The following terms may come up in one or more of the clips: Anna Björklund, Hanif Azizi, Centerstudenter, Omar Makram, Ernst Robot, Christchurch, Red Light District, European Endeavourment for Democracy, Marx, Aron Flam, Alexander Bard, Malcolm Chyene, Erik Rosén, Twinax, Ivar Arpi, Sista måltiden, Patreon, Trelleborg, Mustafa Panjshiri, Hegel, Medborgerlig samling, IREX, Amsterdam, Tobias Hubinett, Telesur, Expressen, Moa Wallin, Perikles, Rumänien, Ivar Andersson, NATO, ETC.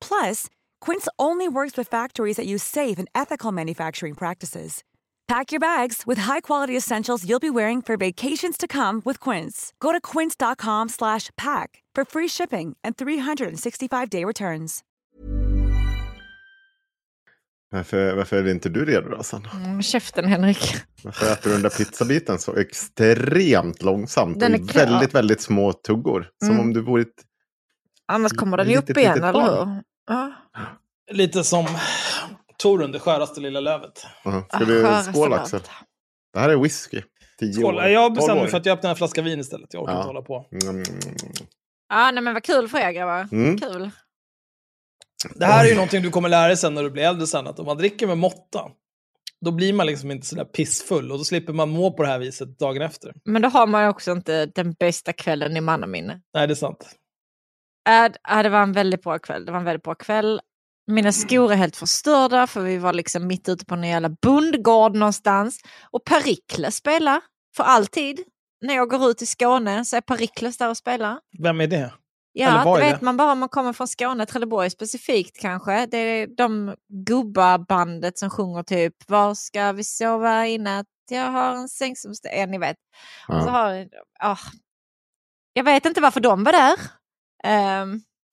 Plus, Quince only works with factories that use safe and ethical manufacturing practices. Pack your bags with high-quality essentials you'll be wearing for vacations to come with Quince. Go to quince.com/pack for free shipping and 365-day returns. Varför är inte du redo då, Sanna? Käften, Henrik. Varför äter du den där pizzabiten så extremt långsamt? Den är väldigt, väldigt små tuggor. Som om du vore ett... Annars kommer den ju upp igen, eller hur? Ja. Lite som Torun, det skäraste lilla lövet. Ska vi skåla, Axel? Det här är whisky. 10 år. Jag bestämmer mig för att jag öppnar en flaska vin istället. Jag orkar inte hålla på. Nej, men vad kul för er, grabbar. Kul. Det här är ju någonting du kommer lära dig sen när du blir äldre sen. Att om man dricker med måtta, då blir man liksom inte sådär pissfull. Och då slipper man må på det här viset dagen efter. Men då har man också inte den bästa kvällen i mannaminne. Nej, det är sant. Det var en väldigt bra kväll. Mina skor är helt förstörda, för vi var liksom mitt ute på en jävla bondgård någonstans. Och Perikles spelar för alltid. När jag går ut i Skåne så är Perikles där och spelar. Vem är det? Ja, det vet man bara om man kommer från Skåne. Trelleborg specifikt kanske. Det är de gubbabandet som sjunger typ: var ska vi sova i natt? Jag har en säng som står, ni vet. Och så har, jag vet inte varför de var där. Det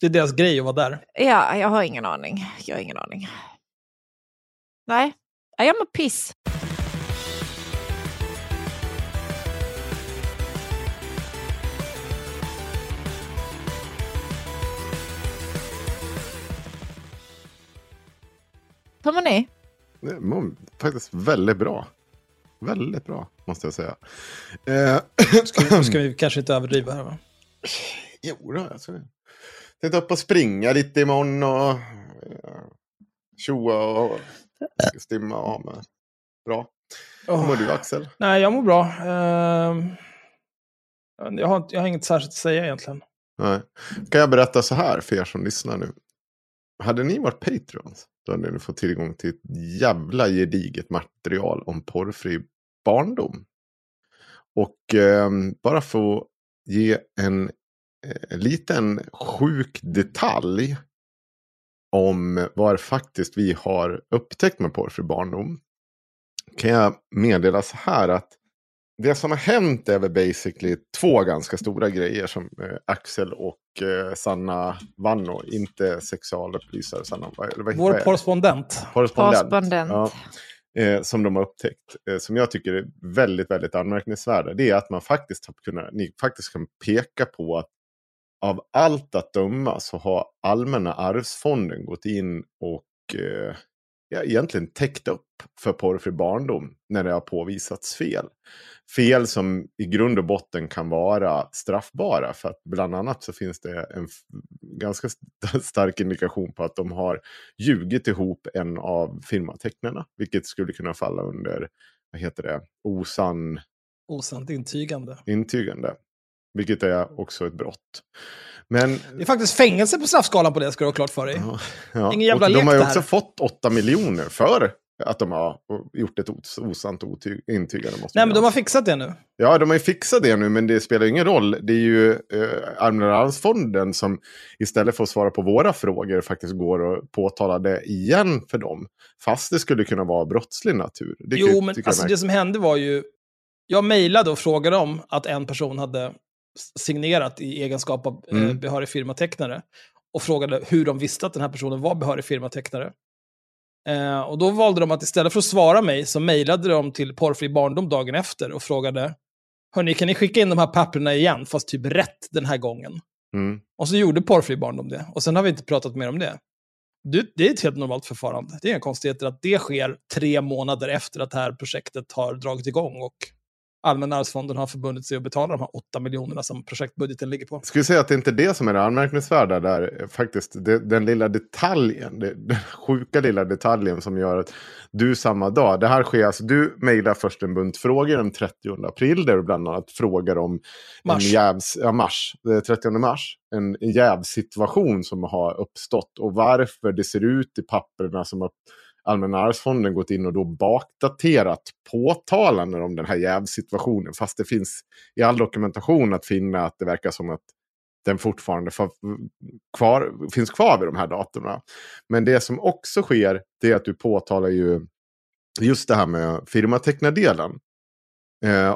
är deras grej att vara där. Ja, jag har ingen aning. Nej, jag mår piss. Hur mår ni? Jag mår faktiskt väldigt bra. Väldigt bra, måste jag säga. Ska vi kanske inte överdriva här, va? Jo, då, jag ska titta upp och springa lite imorgon och tjoa och stimma och ha med. Bra. Hur mår du, Axel? Nej, jag mår bra. Jag har inget särskilt att säga egentligen. Nej. Kan jag berätta så här för er som lyssnar nu? Hade ni varit Patreons, då hade ni fått tillgång till ett jävla gediget material om porrfri barndom. Och bara få ge en liten sjuk detalj om vad faktiskt vi har upptäckt med Porfri Barndom, kan jag meddela så här att det som har hänt är väl basically två ganska stora grejer som Axel och Sanna Vanno, inte sexualupplysare Sanna, vår korrespondent. Ja. Som de har upptäckt, som jag tycker är väldigt, väldigt anmärkningsvärda, det är att man faktiskt kan peka på att av allt att döma så har Allmänna arvsfonden gått in och egentligen täckt upp för porrfri barndom när det har påvisats fel. Fel som i grund och botten kan vara straffbara, för att bland annat så finns det en ganska stark indikation på att de har ljugit ihop en av firmatecknarna, vilket skulle kunna falla under, osant intygande. Vilket är också ett brott. Men det är faktiskt fängelse på straffskalan på det, ska du ha klart för dig. Ja. Ingen jävla lek. De har ju också fått 8 miljoner för att de har gjort ett osant intygande. Nej, men de har fixat det nu. Ja, de har ju fixat det nu, men det spelar ingen roll. Det är ju Allmänna arvsfonden som istället för att svara på våra frågor faktiskt går och påtalar det igen för dem. Fast det skulle kunna vara brottslig natur. Det jo, men alltså, det som hände var ju... Jag mejlade och frågade om att en person hade signerat i egenskap av behörig firmatecknare. Och frågade hur de visste att den här personen var behörig firmatecknare. Och då valde de att istället för att svara mig så mejlade de till Porfri Barndom dagen efter och frågade: hörni, kan ni skicka in de här papperna igen fast typ rätt den här gången? Mm. Och så gjorde Porfri Barndom det. Och sen har vi inte pratat mer om det. Det är ett helt normalt förfarande. Det är en konstighet att det sker 3 månader efter att det här projektet har dragit igång och Allmänna arvsfonden har förbundit sig att betala de här 8 miljonerna som projektbudgeten ligger på. Skulle säga att det är inte det som är det anmärkningsvärda där faktiskt. Den lilla detaljen, den sjuka lilla detaljen som gör att du samma dag, det här sker alltså, du mejlar först en bunt frågor den 30 april där du bland annat frågar om mars, en jävsituation som har uppstått och varför det ser ut i papperna som att Allmänna arvsfonden gått in och då bakdaterat påtalanden om den här jävsituationen. Fast det finns i all dokumentation att finna att det verkar som att den fortfarande finns kvar vid de här datorna. Men det som också sker, det är att du påtalar ju just det här med firmatecknardelen.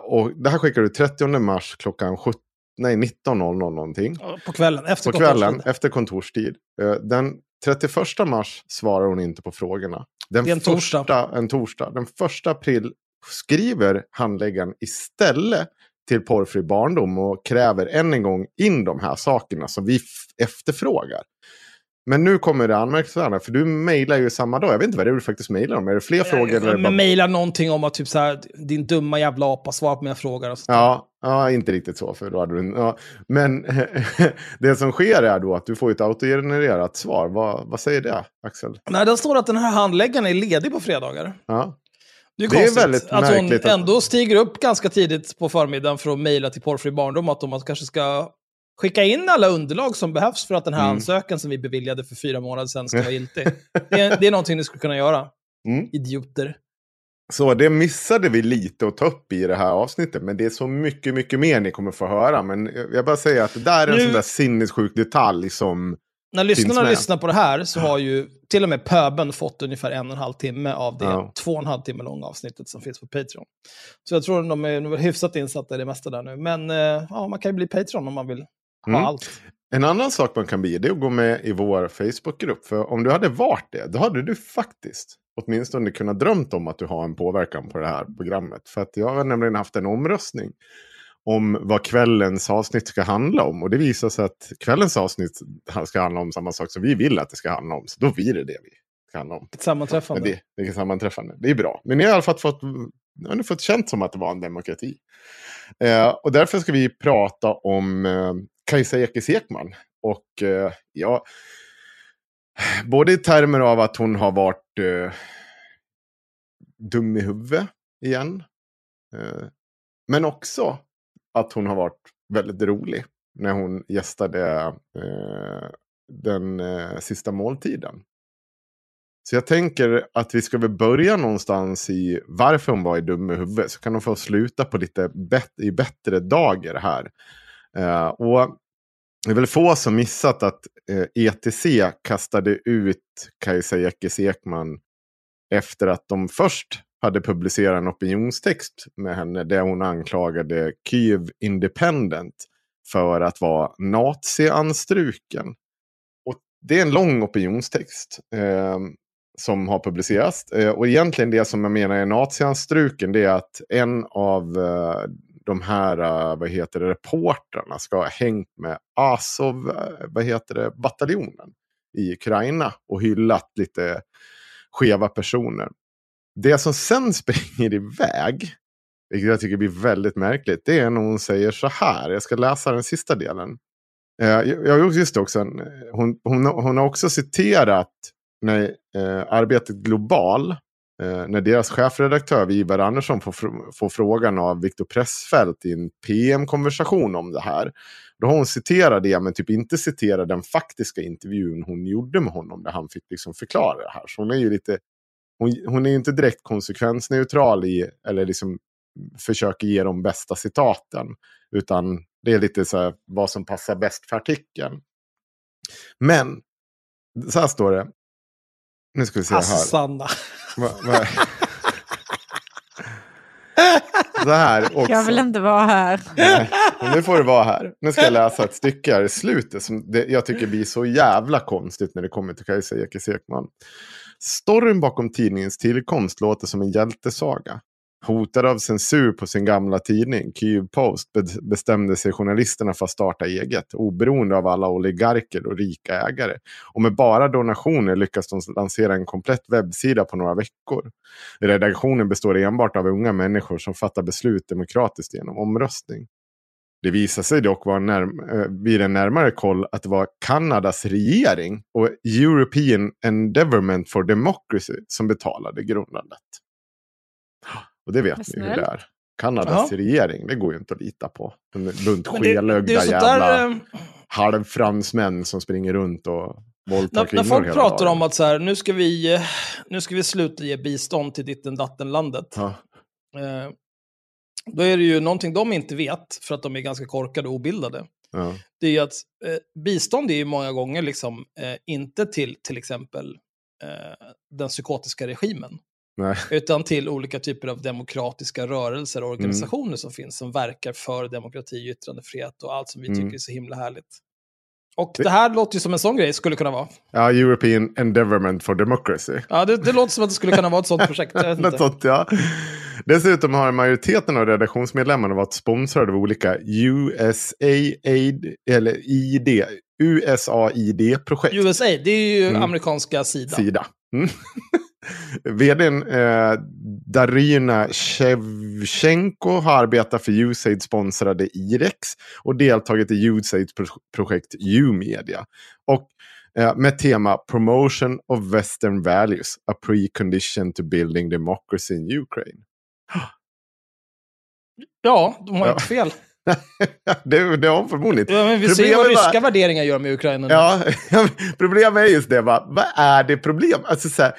Och det här skickar du 30 mars klockan 19.00 någonting. På kvällen, efter kontorstid. Den 31 mars svarar hon inte på frågorna. Det är en torsdag. Den 1 april skriver handläggaren istället till Porfri Barndom och kräver än en gång in de här sakerna som vi efterfrågar. Men nu kommer det anmärkningsvärda, för du mejlar ju samma dag. Jag vet inte vad det är du faktiskt mejlar om. Är det fler frågor? Eller bara... mejlar någonting om att typ så här, din dumma jävla apa, svar på mina frågor. Och ja, inte riktigt så. För då hade du... ja. Men det som sker är då att du får ett autogenererat svar. Vad säger det, Axel? Nej, det står att den här handläggaren är ledig på fredagar. Ja. Det är konstigt, väldigt att hon ändå stiger upp ganska tidigt på förmiddagen för att mejla till Porfri Barndom att de kanske ska... skicka in alla underlag som behövs för att den här ansökan som vi beviljade för 4 månader sedan ska vara giltig. Det är någonting ni skulle kunna göra. Mm. Idioter. Så det missade vi lite att ta upp i det här avsnittet. Men det är så mycket, mycket mer ni kommer få höra. Men jag bara säger att det där är en sån där sinnessjuk detalj som... När lyssnarna lyssnar på det här så har ju till och med pöben fått ungefär 1,5 timme av det 2,5 timme långa avsnittet som finns på Patreon. Så jag tror att de är hyfsat insatta i det mesta där nu. Men ja, man kan ju bli Patreon om man vill. Mm. En annan sak man kan bli, det är att gå med i vår Facebookgrupp. För om du hade varit det, då hade du faktiskt åtminstone kunnat drömt om att du har en påverkan på det här programmet. För att jag har nämligen haft en omröstning om vad kvällens avsnitt ska handla om. Och det visar sig att kvällens avsnitt ska handla om samma sak som vi vill att det ska handla om. Så då blir det det vi ska handla om. Ett sammanträffande. Det är sammanträffande. Det är bra. Men ni har i alla fall fått känt som att det var en demokrati. Och därför ska vi prata om... Kajsa Ekis Ekman och ja, både i termer av att hon har varit dum i huvudet igen, men också att hon har varit väldigt rolig när hon gästade den sista måltiden. Så jag tänker att vi ska väl börja någonstans i varför hon var i dum i huvudet, så kan hon få sluta på lite i bättre dagar här. Och det är väl få som missat att ETC kastade ut Kajsa Ekis Ekman efter att de först hade publicerat en opinionstext med henne där hon anklagade Kyiv Independent för att vara nazi-anstruken. Och det är en lång opinionstext som har publicerats. Och egentligen det som jag menar är nazi-anstruken, det är att en av... de här, reporterna ska ha hängt med Azov, bataljonen i Ukraina och hyllat lite skeva personer. Det som sen springer iväg, vilket jag tycker blir väldigt märkligt, det är när hon säger så här, jag ska läsa den sista delen. Jag har just också hon har också citerat när Arbetet Global, när deras chefredaktör Ivar Andersson får frågan av Viktor Pressfeldt i en PM-konversation om det här. Då har hon citerat det, men typ inte citerat den faktiska intervjun hon gjorde med honom där han fick liksom förklara det här. Så hon är ju lite hon är ju inte direkt konsekvensneutral i, eller liksom försöker ge de bästa citaten, utan det är lite så här, vad som passar bäst för artikeln. Men så här står det. Nu ska vi se här. Sanna. Så här också. Jag vill inte vara här. Nej, nu får du vara här. Nu ska jag läsa ett stycke här i slutet som jag tycker blir så jävla konstigt när det kommer till Kajsa Ekis Ekman. Storyn bakom tidningens tillkomst låter som en hjältesaga. Hotad av censur på sin gamla tidning, Q-Post, bestämde sig journalisterna för att starta eget, oberoende av alla oligarker och rika ägare. Och med bara donationer lyckas de lansera en komplett webbsida på några veckor. Redaktionen består enbart av unga människor som fattar beslut demokratiskt genom omröstning. Det visade sig dock vid en närmare koll att det var Kanadas regering och European Endeavourment for Democracy som betalade grundandet. Och det vet ni ju där. Kanadas regering, det går ju inte att lita på. En bunt skelögda jävla halvfransmän som springer runt och våldtar kvinnor. När folk pratar om att så här, nu ska vi sluta ge bistånd till dittendattenlandet. Ja. Då är det ju någonting de inte vet, för att de är ganska korkade och obildade. Ja. Det är ju att bistånd är ju många gånger liksom, inte till exempel den psykotiska regimen. Nej. Utan till olika typer av demokratiska rörelser och organisationer som finns, som verkar för demokrati, yttrandefrihet och allt som vi tycker är så himla härligt. Och det här låter ju som en sån grej skulle kunna vara. Ja, European Endeavourment for Democracy. Ja, det låter som att det skulle kunna vara ett sånt projekt. Något sånt, ja. Dessutom har majoriteten av redaktionsmedlemmarna varit sponsrade av olika USAID eller ID, USAID-projekt. USAID, det är ju amerikanska Sida. Mm. VDn Darina Shevchenko har arbetat för USAID-sponsrade IREX och deltagit i USAID-projekt U-media och med tema Promotion of Western Values, a precondition to building democracy in Ukraine. Ja, de har inte fel. Det har förmodligen. Ja, men vi ser vad ryska värderingar gör med Ukraina. Ja, problemet är just det. Vad är det problem? Alltså så här,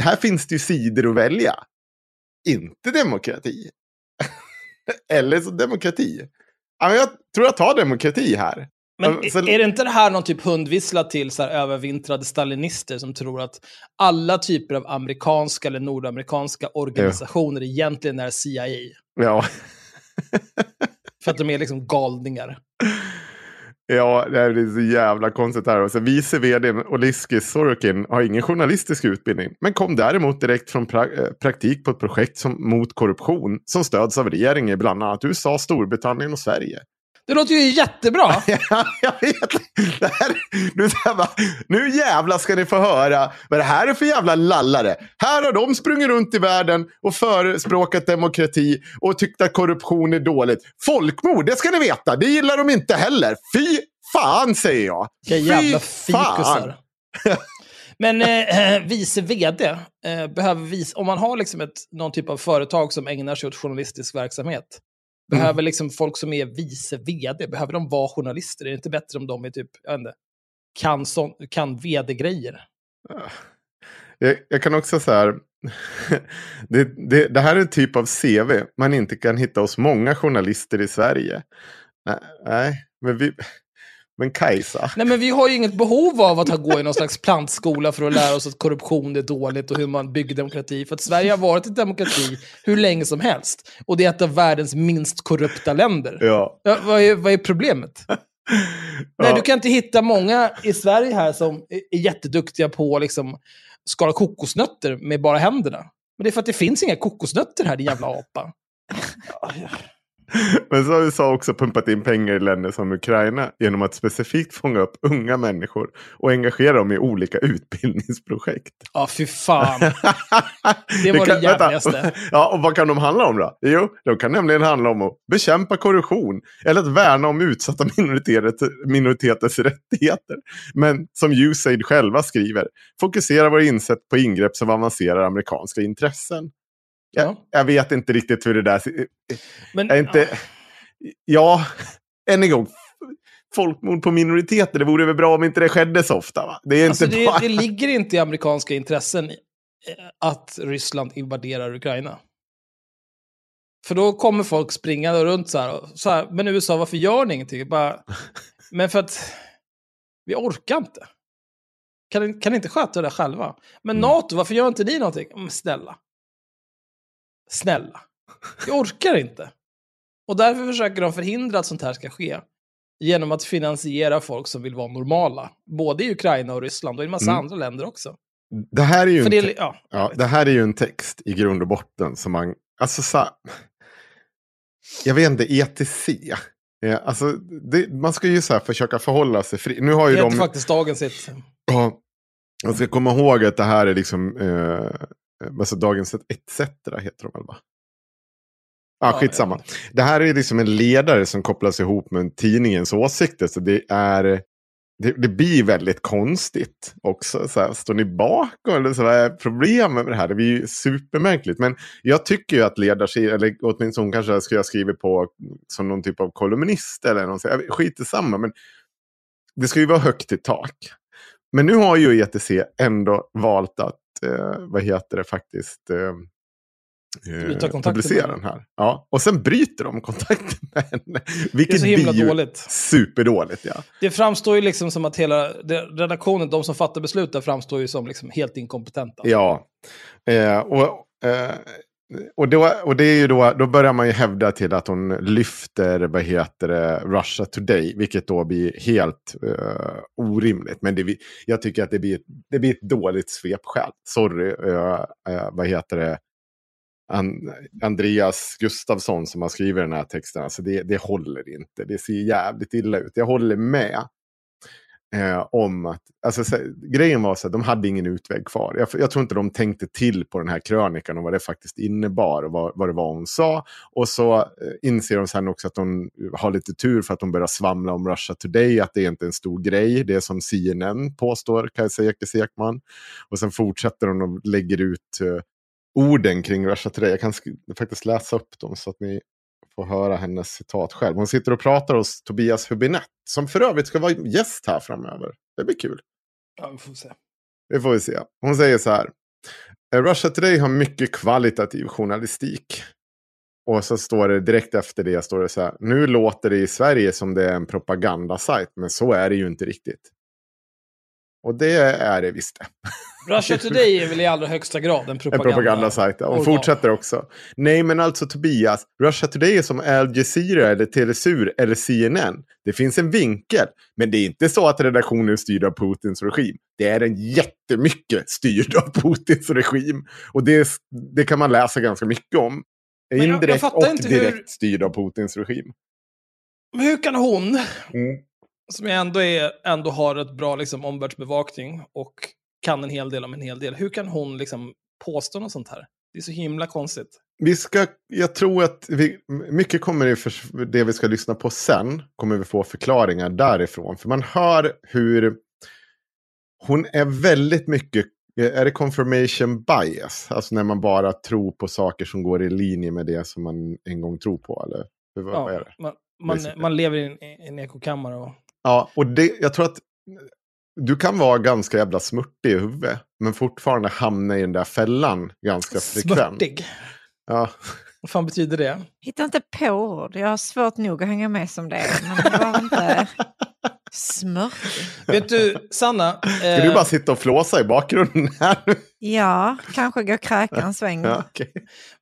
här finns det ju sidor att välja. Inte demokrati. Eller så demokrati. Ja, jag tror jag tar demokrati här. Men så, är det inte det här någon typ hundvissla till så här övervintrade stalinister som tror att alla typer av amerikanska eller nordamerikanska organisationer egentligen är CIA? Ja. För att de är liksom galningar. Ja, det är så jävla konstigt här. Så vice vdn Oliski Sorokin har ingen journalistisk utbildning, men kom däremot direkt från praktik på ett projekt mot korruption som stöds av regeringen, bland annat USA, Storbritannien och Sverige. Det låter ju jättebra. Ja, jag vet. Det här, nu jävla ska ni få höra vad det här är för jävla lallare. Här har de sprungit runt i världen och förespråkat demokrati och tyckt att korruption är dåligt. Folkmord, det ska ni veta. Det gillar de inte heller. Fy fan, säger jag. Jävla fikusar. Men vice vd behöver om man har liksom någon typ av företag som ägnar sig åt journalistisk verksamhet. Behöver liksom folk som är vice vd, behöver de vara journalister? Är det inte bättre om de är typ, jag vet inte, kan vd-grejer? Jag kan också så här, det här är en typ av CV man inte kan hitta hos många journalister i Sverige. Nej, men Kajsa. Nej, men vi har ju inget behov av att gå i någon slags plantskola för att lära oss att korruption är dåligt och hur man bygger demokrati. För att Sverige har varit en demokrati hur länge som helst. Och det är ett av världens minst korrupta länder. Ja. Ja, vad är problemet? Ja. Nej, du kan inte hitta många i Sverige här som är jätteduktiga på att liksom skala kokosnötter med bara händerna. Men det är för att det finns inga kokosnötter här, din jävla apa. Ja. Men så har USA också pumpat in pengar i länder som Ukraina genom att specifikt fånga upp unga människor och engagera dem i olika utbildningsprojekt. Ja, fy fan. Det var det jävligaste. Ja, och vad kan de handla om då? Jo, de kan nämligen handla om att bekämpa korruption eller att värna om utsatta minoriteters rättigheter. Men som USAID själva skriver, fokuserar våra insats på ingrepp som avancerar amerikanska intressen. Jag vet inte riktigt hur det där... Men, än en gång. Folkmord på minoriteter, det vore väl bra om inte det skedde så ofta, va? Det ligger inte i amerikanska intressen att Ryssland invaderar Ukraina. För då kommer folk springa runt så här. Men USA, varför gör ni ingenting? Bara, men för att vi orkar inte. Kan inte sköta det själva? Men NATO, varför gör inte ni någonting? Men snälla. Vi orkar inte. Och därför försöker de förhindra att sånt här ska ske. Genom att finansiera folk som vill vara normala. Både i Ukraina och Ryssland och i en massa andra länder också. Det här är ju en text i grund och botten som man... Alltså så här, jag vet inte, ETC. Alltså, man ska ju så här försöka förhålla sig fri. Nu har ju det är de faktiskt dagens sätt. Ja, man ska komma ihåg att det här är liksom alltså dagens sätt etc. heter de väl va? Ah, skitsamma. Ja. Det här är liksom en ledare som kopplas ihop med tidningens åsikter. Så det är... Det blir väldigt konstigt också. Så här, står ni bakom? Eller så här, problem med det här? Det blir ju supermärkligt. Men jag tycker ju att ledarsidor, eller åtminstone kanske skulle jag skriva på som någon typ av kolumnist eller någon, skit i samma, men det ska ju vara högt i tak. Men nu har ju ETC ändå valt att, publicera den här. Ja. Och sen bryter de kontakten med henne. Vilket det är så himla dåligt. Superdåligt, ja. Det framstår ju liksom som att hela redaktionen, de som fattar beslut där, framstår ju som liksom helt inkompetenta. Ja. Och det är ju då börjar man ju hävda till att hon lyfter Russia Today, vilket då blir helt orimligt, men jag tycker att det blir ett dåligt svepskäl. Sorry, Andreas Gustafsson som har skrivit den här texten, alltså det håller inte, det ser jävligt illa ut. Jag håller med om att, alltså, grejen var så att de hade ingen utväg kvar. Jag tror inte de tänkte till på den här krönikan och vad det faktiskt innebar och vad det var hon sa, och så inser de sen också att de har lite tur för att de börjar svamla om Russia Today, att det är inte en stor grej, det är som CNN påstår, Kajsa Ekis Ekman, och sen fortsätter de och lägger ut orden kring Russia Today. Jag kan faktiskt läsa upp dem så att ni får höra hennes citat själv. Hon sitter och pratar hos Tobias Hubinett, som för övrigt ska vara gäst här framöver. Det blir kul. Ja, vi får se. Hon säger så här: Russia Today har mycket kvalitativ journalistik. Och så står det direkt efter det, står det så här: nu låter det i Sverige som det är en propagandasajt, men så är det ju inte riktigt. Och det är det visst. Russia Today är väl i allra högsta grad en propagandasajt. Och fortsätter också. Nej, men alltså Tobias, Russia Today är som Al Jazeera eller Telesur eller CNN. Det finns en vinkel, men det är inte så att redaktionen är styrd av Putins regim. Det är en jättemycket styrd av Putins regim. Och det kan man läsa ganska mycket om. Indirekt och direkt styrd av Putins regim. Men hur kan hon... som ändå har ett bra liksom omvärldsbevakning och kan en hel del om en hel del. Hur kan hon liksom påstå något sånt här? Det är så himla konstigt. Jag tror att mycket kommer det vi ska lyssna på sen, kommer vi få förklaringar därifrån. För man hör hur hon är väldigt mycket, är det confirmation bias? Alltså när man bara tror på saker som går i linje med det som man en gång tror på. Eller vad är det? Man lever i en ekokammare och... Ja, och jag tror att du kan vara ganska jävla smörtig i huvudet, men fortfarande hamna i den där fällan ganska frekvent. Smörtig? Ja. Vad fan betyder det? Hitta inte på ord. Jag har svårt nog att hänga med som det. Men det var inte smörtig. Vet du, Sanna... Ska du bara sitta och flåsa i bakgrunden här? Ja, kanske gå och kräka en sväng. Ja, okay.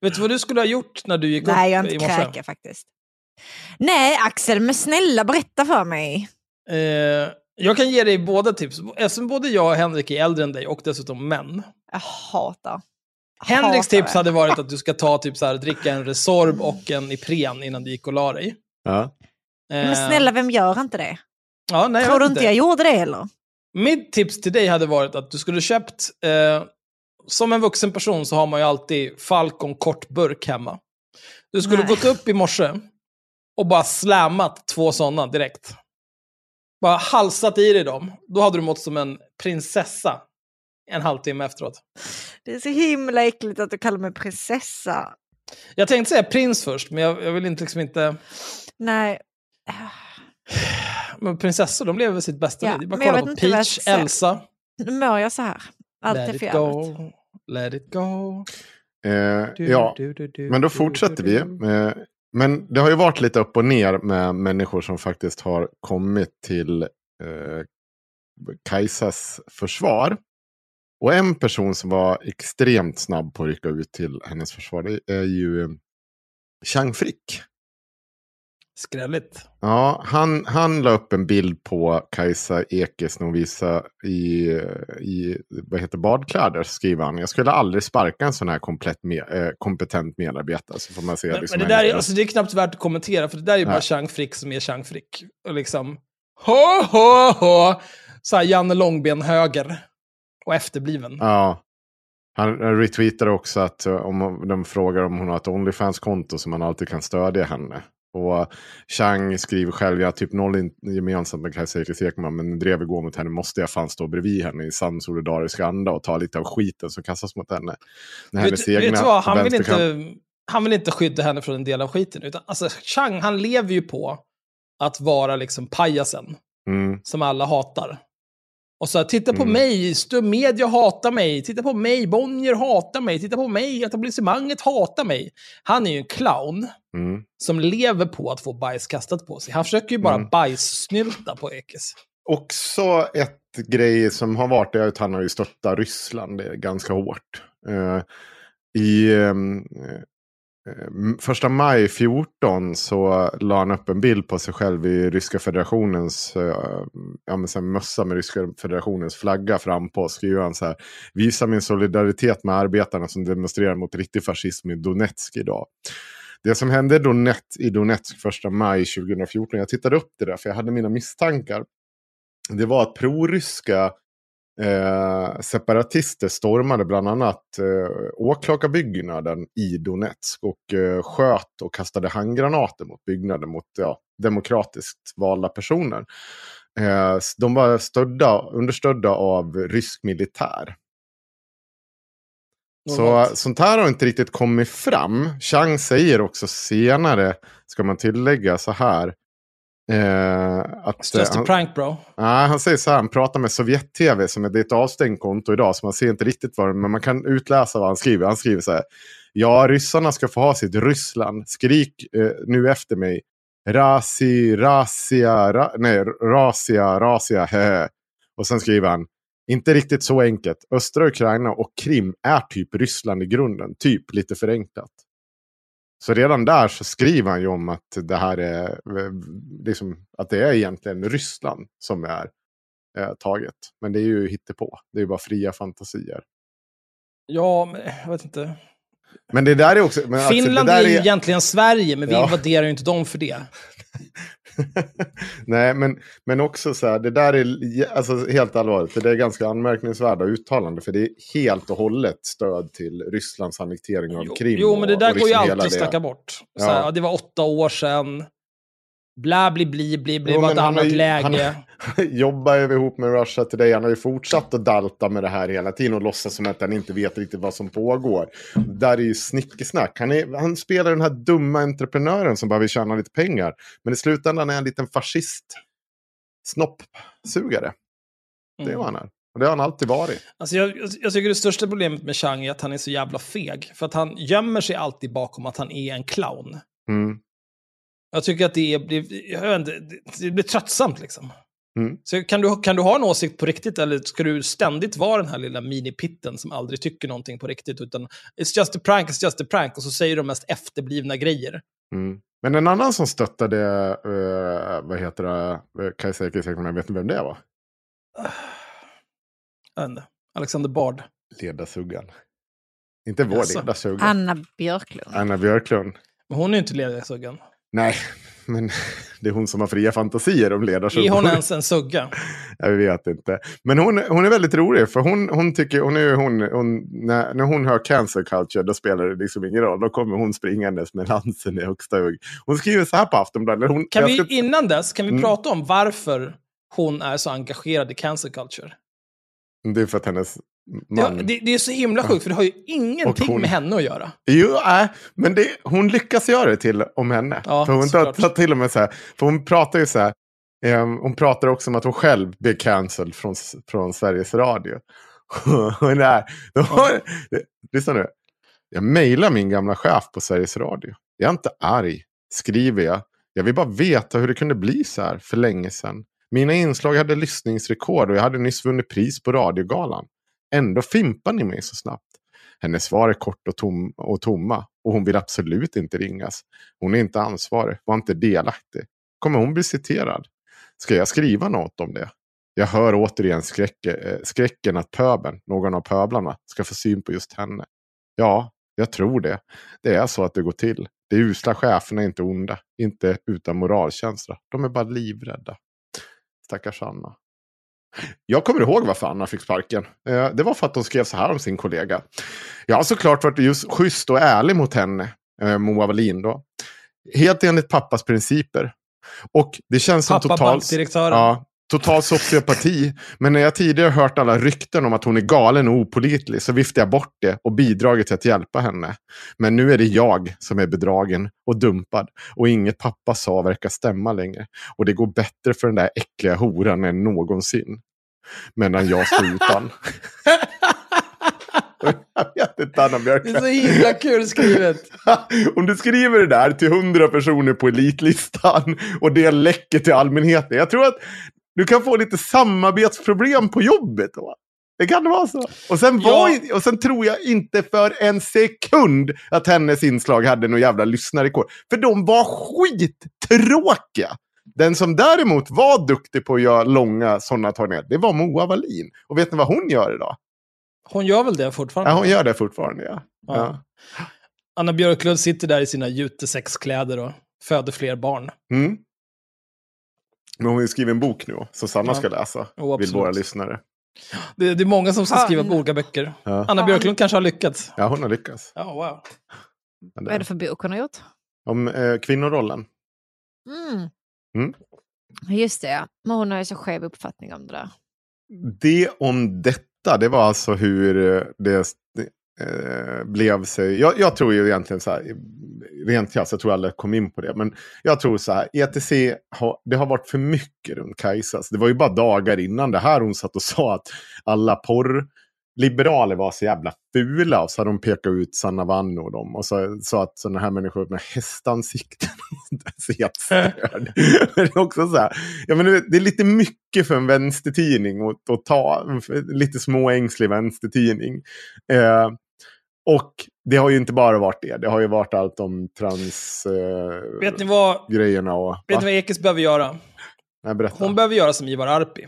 Vet du vad du skulle ha gjort när du gick upp i morse? Nej, jag inte kräka faktiskt. Nej, Axel, men snälla, berätta för mig. Jag kan ge dig båda tips. Eftersom både jag och Henrik är äldre än dig och dessutom män. Jag hatar. Henriks tips hade varit att du ska ta typ så här, dricka en Resorb och en Ipren innan du gick och la dig. Ja. Men snälla, vem gör inte det? Ja, nej, tror du inte jag gjorde det eller? Mitt tips till dig hade varit att du skulle köpt... som en vuxen person så har man ju alltid Falcon kortburk hemma. Du skulle gått upp i morse... och bara slammat 2 sådana direkt. Bara halsat i dig dem. Då hade du mått som en prinsessa en halvtimme efteråt. Det är så himla äckligt att du kallar mig prinsessa. Jag tänkte säga prins först, men jag vill inte liksom inte... Nej. Men prinsessor, de lever sitt bästa liv. Bara kolla på Peach, Elsa. Nu mår jag så här. Allt är fjärligt. Let it go. Men då fortsätter vi. Men det har ju varit lite upp och ner med människor som faktiskt har kommit till Kajsas försvar. Och en person som var extremt snabb på att rycka ut till hennes försvar, det är ju Chang Frick. Skrälligt. Ja, han la upp en bild på Kajsa Ekis när hon visade i vad heter badkläder, skriver han. Jag skulle aldrig sparka en sån här kompetent medarbetare, så får man se. Men det där är, alltså, det är knappt värt att kommentera, för det där är ju bara Chang Frick som är Chang Frick. Och liksom, så här Janne Långben höger och efterbliven. Ja. Han retweetar också att om de frågar om hon har ett OnlyFans-konto som man alltid kan stödja henne. Och Chang skriver själv, jag har typ noll gemensamt med Kajsa Ekis Ekman, men drev igår mot henne, måste jag fan stå bredvid henne i sann solidarisk anda och ta lite av skiten som kastas mot henne. Han vill inte skydda henne från en del av skiten, utan alltså, Chang, han lever ju på att vara liksom pajasen som alla hatar. Och så här, titta på mig, Stömedia hatar mig, titta på mig, Bonnier hatar mig, titta på mig, etablissemanget hatar mig. Han är ju en clown som lever på att få bajs kastat på sig. Han försöker ju bara bajssnylta på Ekis. Också ett grej som har varit det att han har ju stöttat Ryssland ganska hårt. Första maj 14 så la han upp en bild på sig själv i Ryska federationens mössa med Ryska federationens flagga fram på. Skriver han så här: visa min solidaritet med arbetarna som demonstrerar mot riktig fascism i Donetsk idag. Det som hände i Donetsk första maj 2014, jag tittade upp det där för jag hade mina misstankar. Det var att proryska separatister stormade bland annat åklagarbyggnaden i Donetsk och sköt och kastade handgranater mot byggnaden mot demokratiskt valda personer. De var understödda av rysk militär. Så sånt här har inte riktigt kommit fram. Chang säger också senare, ska man tillägga så här, han säger så här, han pratar med Sovjet-TV som är ett avstängt konto idag så man ser inte riktigt vad, men man kan utläsa vad han skriver. Han skriver så här: ja, ryssarna ska få ha sitt Ryssland, skrik nu efter mig, rasia hö. Och sen skriver han: inte riktigt så enkelt, östra Ukraina och Krim är typ Ryssland i grunden, typ lite förenklat. Så redan där så skriver han ju om att det här är liksom, att det är egentligen Ryssland som är taget. Men det är ju hittepå. Det är ju bara fria fantasier. Ja, men jag vet inte. Men det där är också... Men Finland det där är ju egentligen Sverige, men vi invaderar ju inte dem för det. Nej, men också så här, det där är alltså helt allvarligt. För det är ganska anmärkningsvärda uttalande, för det är helt och hållet stöd till Rysslands annektering av Krim. Jo, men det där går ju alltid att snacka bort. Så här, det var 8 år sedan. Bla, bli, bli, bli, bli. Var ett annat läge. Han jobbar ihop med Russia Today. Han har ju fortsatt att dalta med det här hela tiden och låtsas som att han inte vet riktigt vad som pågår. Där är ju snickesnack. Han spelar den här dumma entreprenören som bara vill tjäna lite pengar. Men i slutändan är han en liten fascist snoppsugare. Det var han här. Och det har han alltid varit. Alltså jag tycker det största problemet med Chang är att han är så jävla feg. För att han gömmer sig alltid bakom att han är en clown. Jag tycker att det blir tröttsamt liksom. Så kan du ha en åsikt på riktigt, eller ska du ständigt vara den här lilla minipitten som aldrig tycker någonting på riktigt, utan it's just a prank, och så säger de mest efterblivna grejer. Men en annan som stöttade Kajsa Ekis Ekman, jag vet inte vem det var. Alexander Bard. Ledarsuggan. Inte vår ledarsuggan. Anna Björklund. Men hon är ju inte ledarsuggan. Nej, men det är hon som har fria fantasier om ledarsuggan. Är hon ens en sugga? Jag vet inte. Men hon är väldigt rolig, för hon tycker, och nu när hon hör cancer culture, då spelar det liksom ingen roll. Då kommer hon springandes med lansen i högsta hugg. Hon skriver så här på Aftonbladet. Innan dess, kan vi prata om varför hon är så engagerad i cancer culture? Det är för att hennes... Det är så himla sjukt, för det har ju ingenting med henne att göra. Jo, men hon lyckas göra det till om henne. Ja, för hon tar till och med så här, för hon pratar ju så här, hon pratar också om att hon själv blev cancelled från Sveriges Radio. Nej, lyssna nu. Jag mejlar min gamla chef på Sveriges Radio. Jag är inte arg, skriver jag. Jag vill bara veta hur det kunde bli så här för länge sedan. Mina inslag hade lyssningsrekord och jag hade nyss vunnit pris på radiogalan. Ändå fimpar ni mig så snabbt. Hennes svar är kort och tomma. Och hon vill absolut inte ringas. Hon är inte ansvarig, var inte delaktig. Kommer hon bli citerad? Ska jag skriva något om det? Jag hör återigen skräcken att pöben, någon av pöblarna, ska få syn på just henne. Ja, jag tror det. Det är så att det går till. De usla cheferna är inte onda. Inte utan moralkänsla. De är bara livrädda. Stackars Anna. Jag kommer ihåg varför Anna fick sparken. Det var för att hon skrev så här om sin kollega. Jag har såklart varit just schysst och ärlig mot henne. Moa Wallin då. Helt enligt pappas principer. Och det känns som total sociopati. Men när jag tidigare hört alla rykten om att hon är galen och opålitlig så viftade jag bort det och bidragit till att hjälpa henne. Men nu är det jag som är bedragen och dumpad. Och inget pappa sa verkar stämma längre. Och det går bättre för den där äckliga horan än någonsin. Medan jag står utan. Jag vet inte, Anna Björklund. Det är så himla kul skrivet. Om du skriver det där till 100 personer på elitlistan och det läcker till allmänheten. Jag tror att du kan få lite samarbetsproblem på jobbet då. Det kan det vara så. Och sen tror jag inte för en sekund att hennes inslag hade någon jävla lyssnarrekord. För de var skittråkiga. Den som däremot var duktig på att göra långa sådana tagningar, det var Moa Wallin. Och vet ni vad hon gör idag? Hon gör väl det fortfarande? Ja, hon gör det fortfarande, ja. Anna Björklund sitter där i sina jutesexkläder och föder fler barn. Mm. Men hon har ju skrivit en bok nu, så Sanna ska läsa. Vill våra lyssnare. Det är många som ska skriva på olika böcker. Ja. Anna Björklund kanske har lyckats. Ja, hon har lyckats. Ja, wow. Vad är det för bok hon har gjort? Om kvinnorollen. Mm. Mm. Just det, men hon har ju så skev uppfattning om det där. Det om detta. Det var alltså hur det blev sig. Jag tror ju egentligen så här, rent krasst, jag tror alla kom in på det. Men jag tror så här, ETC, det har varit för mycket runt Kajsa. Det var ju bara dagar innan det här hon satt och sa att alla porrliberaler var så jävla fula. Och så hade de pekat ut Sanna Vann och dem. Och så sa att sådana här människor med hästansikten så helt störd. Men det är också så här, ja, men det är lite mycket för en vänstertidning att ta, lite små ängslig vänstertidning. Och det har ju inte bara varit det. Det har ju varit allt om trans grejerna. Vet ni vad Ekis behöver göra? Nej, berätta. Hon behöver göra som Ivar Arpi.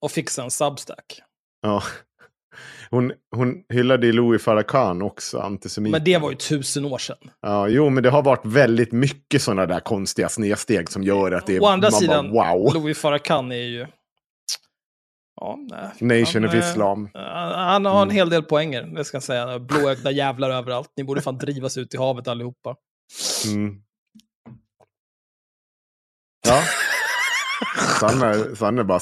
Och fixa en Substack. Ja. Hon hyllade Louis Farrakhan också, antisemit. Men det var ju 1000 år sedan. Ja, jo, men det har varit väldigt mycket sådana där konstiga snedsteg som gör att det är... Å andra sidan, wow. Louis Farrakhan är ju... Ja, nej. Nation of Islam. Han har en hel del poänger, det ska jag säga. Blåögda jävlar överallt. Ni borde fan drivas ut i havet allihopa. Mm. Ja. Sanna är bara...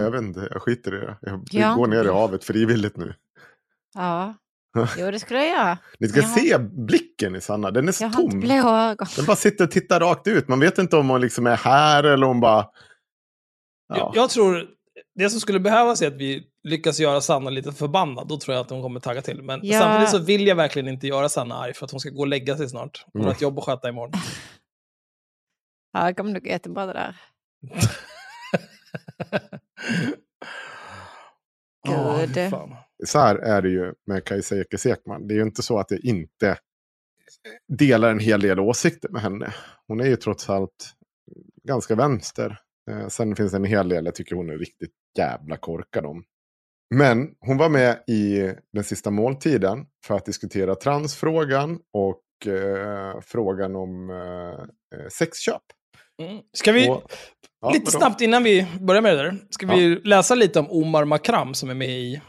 Jag vet inte, jag skiter i det. Jag går ner i havet frivilligt nu. Ja, jo, det skulle jag göra. Ni ska se blicken i Sanna, den är så tom. Den bara sitter och tittar rakt ut. Man vet inte om hon liksom är här eller om bara... Ja. Jag tror, det som skulle behövas är att vi lyckas göra Sanna lite förbannad. Då tror jag att hon kommer tagga till. Men samtidigt så vill jag verkligen inte göra Sanna arg för att hon ska gå och lägga sig snart. Hon har ett jobb att sköta imorgon. Ja, det kommer nog jättebra det där. Gud. Så här är det ju med Kajsa Ekis Ekman. Det är ju inte så att jag inte delar en hel del åsikter med henne. Hon är ju trots allt ganska vänster. Sen finns det en hel del jag tycker hon är riktigt jävla korkad om. Men hon var med i den sista måltiden för att diskutera transfrågan och frågan om sexköp. Mm. Ska vi, lite snabbt innan vi börjar med det där, ska vi läsa lite om Omar Makram som är med i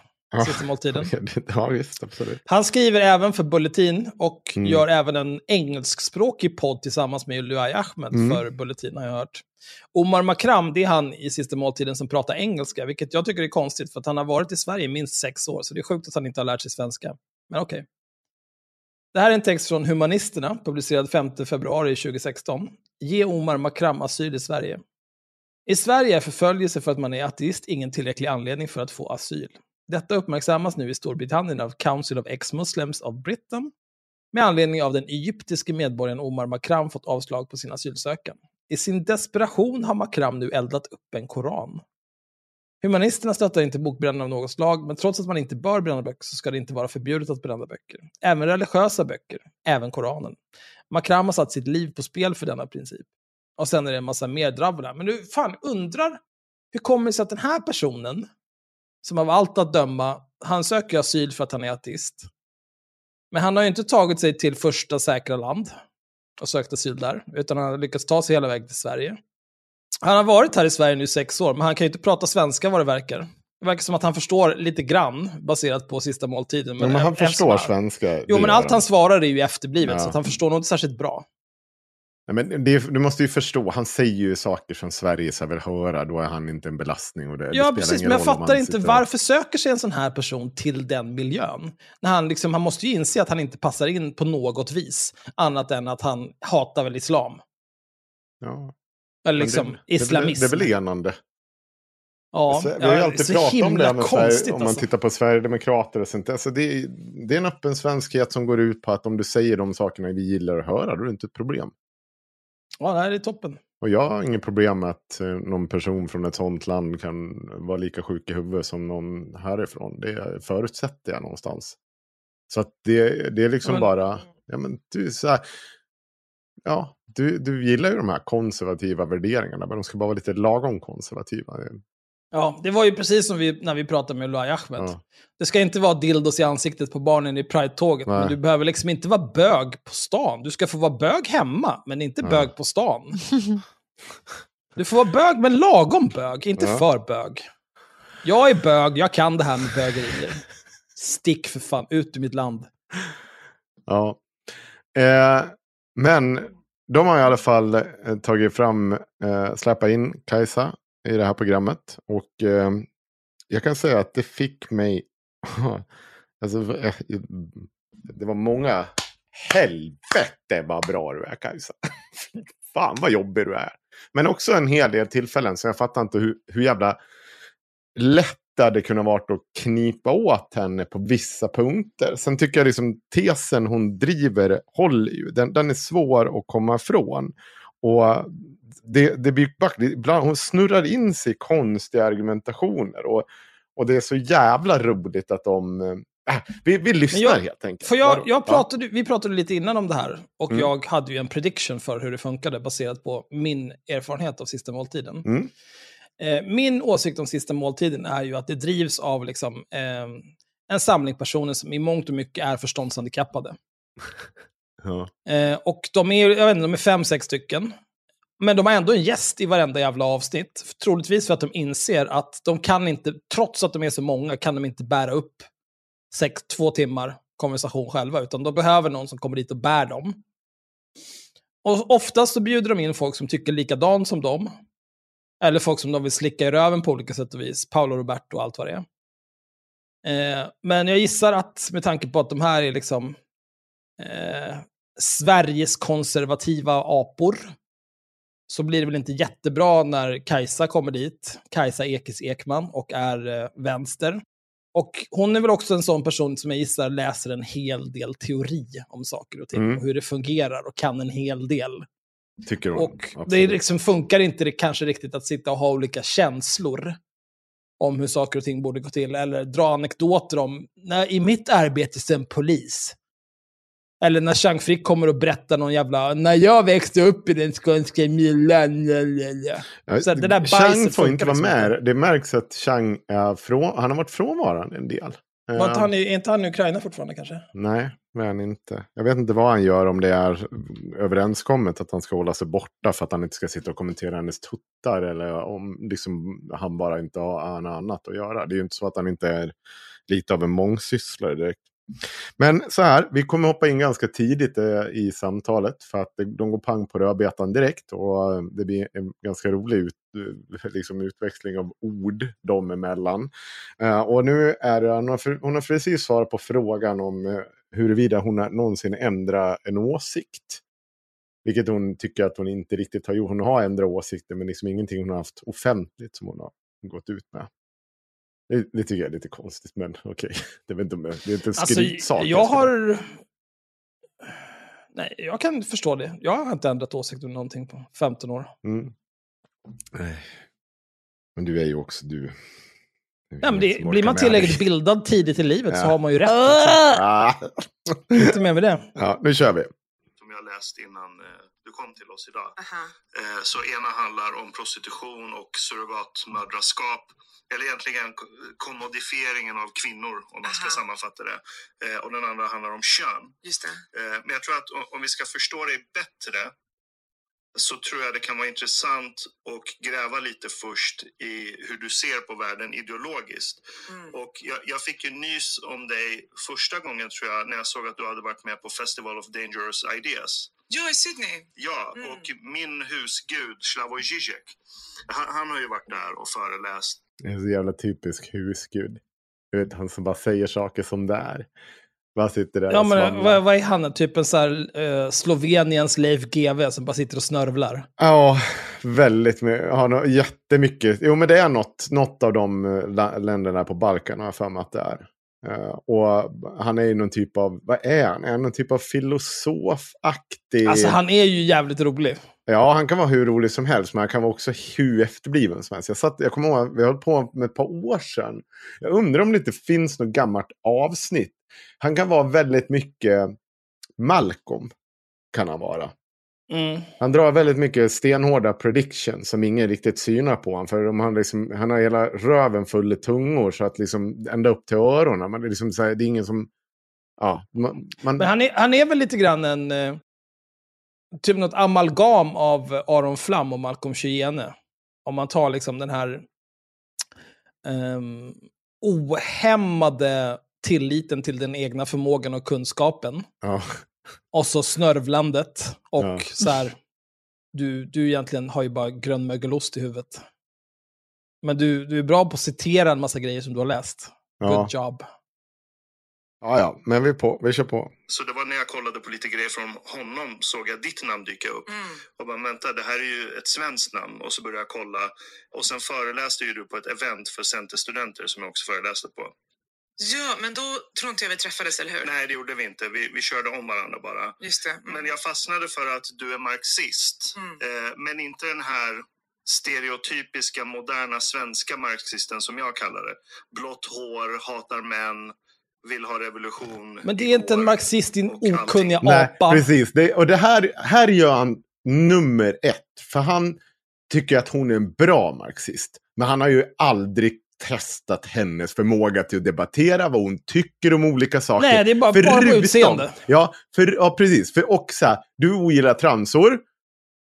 Sista måltiden. Ja, visst, absolut. Han skriver även för Bulletin och gör även en engelskspråkig podd tillsammans med Luai Ahmed för Bulletin, har jag hört. Omar Makram, det är han i Sista måltiden som pratar engelska, vilket jag tycker är konstigt för att han har varit i Sverige i minst 6 år, så det är sjukt att han inte har lärt sig svenska. Men okej. Det här är en text från Humanisterna, publicerad 5 februari 2016. Ge Omar Makram asyl i Sverige. I Sverige är förföljelse för att man är ateist ingen tillräcklig anledning för att få asyl. Detta uppmärksammas nu i Storbritannien av Council of Ex-Muslims of Britain med anledning av den egyptiske medborgaren Omar Makram fått avslag på sin asylsökan. I sin desperation har Makram nu eldat upp en koran. Humanisterna stöttar inte bokbränning av något slag, men trots att man inte bör bränna böcker så ska det inte vara förbjudet att bränna böcker. Även religiösa böcker, även koranen. Makram har satt sitt liv på spel för denna princip. Och sen är det en massa mer drabbla. Men du fan undrar, hur kommer det sig att den här personen, som av allt att döma, han söker asyl för att han är ateist. Men han har ju inte tagit sig till första säkra land och sökt asyl där, utan han har lyckats ta sig hela vägen till Sverige. Han har varit här i Sverige nu 6 år, men han kan ju inte prata svenska vad det verkar. Det verkar som att han förstår lite grann baserat på sista måltiden. Men han förstår svenska. Jo, men allt han svarar är ju efterblivet, ja. Så att han förstår nog inte särskilt bra. Nej, men du måste ju förstå, han säger ju saker som Sverige ska väl höra, då är han inte en belastning. Och det, ja, det precis, men jag fattar inte varför söker sig en sån här person till den miljön. När han måste ju inse att han inte passar in på något vis, annat än att han hatar väl islam. Ja. Eller det, islamism. Det är väl enande. Ja, så, vi har ju alltid pratat om det, konstigt, om man tittar på Sverigedemokrater och sånt. Alltså det är en öppen svenskhet som går ut på att om du säger de sakerna vi gillar att höra, då är det inte ett problem. Ja, det här är toppen. Och jag har inget problem med att någon person från ett sånt land kan vara lika sjuk i huvudet som någon härifrån. Det förutsätter jag någonstans. Så att det är liksom, ja, men... bara... Ja, men du, så här, ja, du gillar ju de här konservativa värderingarna, men de ska bara vara lite lagom konservativa. Ja, det var ju precis som när vi pratade med Ulay Ahmed. Ja. Det ska inte vara dildos i ansiktet på barnen i Pride-tåget. Nej. Men du behöver liksom inte vara bög på stan. Du ska få vara bög hemma, men inte bög på stan. Du får vara bög, men lagom bög. Inte för bög. Jag är bög, jag kan det här med bögerier. Stick för fan, ut ur mitt land. Ja. Men de har i alla fall tagit fram, släppa in Kajsa i det här programmet, och jag kan säga att det fick mig alltså, det var många helvete vad bra du är, Kajsa. Fan vad jobbig du är. Men också en hel del tillfällen så jag fattar inte hur jävla lätt det kunde ha varit att knipa åt henne på vissa punkter. Sen tycker jag liksom tesen hon driver håller ju. Den är svår att komma ifrån. Och det blir ibland, hon snurrar in sig i konstiga argumentationer, och det är så jävla roligt att de vi lyssnar helt enkelt. För vi pratade lite innan om det här, och jag hade ju en prediction för hur det funkade baserat på min erfarenhet av sista måltiden. Min åsikt om sista måltiden är ju att det drivs av liksom, en samling personer som i mångt och mycket är förståndshandikappade. Ja. Och de är, jag vet inte, de är 5-6 stycken. Men de har ändå en gäst i varenda jävla avsnitt. Troligtvis för att de inser att de kan inte, trots att de är så många, kan de inte bära upp 2 timmar konversation själva. Utan de behöver någon som kommer dit och bär dem. Och oftast så bjuder de in folk som tycker likadant som dem. Eller folk som de vill slicka i röven på olika sätt och vis. Paolo Roberto och allt vad det är. Men jag gissar att med tanke på att de här är liksom Sveriges konservativa apor, så blir det väl inte jättebra när Kajsa kommer dit. Kajsa Ekis Ekman, och är vänster. Och hon är väl också en sån person som jag gissar läser en hel del teori om saker och ting. Och hur det fungerar, och kan en hel del. Tycker hon. Och det liksom funkar inte det kanske riktigt att sitta och ha olika känslor om hur saker och ting borde gå till. Eller dra anekdoter om, när i mitt arbete som polis. Eller när Chang Frick kommer och berättar någon jävla, när jag växte upp i den skånska millan. Så det där Chang får inte vara med. Det märks att Chang är han har varit frånvarande en del. Är inte han i Ukraina fortfarande kanske? Nej, men inte. Jag vet inte vad han gör, om det är överenskommet att han ska hålla sig borta för att han inte ska sitta och kommentera hennes tuttar, eller om liksom, han bara inte har något annat att göra. Det är ju inte så att han inte är lite av en mångsysslare direkt. Men så här, vi kommer hoppa in ganska tidigt i samtalet för att de går pang på rödbetan direkt, och det blir en ganska rolig liksom utväxling av ord dem emellan. Och nu är det, hon har precis svarat på frågan om huruvida hon någonsin ändrar en åsikt. Vilket hon tycker att hon inte riktigt har gjort. Hon har ändrat åsikter, men liksom ingenting hon har haft offentligt som hon har gått ut med. Det tycker jag är lite konstigt, men okej. Det är inte en skrytsak. Jag har... Nej, jag kan förstå det. Jag har inte ändrat åsikt om någonting på 15 år. Mm. Nej. Men du är ju också... Ja, men det, blir man tillräckligt bildad tidigt i livet så har man ju rätt. Inte mer med det. Ja, nu kör vi. Som jag läste innan du kom till oss idag. Uh-huh. Så ena handlar om prostitution och surrogatmödraskap. Eller egentligen kommodifieringen av kvinnor, om man ska sammanfatta det. Och den andra handlar om kön. Just det. Men jag tror att om vi ska förstå det bättre, så tror jag det kan vara intressant att gräva lite först i hur du ser på världen ideologiskt. Mm. Och jag fick ju nys om dig första gången, tror jag, när jag såg att du hade varit med på Festival of Dangerous Ideas. Ja, i Sydney. Ja, och min husgud, Slavoj Žižek, han har ju varit där och föreläst. En så jävla typisk husgud. Jag vet, han som bara säger saker som där. Bara sitter där. Ja, men vad är han? Typ en så här Sloveniens Leif GV som bara sitter och snörvlar. Ja, väldigt. Har jättemycket. Jo, men det är något av de länderna på Balkan har jag för mig att det är. Och han är ju någon typ av, vad är han? Är han någon typ av filosofaktig? Alltså han är ju jävligt rolig. Ja, han kan vara hur rolig som helst, men han kan vara också hur efterbliven som helst. Jag kommer ihåg, vi höll på med ett par år sedan. Jag undrar om det inte finns något gammalt avsnitt. Han kan vara väldigt mycket Malcolm, kan han vara. Mm. Han drar väldigt mycket stenhårda predictions som ingen riktigt synar på honom, för han har hela röven full i tungor så att liksom ända upp till öronen. Man är liksom så här, det är ingen som Men han är väl lite grann en typ något amalgam av Aron Flam och Malcolm Chyene. Om man tar liksom den här ohämmade tilliten till den egna förmågan och kunskapen. Ja. Och så snörvlandet. Och så här, du egentligen har ju bara grönmögelost i huvudet. Men du är bra på att citera en massa grejer som du har läst. Ja. Good job. Ja, men vi kör på. Så det var när jag kollade på lite grejer från honom, såg jag ditt namn dyka upp. Mm. Och bara, vänta, det här är ju ett svenskt namn. Och så började jag kolla. Och sen föreläste ju du på ett event för centerstudenter som jag också föreläste på. Ja, men då tror inte jag vi träffades, eller hur? Nej, det gjorde vi inte. Vi körde om varandra bara. Just det. Mm. Men jag fastnade för att du är marxist. Mm. Men inte den här stereotypiska, moderna svenska marxisten som jag kallar det. Blått hår, hatar män, vill ha revolution. Men det är inte en marxist, din okunniga apa. Nej, precis. Och det här gör han nummer ett. För han tycker att hon är en bra marxist. Men han har ju aldrig testat hennes förmåga till att debattera vad hon tycker om olika saker. Nej, det är bara utseende. Precis. För också, du ogillar transor.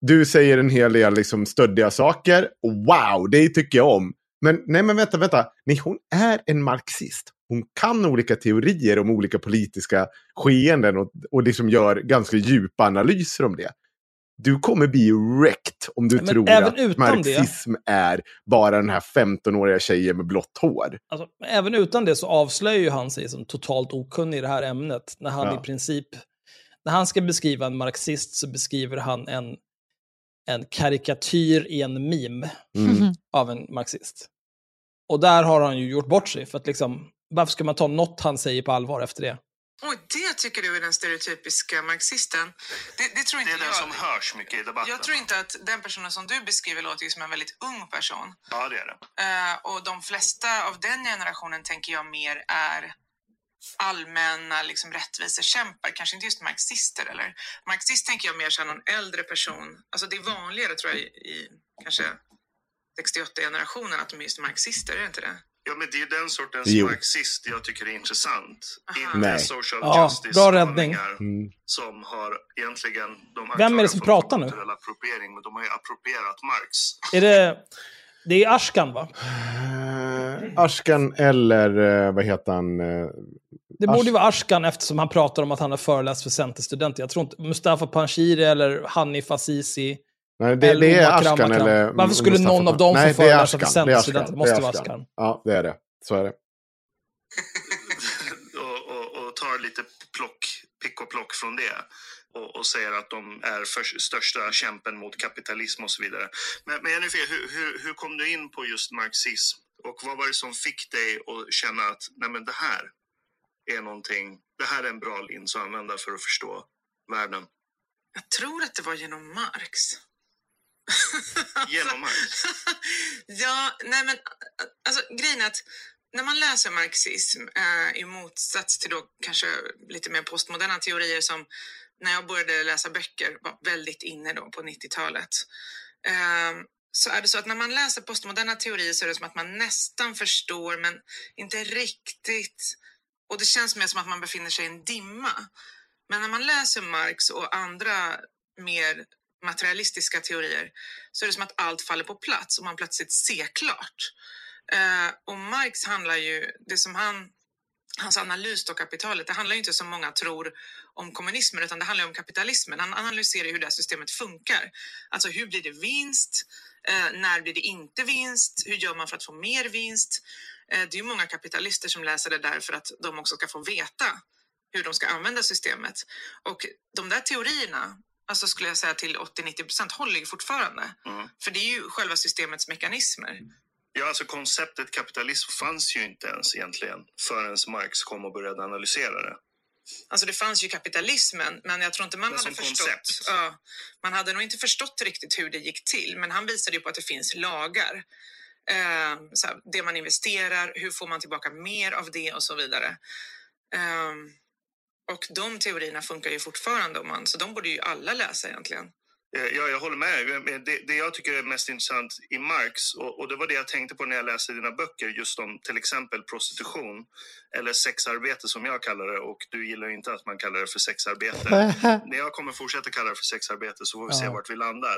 Du säger en hel del liksom stöddiga saker. Wow, det tycker jag om. Men nej, men vänta. Nej, hon är en marxist. Hon kan olika teorier om olika politiska skeenden och liksom gör ganska djupa analyser om det. Du kommer bli wrecked om du tror att marxism är bara den här 15-åriga tjejen med blått hår. Alltså, även utan det så avslöjar ju han sig som totalt okunnig i det här ämnet. När han i princip, när han ska beskriva en marxist så beskriver han en karikatyr i en meme av en marxist. Och där har han ju gjort bort sig. För att liksom, varför ska man ta något han säger på allvar efter det? Och det tycker du är den stereotypiska marxisten. Det tror inte jag. Det är den som hörs mycket i debatten. Jag tror inte att den personen som du beskriver låter som en väldigt ung person. Ja, det är det. Och de flesta av den generationen tänker jag mer är allmänna liksom, rättvisekämpar. Kanske inte just marxister, eller? Marxist tänker jag mer som någon äldre person. Alltså det är vanligare tror jag i kanske 68-generationen att de är just marxister, är det inte det? Ja, men det är den sortens marxist jag tycker är intressant. Inte social justice-ordningar som har egentligen... Vem är det som pratar nu? Men de har ju approprierat Marx. Det är Ashkan, va? Ashkan eller vad heter han? Det borde ju vara Ashkan eftersom han pratar om att han har föreläst för centerstudenter. Jag tror inte Mustafa Panjshiri eller Hanif Azizi... Nej, det är Ashkan eller... Varför skulle någon av dem få föreläsa för centerstudenter? Måste vara Ashkan. Ja, det är det. Så är det. och tar lite pick och plock från det. Och säger att de är största kämpen mot kapitalism och så vidare. Men Jennifer, hur kom du in på just marxism Och vad var det som fick dig att känna att nej men det här är någonting, det här är en bra lins att använda för att förstå världen? Jag tror att det var genom Marx. Genom Marx? Ja, nej men alltså grejen är att när man läser marxism i motsats till då kanske lite mer postmoderna teorier som när jag började läsa böcker var väldigt inne då på 90-talet. Så är det så att när man läser postmoderna teorier så är det som att man nästan förstår men inte riktigt. Och det känns mer som att man befinner sig i en dimma. Men när man läser Marx och andra mer materialistiska teorier så är det som att allt faller på plats och man plötsligt ser klart. Och Marx handlar ju, det som hans analys av kapitalet, det handlar ju inte som många tror om kommunismen utan det handlar om kapitalismen. Han analyserar hur det här systemet funkar. Alltså hur blir det vinst? När blir det inte vinst? Hur gör man för att få mer vinst? Det är ju många kapitalister som läser det där för att de också ska få veta hur de ska använda systemet. Och de där teorierna, alltså skulle jag säga till 80-90% håller ju fortfarande. Mm. För det är ju själva systemets mekanismer. Ja, alltså konceptet kapitalism fanns ju inte ens egentligen förrän Marx kom och började analysera det. Alltså det fanns ju kapitalismen, men jag tror inte man hade förstått. Ja, man hade nog inte förstått riktigt hur det gick till, men han visade ju på att det finns lagar. Så här, det man investerar, hur får man tillbaka mer av det och så vidare. Och de teorierna funkar ju fortfarande, så de borde ju alla läsa egentligen. Ja, jag håller med. Det jag tycker är mest intressant i Marx, och det var det jag tänkte på när jag läste dina böcker, just om till exempel prostitution eller sexarbete som jag kallar det, och du gillar ju inte att man kallar det för sexarbete. När jag kommer fortsätta kalla det för sexarbete så får vi se vart vi landar.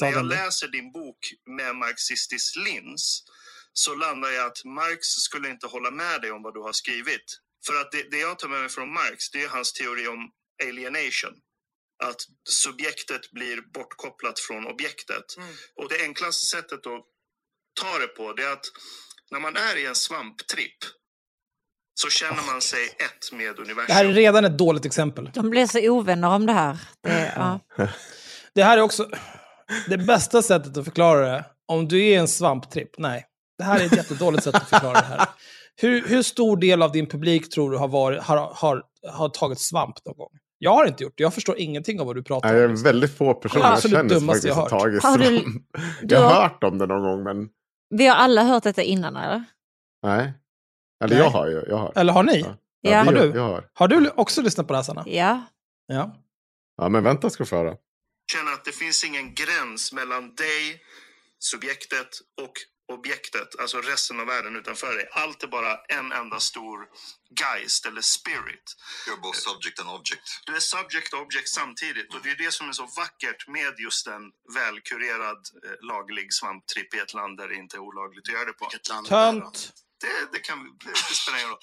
När jag läser din bok med marxistisk lins så landar jag att Marx skulle inte hålla med dig om vad du har skrivit. För att det jag tar med mig från Marx, det är hans teori om alienation. Att subjektet blir bortkopplat från objektet. Mm. Och det enklaste sättet att ta det på, det är att när man är i en svamptripp så känner man sig ett med universum. Det här är redan ett dåligt exempel. De blir så ovänner om det här. Det här är också det bästa sättet att förklara det. Om du är i en svamptripp, nej. Det här är ett jättedåligt sätt att förklara det här. Hur stor del av din publik tror du har tagit svamp någon gång? Jag har inte gjort det. Jag förstår ingenting av vad du pratar om. Det är väldigt få personer jag känner faktiskt har tagit svamp. Jag har hört om det någon gång, men... Vi har alla hört detta innan, eller? Nej. Eller jag har ju. Eller har ni? Ja. Ja. Har du? Jag har. Har du också lyssnat på det här, Sanna? Ja. Ja, men vänta ska föra. Jag känner att det finns ingen gräns mellan dig, subjektet och objektet, alltså resten av världen utanför dig. Allt är bara en enda stor geist eller spirit. You're both subject and object. Du är subject och object samtidigt, och det är det som är så vackert med just en välkurerad laglig svamptripp i ett land där det inte är olagligt att göra det på. Tönt! Det spelar ingen roll.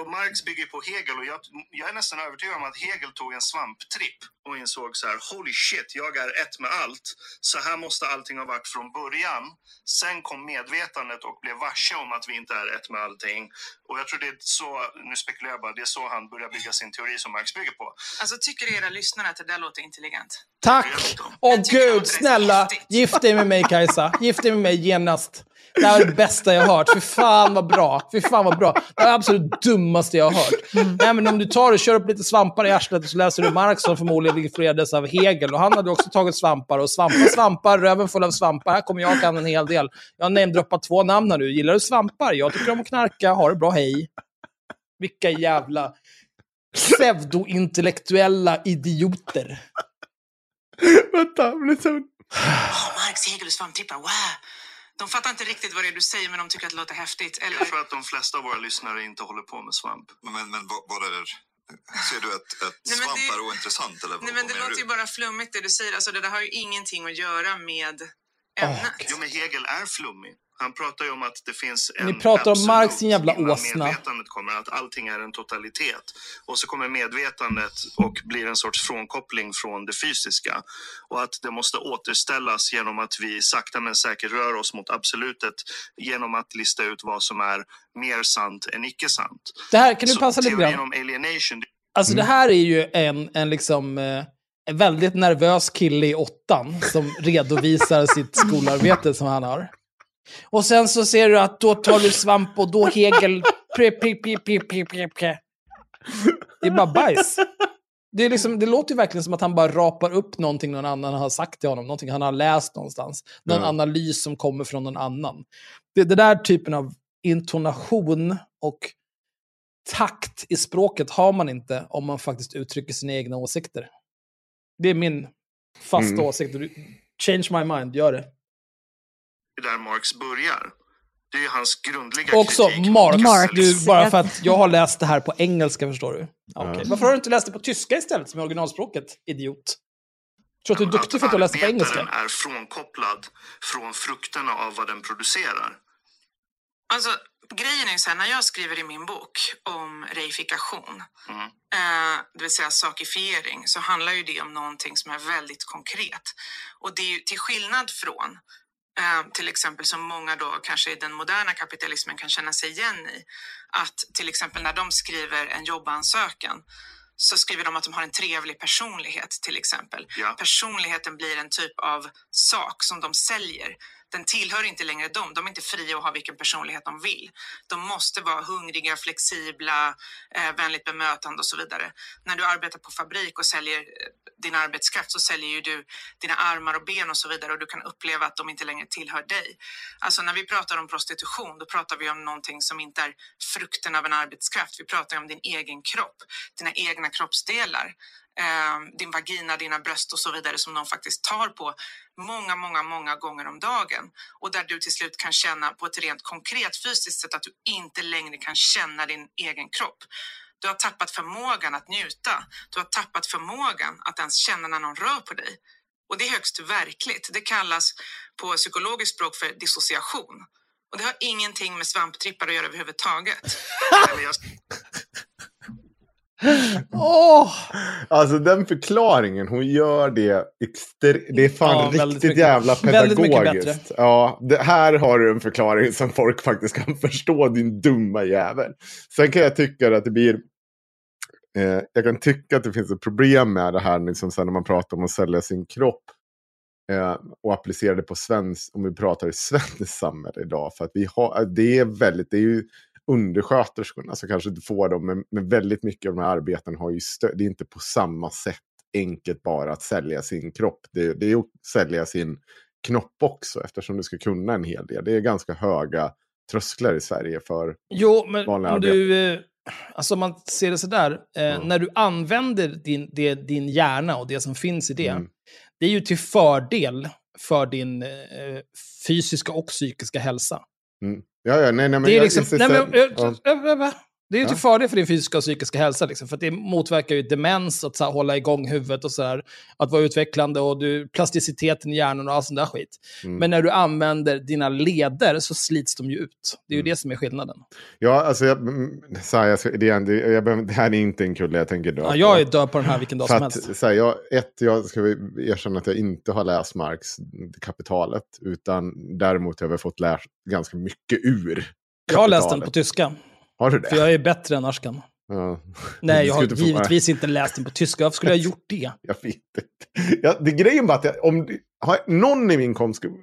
Och Marx bygger på Hegel, och jag är nästan övertygad om att Hegel tog en svamptripp och insåg så här: holy shit, jag är ett med allt. Så här måste allting ha varit från början. Sen kom medvetandet och blev varse om att vi inte är ett med allting. Och jag tror det är så, nu spekulerar jag bara, det är så han börjar bygga sin teori som Marx bygger på. Alltså tycker era lyssnare att det där låter intelligent? Tack! Åh gud, snälla, gift dig med mig, Kajsa. Gift dig med mig genast. Det här är det bästa jag har hört. Fy fan vad bra. Det är absolut dummaste jag har hört. Nej, men om du tar och kör upp lite svampar i arslet så läser du Marx, som förmodligen influerades av Hegel. Och han hade också tagit svampar, röven full av svampar. Här kommer jag och kan en hel del. Jag har namedroppat 2 namn här nu. Gillar du svampar? Jag tycker om att knarka. Ha det bra, hej. Vilka jävla pseudointellektuella idioter. Vänta, Marx, Hegel och svamptrippar, wow. De fattar inte riktigt vad det är du säger, men de tycker att det låter häftigt. Eller? Jag tror att de flesta av våra lyssnare inte håller på med svamp. Men vad är det? Ser du att svamp är ointressant? Eller nej, men det låter ju bara flummigt det du säger. Alltså det där har ju ingenting att göra med ämnet. Jo, men Hegel är flummig. Han pratar ju om att det finns en... Ni pratar om Marx, sin jävla åsna. Medvetandet kommer, att allting är en totalitet. Och så kommer medvetandet och blir en sorts frånkoppling från det fysiska. Och att det måste återställas genom att vi sakta men säkert rör oss mot absolutet. Genom att lista ut vad som är mer sant än icke sant. Det här, kan du passa lite grann? Om alienation... Alltså det här är ju en liksom... En väldigt nervös kille i 8:an som redovisar sitt skolarbete som han har. Och sen så ser du att då tar du svamp och då Hegel. Det är bara bajs. Det är liksom, det låter ju verkligen som att han bara rapar upp någonting någon annan har sagt till honom. Någonting han har läst någonstans. Någon analys som kommer från någon annan. Det där typen av intonation och takt i språket har man inte om man faktiskt uttrycker sina egna åsikter. Det är min fasta åsikt. Change my mind, gör det. Där Marx börjar. Det är hans grundläggande också kritik. Marx. Du, bara för att jag har läst det här på engelska, förstår du. Okay. Varför har du inte läst det på tyska istället som är originalspråket, idiot? Jag tror att du är duktig för att du läst det på engelska. Arbetaren är frånkopplad från frukterna av vad den producerar. Alltså, grejen är ju så här, när jag skriver i min bok om reifikation, det vill säga sakifiering, så handlar ju det om någonting som är väldigt konkret. Och det är ju till skillnad från till exempel som många då kanske i den moderna kapitalismen kan känna sig igen i, att till exempel när de skriver en jobbansökan så skriver de att de har en trevlig personlighet till exempel. Ja. Personligheten blir en typ av sak som de säljer. Den tillhör inte längre dem. De är inte fria att ha vilken personlighet de vill. De måste vara hungriga, flexibla, vänligt bemötande och så vidare. När du arbetar på fabrik och säljer din arbetskraft så säljer ju du dina armar och ben och så vidare, och du kan uppleva att de inte längre tillhör dig. Alltså när vi pratar om prostitution, då pratar vi om någonting som inte är frukten av en arbetskraft. Vi pratar om din egen kropp, dina egna kroppsdelar. Din vagina, dina bröst och så vidare, som de faktiskt tar på många, många, många gånger om dagen, och där du till slut kan känna på ett rent konkret fysiskt sätt att du inte längre kan känna din egen kropp. Du har tappat förmågan att njuta, du har tappat förmågan att ens känna när någon rör på dig, och det är högst verkligt. Det kallas på psykologiskt språk för dissociation, och det har ingenting med svamptrippar att göra överhuvudtaget. Alltså den förklaringen hon gör, det är fan riktigt mycket, jävla pedagogiskt. Ja, det här har du en förklaring som folk faktiskt kan förstå, din dumma jävel. Sen kan jag tycka att det blir jag kan tycka att det finns ett problem med det här liksom, sen när man pratar om att sälja sin kropp och applicera det på svensk, om vi pratar i svenskt samhälle idag, för att vi har, det är ju undersköterskorna, så kanske du får dem, men väldigt mycket av de här arbeten har ju det är inte på samma sätt enkelt bara att sälja sin kropp. Det är att sälja sin knopp också, eftersom du ska kunna en hel del. Det är ganska höga trösklar i Sverige för vanliga arbeten. Alltså man ser det sådär, när du använder din hjärna och det som finns i det, det är ju till fördel för din fysiska och psykiska hälsa. Det är ju till fördel för din fysiska och psykiska hälsa liksom, för att det motverkar ju demens, att så här, hålla igång huvudet och så här, att vara utvecklande och plasticiteten i hjärnan och all sån där skit. Men när du använder dina leder så slits de ju ut. Det är ju det som är skillnaden. Ja, alltså det här är inte en kulle jag tänker dö. Ja, jag är död på den här vilken dag som helst. Så här, jag ska erkänna att jag inte har läst Marx Kapitalet, utan däremot har jag fått lära ganska mycket ur Kapitalet. Jag har läst den på tyska. Har du det? För jag är bättre än Arskan. Ja. Nej, jag har givetvis inte läst den på tyska. Varför skulle jag ha gjort det? Jag vet inte. Det grejen var att om någon i min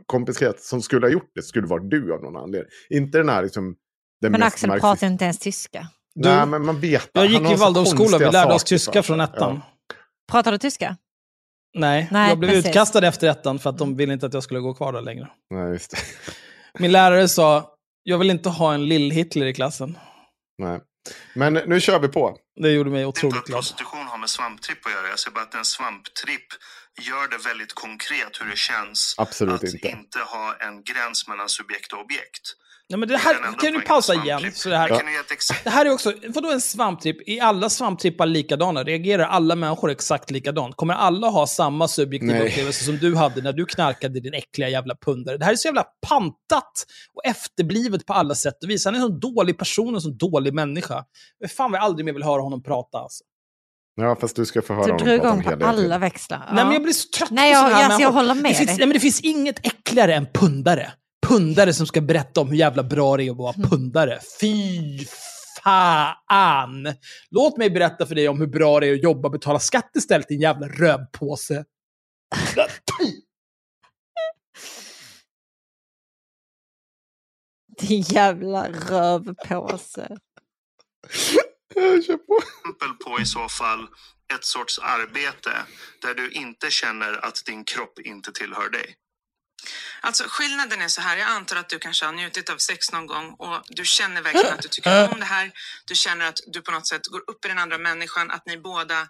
kompiskrets som skulle ha gjort det, skulle vara du av någon anledning. Inte den här liksom... Men Axel pratar inte ens tyska. Nej, men man vet. Jag gick i Waldorfskola, vi lärde oss tyska från ettan. Ja. Pratar du tyska? Nej, jag blev utkastad efter ettan för att de ville inte att jag skulle gå kvar där längre. Nej, just det. Min lärare sa, jag vill inte ha en lill-Hitler i klassen. Nej, men nu kör vi på. Det gjorde mig otroligt glad. Inte att prostitution har med svamptripp att göra. Jag säger bara att en svamptripp gör det väldigt konkret hur det känns. Absolut att inte ha en gräns mellan subjekt och objekt. Nej, men det här kan du pausa igen. Så det här. Ja. Det här är också, vadå en svamptripp? Är alla svamptrippar likadana? Reagerar alla människor exakt likadant? Kommer alla ha samma subjektiva upplevelse som du hade när du knarkade din äckliga jävla pundare? Det här är så jävla pantat och efterblivet på alla sätt och vis. Han är en sån dålig person och så dålig människa. Men fan vad jag aldrig mer vill höra honom prata alltså. Ja, fast du ska få höra honom prata om hela alla växlar. Ja. Nej, men jag blir så trött på sådana här människor. Jag håller med dig. Nej, men det finns inget äckligare än pundare. Pundare som ska berätta om hur jävla bra det är att vara pundare. Fy fan! Låt mig berätta för dig om hur bra det är att jobba och betala skatt istället, din jävla rövpåse. Din jävla rövpåse. Jag kör på. Exempel på i så fall ett sorts arbete där du inte känner att din kropp inte tillhör dig. Alltså skillnaden är så här, jag antar att du kanske har njutit av sex någon gång och du känner verkligen att du tycker om det här. Du känner att du på något sätt går upp i den andra människan, att ni båda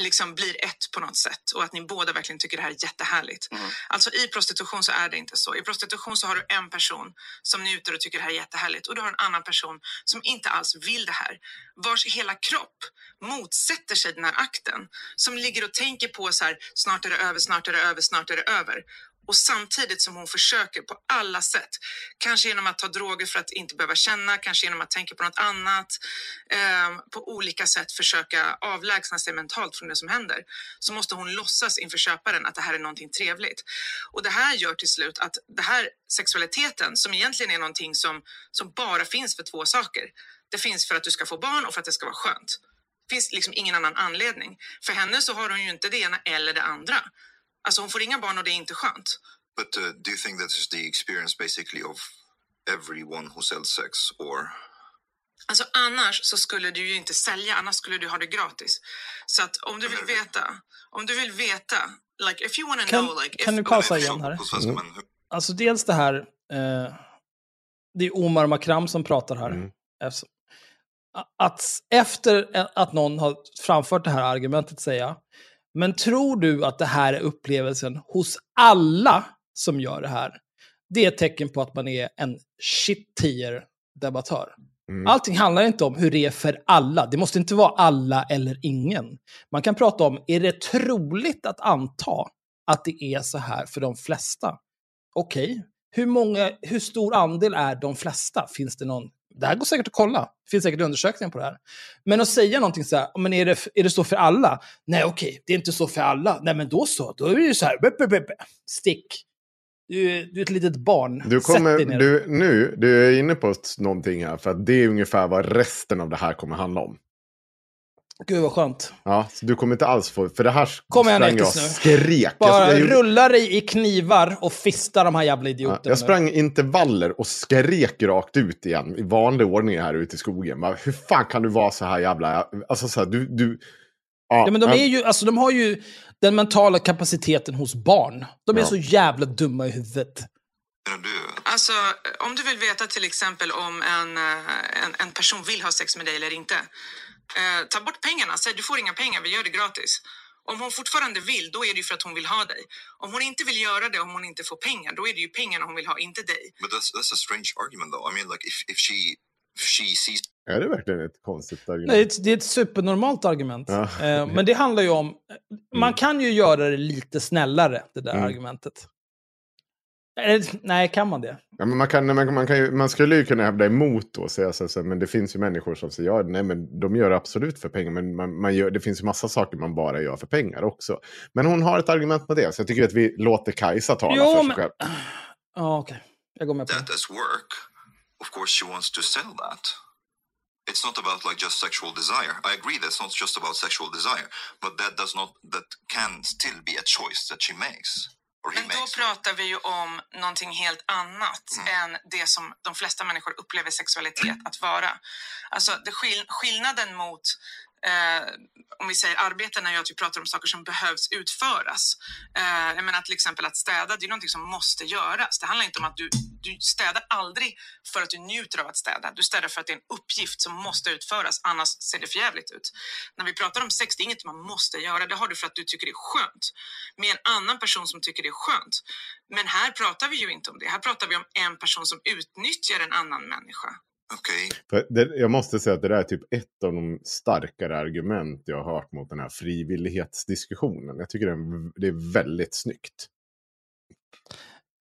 liksom blir ett på något sätt och att ni båda verkligen tycker det här är jättehärligt. Mm. Alltså i prostitution så är det inte så. I prostitution så har du en person som njuter och tycker det här är jättehärligt och du har en annan person som inte alls vill det här. Vars hela kropp motsätter sig den här akten. Som ligger och tänker på så här, snart är det över, snart är det över, snart är det över. Och samtidigt som hon försöker på alla sätt, kanske genom att ta droger för att inte behöva känna, kanske genom att tänka på något annat, på olika sätt försöka avlägsna sig mentalt från det som händer, så måste hon låtsas inför köparen att det här är någonting trevligt. Och det här gör till slut att det här sexualiteten, som egentligen är någonting som bara finns för två saker. Det finns för att du ska få barn och för att det ska vara skönt. Det finns liksom ingen annan anledning. För henne så har hon ju inte det ena eller det andra. Alltså hon får inga barn och det är inte skönt. But do you think that is the experience basically of everyone who sells sex or? Alltså annars så skulle du ju inte sälja, annars skulle du ha det gratis. Så att om du vill veta, like if you wanna know like kan if, du pausa igen här? Mm. Alltså dels det här det är Omar Makram som pratar här. Mm. Efter att någon har framfört det här argumentet säga, men tror du att det här är upplevelsen hos alla som gör det här? Det är ett tecken på att man är en shit-tier-debattör. Mm. Allting handlar inte om hur det är för alla. Det måste inte vara alla eller ingen. Man kan prata om, är det troligt att anta att det är så här för de flesta? Okej. Hur stor andel är de flesta? Finns det någon? Det här går säkert att kolla. Det finns säkert undersökningar på det här. Men att säga någonting så här, men är det så för alla? Nej, okej, det är inte så för alla. Nej, men då är det ju så här, stick. Du är ett litet barn. Du är inne på någonting här, för att det är ungefär vad resten av det här kommer handla om. Gud vad skönt. Ja, så du kommer inte alls få, för det här kommer jag skrek. Bara rulla dig i knivar och fista de här jävla idioterna. Ja, jag sprang intervaller och skrek rakt ut igen i vanlig ordning här ute i skogen. Men hur fan kan du vara så här jävla, alltså så här, du ja, men de är ju, alltså de har ju den mentala kapaciteten hos barn. De är så jävla dumma i huvudet. Alltså, om du vill veta till exempel om en person vill ha sex med dig eller inte. Ta bort pengarna, säg du får inga pengar, vi gör det gratis. Om hon fortfarande vill, då är det ju för att hon vill ha dig. Om hon inte vill göra det, om hon inte får pengar, då är det ju pengarna hon vill ha, inte dig. But that's a strange argument though. I mean like if she sees. Är det verkligen ett konstigt argument? Nej, det är ett supernormalt argument. Ja. Men det handlar ju om, man kan ju göra det lite snällare, det där argumentet. Nej, kan man det? Ja, men man skulle ju kunna hävda emot då, säga så, men det finns ju människor som säger ja, nej, men de gör det absolut för pengar, men det finns ju massa saker man bara gör för pengar också. Men hon har ett argument med det, så jag tycker att vi låter Kajsa tala för sig själv. Ja, okej. Jag går med på det. That as work, of course she wants to sell that. It's not about like just sexual desire. I agree that it's not just about sexual desire, but that can still be a choice that she makes. Men då pratar vi ju om någonting helt annat än det som de flesta människor upplever sexualitet att vara. Alltså skillnaden mot, om vi säger arbeten, är ju att vi pratar om saker som behövs utföras. Jag menar till exempel att städa, det är någonting som måste göras. Det handlar inte om att du städar aldrig för att du njuter av att städa. Du städar för att det är en uppgift som måste utföras, annars ser det för jävligt ut. När vi pratar om sex, det är inget man måste göra. Det har du för att du tycker det är skönt. Med en annan person som tycker det är skönt. Men här pratar vi ju inte om det. Här pratar vi om en person som utnyttjar en annan människa. Okay. Jag måste säga att det där är typ ett av de starkare argument jag har hört mot den här frivillighetsdiskussionen. Jag tycker det är väldigt snyggt.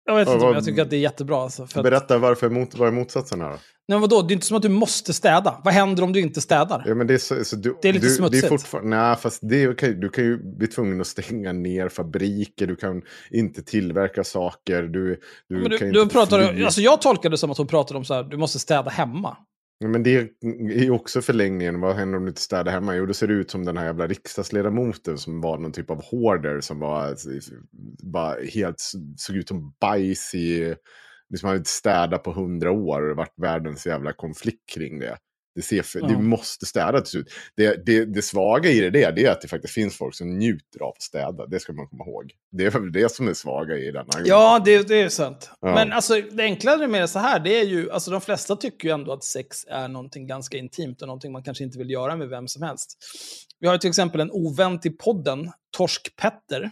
Jag vet inte om jag tycker att det är jättebra. Alltså, för berätta vad är motsatsen här då? Nej, vadå? Det är inte som att du måste städa. Vad händer om du inte städar? Ja, men det är, så det är lite smutsigt. Nej, fast du kan ju bli tvungen att stänga ner fabriker. Du kan inte tillverka saker. Jag tolkar det som att hon pratar om så här, du måste städa hemma. Ja, men det är ju också förlängningen. Vad händer om du inte städar hemma? Jo, då ser det ut som den här jävla riksdagsledamoten som var någon typ av hoarder som bara såg ut som bajs i liksom hade städat på 100 år och varit världens jävla konflikt kring det. Det måste städa till slut. Det svaga i det är att det faktiskt finns folk som njuter av att städa. Det ska man komma ihåg. Det är det som är svaga i denna. Ja, det är sant. Ja. Men alltså, det enklare med det så här, det är ju, alltså de flesta tycker ju ändå att sex är någonting ganska intimt och någonting man kanske inte vill göra med vem som helst. Vi har till exempel en ovän till podden, Torskpetter,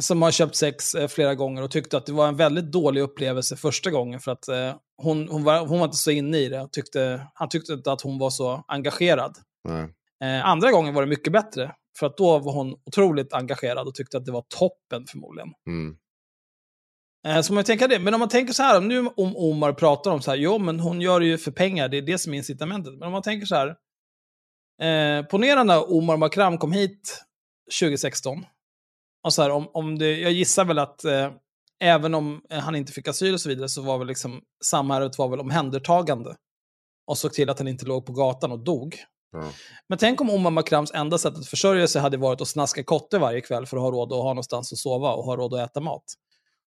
som har köpt sex flera gånger och tyckte att det var en väldigt dålig upplevelse första gången för att hon var inte så inne i det. Han tyckte inte att hon var så engagerad. Nej. Andra gången var det mycket bättre för att då var hon otroligt engagerad och tyckte att det var toppen förmodligen. Mm. Så man tänker det. Men om man tänker så här, om Omar pratar om så här, jo men hon gör det ju för pengar, det är det som är incitamentet. Men om man tänker så här, ponera när Omar Makram kom hit 2016. Och så här, jag gissar väl att även om han inte fick asyl och så vidare så var väl liksom samhället var väl omhändertagande och såg till att han inte låg på gatan och dog. Mm. Men tänk om Omar Makrams enda sätt att försörja sig hade varit att snaska kotte varje kväll för att ha råd att ha någonstans att sova och ha råd att äta mat.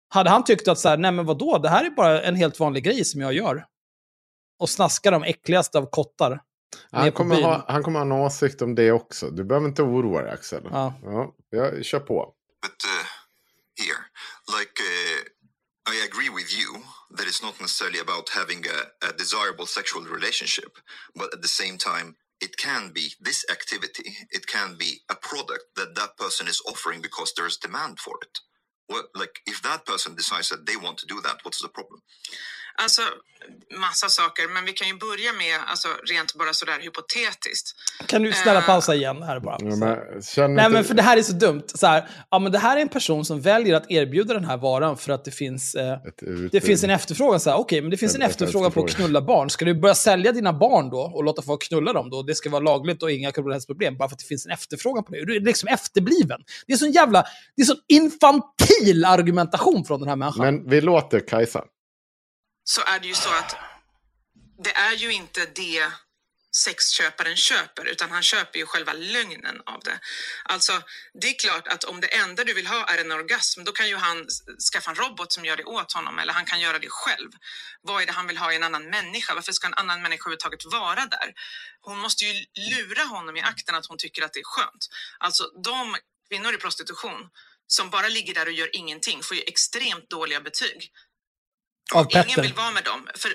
Hade han tyckt att så här, nej men vadå, det här är bara en helt vanlig grej som jag gör. Och snaska de äckligaste av kottar. Han kommer ha en åsikt om det också. Du behöver inte oroa dig, Axel. Ja, jag kör på. But here, like, I agree with you that it's not necessarily about having a desirable sexual relationship, but at the same time, it can be this activity. It can be a product that person is offering because there's demand for it. Well, like, if that person decides that they want to do that, what's the problem? Alltså, massa saker, men vi kan ju börja med alltså, rent bara sådär hypotetiskt. Kan du snälla pausa igen här bara? Nej men för det här är så dumt. Så här, ja, men det här är en person som väljer att erbjuda den här varan för att det finns, en efterfrågan. Så här, okej, men det finns en efterfrågan på att knulla barn. Ska du börja sälja dina barn då och låta folk knulla dem då? Det ska vara lagligt och inga problem bara för att det finns en efterfrågan på det. Du är liksom efterbliven. Det är sån infantil argumentation från den här människan. Men vi låter Kajsa. Så är det ju så att det är ju inte det sexköparen köper, utan han köper ju själva lögnen av det. Alltså, det är klart att om det enda du vill ha är en orgasm, då kan ju han skaffa en robot som gör det åt honom, eller han kan göra det själv. Vad är det han vill ha i en annan människa? Varför ska en annan människa överhuvudtaget vara där? Hon måste ju lura honom i akten att hon tycker att det är skönt. Alltså, de kvinnor i prostitution som bara ligger där och gör ingenting får ju extremt dåliga betyg. Ingen vill vara med dem, för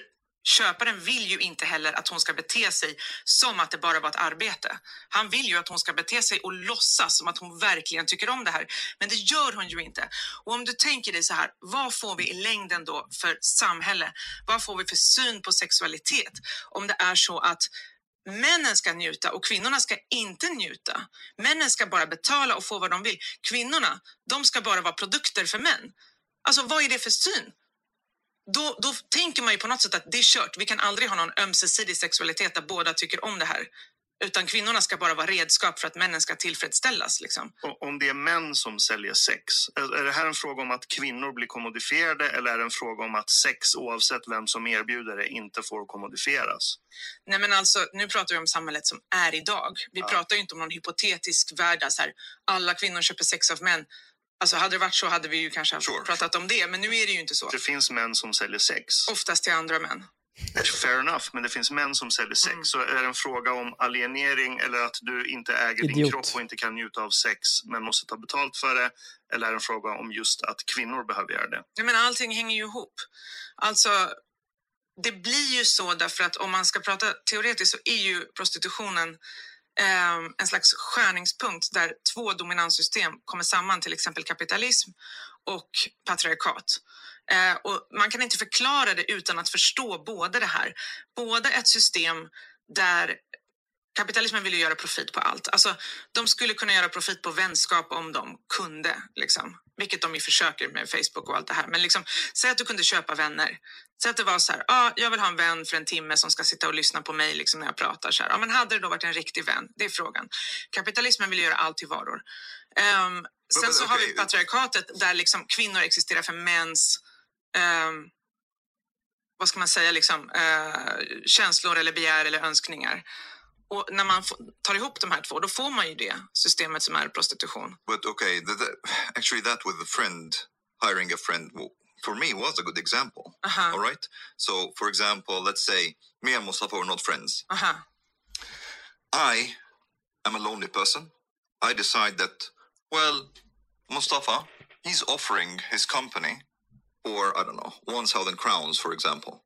köparen vill ju inte heller att hon ska bete sig som att det bara var ett arbete. Han vill ju att hon ska bete sig och låtsas som att hon verkligen tycker om det här, men det gör hon ju inte. Och om du tänker dig så här, vad får vi i längden då för samhälle? Vad får vi för syn på sexualitet? Om det är så att männen ska njuta och kvinnorna ska inte njuta. Männen ska bara betala och få vad de vill. Kvinnorna, de ska bara vara produkter för män. Alltså, vad är det för syn? Då tänker man ju på något sätt att det är kört. Vi kan aldrig ha någon ömsesidig sexualitet där båda tycker om det här. Utan kvinnorna ska bara vara redskap för att männen ska tillfredsställas. Liksom. Om det är män som säljer sex, är det här en fråga om att kvinnor blir kommodifierade, eller är det en fråga om att sex, oavsett vem som erbjuder det, inte får kommodifieras? Nej, men alltså, nu pratar vi om samhället som är idag. Vi pratar ju inte om någon hypotetisk värld där så här, alla kvinnor köper sex av män. Alltså hade det varit så hade vi ju kanske pratat om det, men nu är det ju inte så. Det finns män som säljer sex. Oftast till andra män. Fair enough, men det finns män som säljer sex. Så är det en fråga om alienering, eller att du inte äger din kropp och inte kan njuta av sex men måste ta betalt för det, eller är det en fråga om just att kvinnor behöver göra det? Jag menar, allting hänger ju ihop. Alltså, det blir ju så därför att om man ska prata teoretiskt så är ju prostitutionen en slags skärningspunkt där två dominanssystem kommer samman, till exempel kapitalism och patriarkat. Och man kan inte förklara det utan att förstå både det här. Både ett system där kapitalismen vill göra profit på allt. Alltså, de skulle kunna göra profit på vänskap om de kunde, liksom. Vilket de ju försöker med Facebook och allt det här. Men liksom, säg att du kunde köpa vänner. Säg att det var så här, jag vill ha en vän för en timme som ska sitta och lyssna på mig liksom, när jag pratar. Så här. Ja, men hade det då varit en riktig vän? Det är frågan. Kapitalismen vill göra allt till varor. Sen så har vi patriarkatet där liksom, kvinnor existerar för mäns... vad ska man säga? Liksom, känslor eller begär eller önskningar. Och när man tar ihop de här två, då får man ju det systemet som är prostitution. But okay, actually that with a friend hiring a friend for me was a good example. Uh-huh. All right. So, for example, let's say me and Mustafa were not friends. Uh-huh. I am a lonely person. I decide that, well, Mustafa, he's offering his company for, I don't know, 1,000 crowns, for example.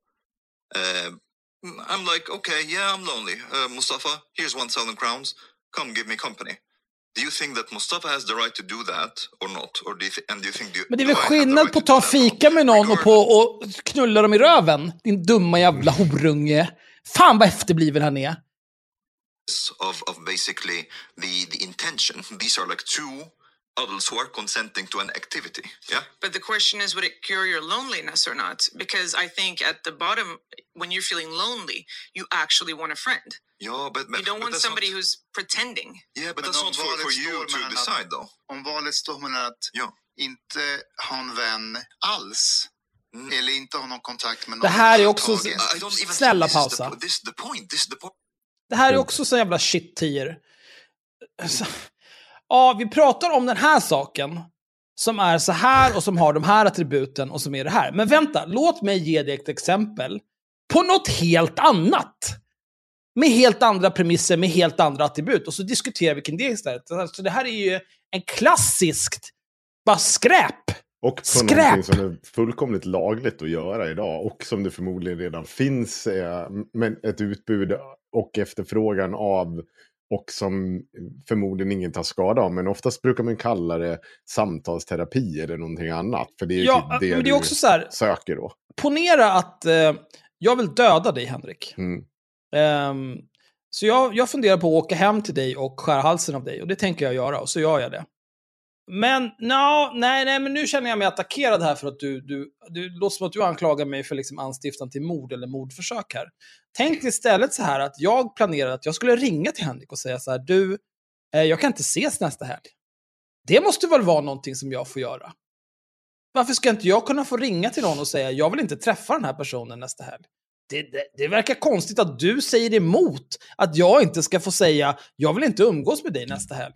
I'm like, okay, yeah, I'm lonely. Mustafa, here's 1,000 crowns. Come give me company. Do you think that Mustafa has the right to do that or not? Or do you and do you think you... Men det är väl skillnad på att ta fika med någon och på och knulla dem i röven. Din dumma jävla horunge. Fan vad efterbliven han är. Of basically the intention. These are like two adults who are consenting to an activity. Yeah. But the question is, would it cure your loneliness or not? Because I think at the bottom, when you're feeling lonely, you actually want a friend. Ja, but, you don't want somebody not... who's pretending. Yeah, but that's not for you to decide, though. Om valet står mellan att inte ha en vän alls eller inte ha någon kontakt med någon. Det här är också snälla pausa. Det här är också så jävla shit-tier. Ja, vi pratar om den här saken som är så här och som har de här attributen och som är det här. Men vänta, låt mig ge dig ett exempel på något helt annat. Med helt andra premisser, med helt andra attribut. Och så diskuterar vi kring det istället. Alltså, det här är ju en klassiskt bara skräp. Och på skräp. Någonting som är fullkomligt lagligt att göra idag. Och som det förmodligen redan finns men ett utbud och efterfrågan av. Och som förmodligen ingen tar skada av. Men oftast brukar man kalla det samtalsterapi eller någonting annat. För det är typ det, men det är också så här, söker då. Ponera att jag vill döda dig, Henrik. Mm. Så jag funderar på att åka hem till dig och skära halsen av dig. Och det tänker jag göra, och så gör jag det. Men nej, men nu känner jag mig attackerad här för att du låter som att du anklagar mig för liksom anstiftan till mord eller mordförsök här. Tänk istället så här att jag planerade att jag skulle ringa till Henrik och säga så här: du, jag kan inte ses nästa helg. Det måste väl vara någonting som jag får göra. Varför ska inte jag kunna få ringa till någon och säga jag vill inte träffa den här personen nästa helg? Det verkar konstigt att du säger emot att jag inte ska få säga jag vill inte umgås med dig nästa helg.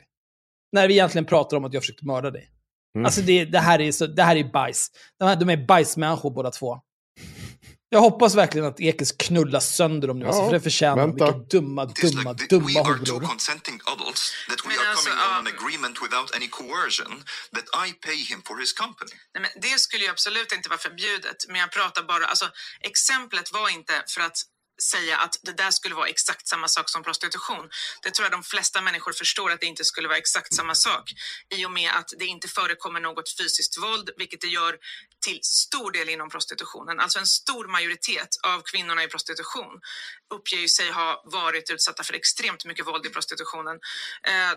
När vi egentligen pratar om att jag försökte mörda dig. Mm. Alltså det här är bajs. De är bajsmänniskor båda två. Jag hoppas verkligen att Ekis knullas sönder om nu. Alltså, för det förtjänar mycket dumma horor. We are two consenting adults that we are coming on an agreement without any coercion that I pay him for his company. Nej, men det skulle ju absolut inte vara förbjudet. Men jag pratar bara, alltså exemplet var inte för att säga att det där skulle vara exakt samma sak som prostitution. Det tror jag de flesta människor förstår, att det inte skulle vara exakt samma sak, i och med att det inte förekommer något fysiskt våld, vilket det gör till stor del inom prostitutionen. Alltså en stor majoritet av kvinnorna i prostitution uppger ju sig ha varit utsatta för extremt mycket våld i prostitutionen.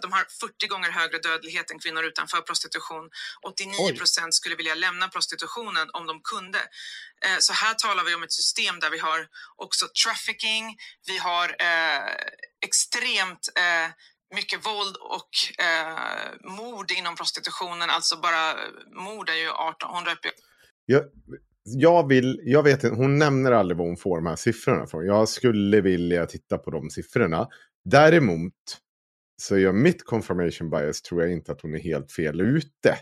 De har 40 gånger högre dödlighet än kvinnor utanför prostitution. 89% skulle vilja lämna prostitutionen om de kunde. Så här talar vi om ett system där vi har också trafficking, vi har extremt mycket våld och mord inom prostitutionen. Alltså bara mord är ju 1800. Jag vet inte, hon nämner aldrig vad hon får de här siffrorna från. Jag skulle vilja titta på de siffrorna. Däremot så gör mitt confirmation bias, tror jag inte att hon är helt fel ute.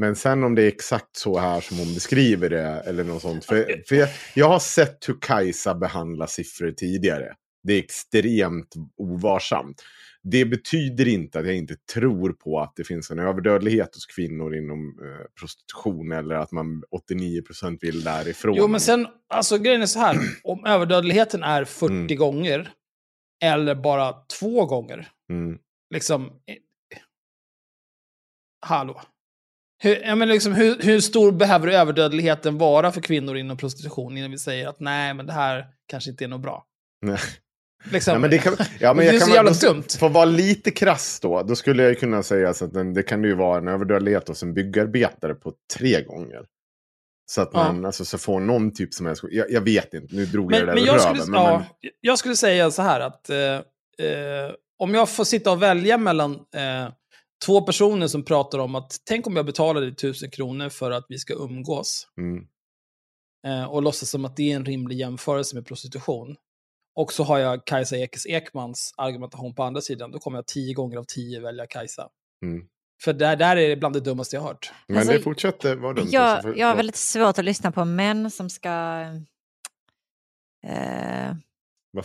Men sen om det är exakt så här som hon beskriver det eller något sånt. För jag har sett hur Kajsa behandlar siffror tidigare. Det är extremt ovarsamt. Det betyder inte att jag inte tror på att det finns en överdödlighet hos kvinnor inom prostitution, eller att man 89% vill därifrån. Jo, men sen, alltså grejen är så här. Om överdödligheten är 40 gånger eller bara 2 gånger. Mm. Liksom, hallå. Hur stor behöver överdödligheten vara för kvinnor inom prostitution innan vi säger att nej, men det här kanske inte är något bra? Nej. Liksom. Nej, men det kan, ja, men det jag kan få vara lite krass då skulle jag kunna säga så att det kan ju vara en överdödlighet hos en byggarbetare på 3 gånger. Så att man alltså så får någon typ som jag vet inte, nu drog jag det där röven. Jag skulle säga så här att om jag får sitta och välja mellan 2 personer som pratar om att tänk om jag betalar dig 1 000 kronor för att vi ska umgås och låtsas som att det är en rimlig jämförelse med prostitution, och så har jag Kajsa Ekis Ekmans argumentation på andra sidan, då kommer jag 10 gånger av 10 välja Kajsa. För där är det bland det dummaste jag har hört. Men alltså, det fortsätter vara dumt. Jag har väldigt svårt att lyssna på män som ska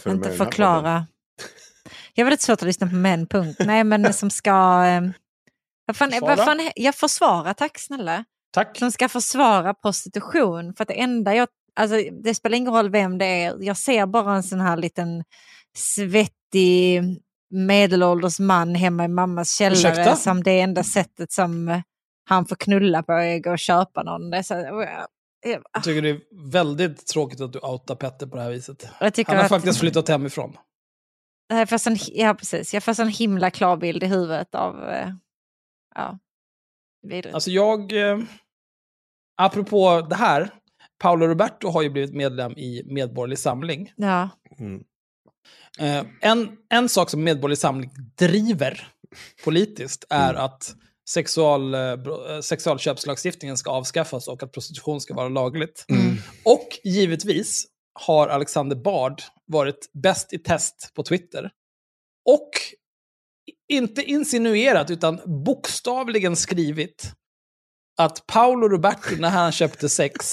inte förklara. Jag har väldigt svårt att lyssna på män, punkt. Nej, men som ska... Vad fan, jag försvarar, tack snälla. Tack. Som ska försvara prostitution. För att det enda jag... Alltså, det spelar ingen roll vem det är. Jag ser bara en sån här liten svettig medelålders man hemma i mammas källare. Ursäkta? Som det enda sättet som han får knulla på är att gå och köpa någon. Det så, jag tycker det är väldigt tråkigt att du outar Petter på det här viset. Han har faktiskt flyttat hemifrån. Ja, precis. Jag får sån himla klar bild i huvudet av... Ja. Alltså apropå det här, Paolo Roberto har ju blivit medlem i Medborgerlig samling. Ja. Mm. En sak som Medborgerlig samling driver politiskt är att sexualköpslagstiftningen ska avskaffas och att prostitution ska vara lagligt. Mm. Och givetvis har Alexander Bard varit bäst i test på Twitter. Och inte insinuerat utan bokstavligen skrivit att Paolo Roberto när han köpte sex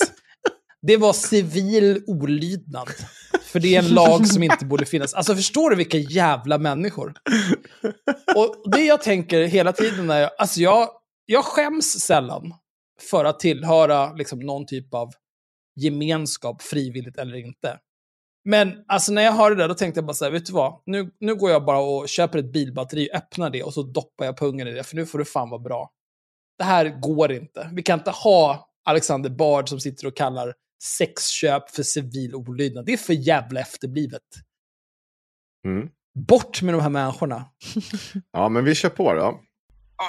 det var civil olydnad. För det är en lag som inte borde finnas. Alltså förstår du vilka jävla människor? Och det jag tänker hela tiden är alltså jag skäms sällan för att tillhöra liksom någon typ av gemenskap frivilligt eller inte. Men alltså när jag hörde det där, då tänkte jag bara så här, vet du vad? Nu går jag bara och köper ett bilbatteri, öppnar det och så doppar jag pungen i det. För nu får det fan vara bra. Det här går inte. Vi kan inte ha Alexander Bard som sitter och kallar sexköp för civil olydnad. Det är för jävla efterblivet. Mm. Bort med de här människorna. Ja, men vi kör på då.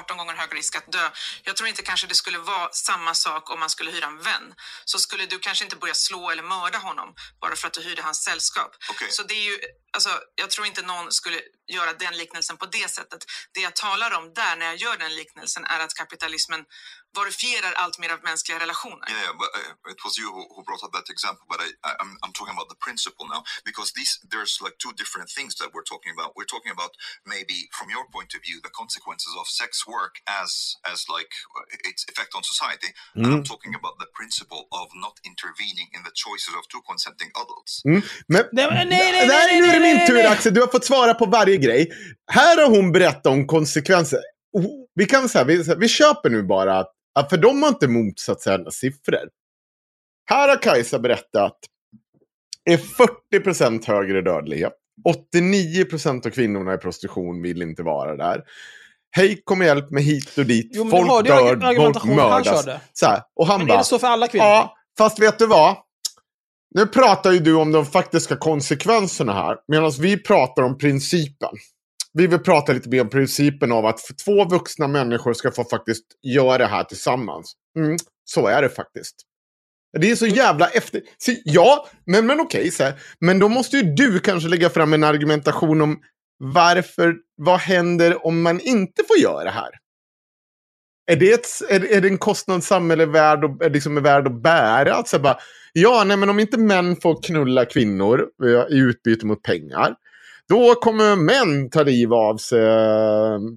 18 gånger högre risk att dö. Jag tror inte kanske det skulle vara samma sak om man skulle hyra en vän. Så skulle du kanske inte börja slå eller mörda honom bara för att du hyrde hans sällskap. Okay. Så det är ju, alltså, jag tror inte någon skulle göra den liknelsen på det sättet. Det jag talar om där när jag gör den liknelsen är att kapitalismen varifierar allt mer av mänskliga relationer. Yeah, but it was you who brought up that example, but I'm talking about the principle now, because there's like two different things that we're talking about. We're talking about maybe from your point of view the consequences of sex work as like its effect on society, and I'm talking about the principle of not intervening in the choices of two consenting adults. Mm. Nej. Där är nu min tur, Axel. Du har fått svara på varje grej. Här har hon berättat om konsekvenser. Vi kan säga vi köper nu bara att för de har inte motsatt sig alla siffror. Här har Kajsa berättat är 40% högre dödlighet. 89% av kvinnorna i prostitution vill inte vara där. Hej, kom och hjälp med hit och dit. Jo, folk dör, folk mördas. Så här. Och han bara, är det så för alla kvinnor? Ja, fast vet du vad? Nu pratar ju du om de faktiska konsekvenserna här. Medan vi pratar om principen. Vi vill prata lite mer om principen av att två vuxna människor ska få faktiskt göra det här tillsammans. Mm, så är det faktiskt. Det är så jävla efter... Så, ja, men okej. Så här. Men då måste ju du kanske lägga fram en argumentation om varför... Vad händer om man inte får göra det här? Är det en kostnad samhället är värd att bära? Alltså bara, men om inte män får knulla kvinnor i utbyte mot pengar... Då kommer män ta liv av sig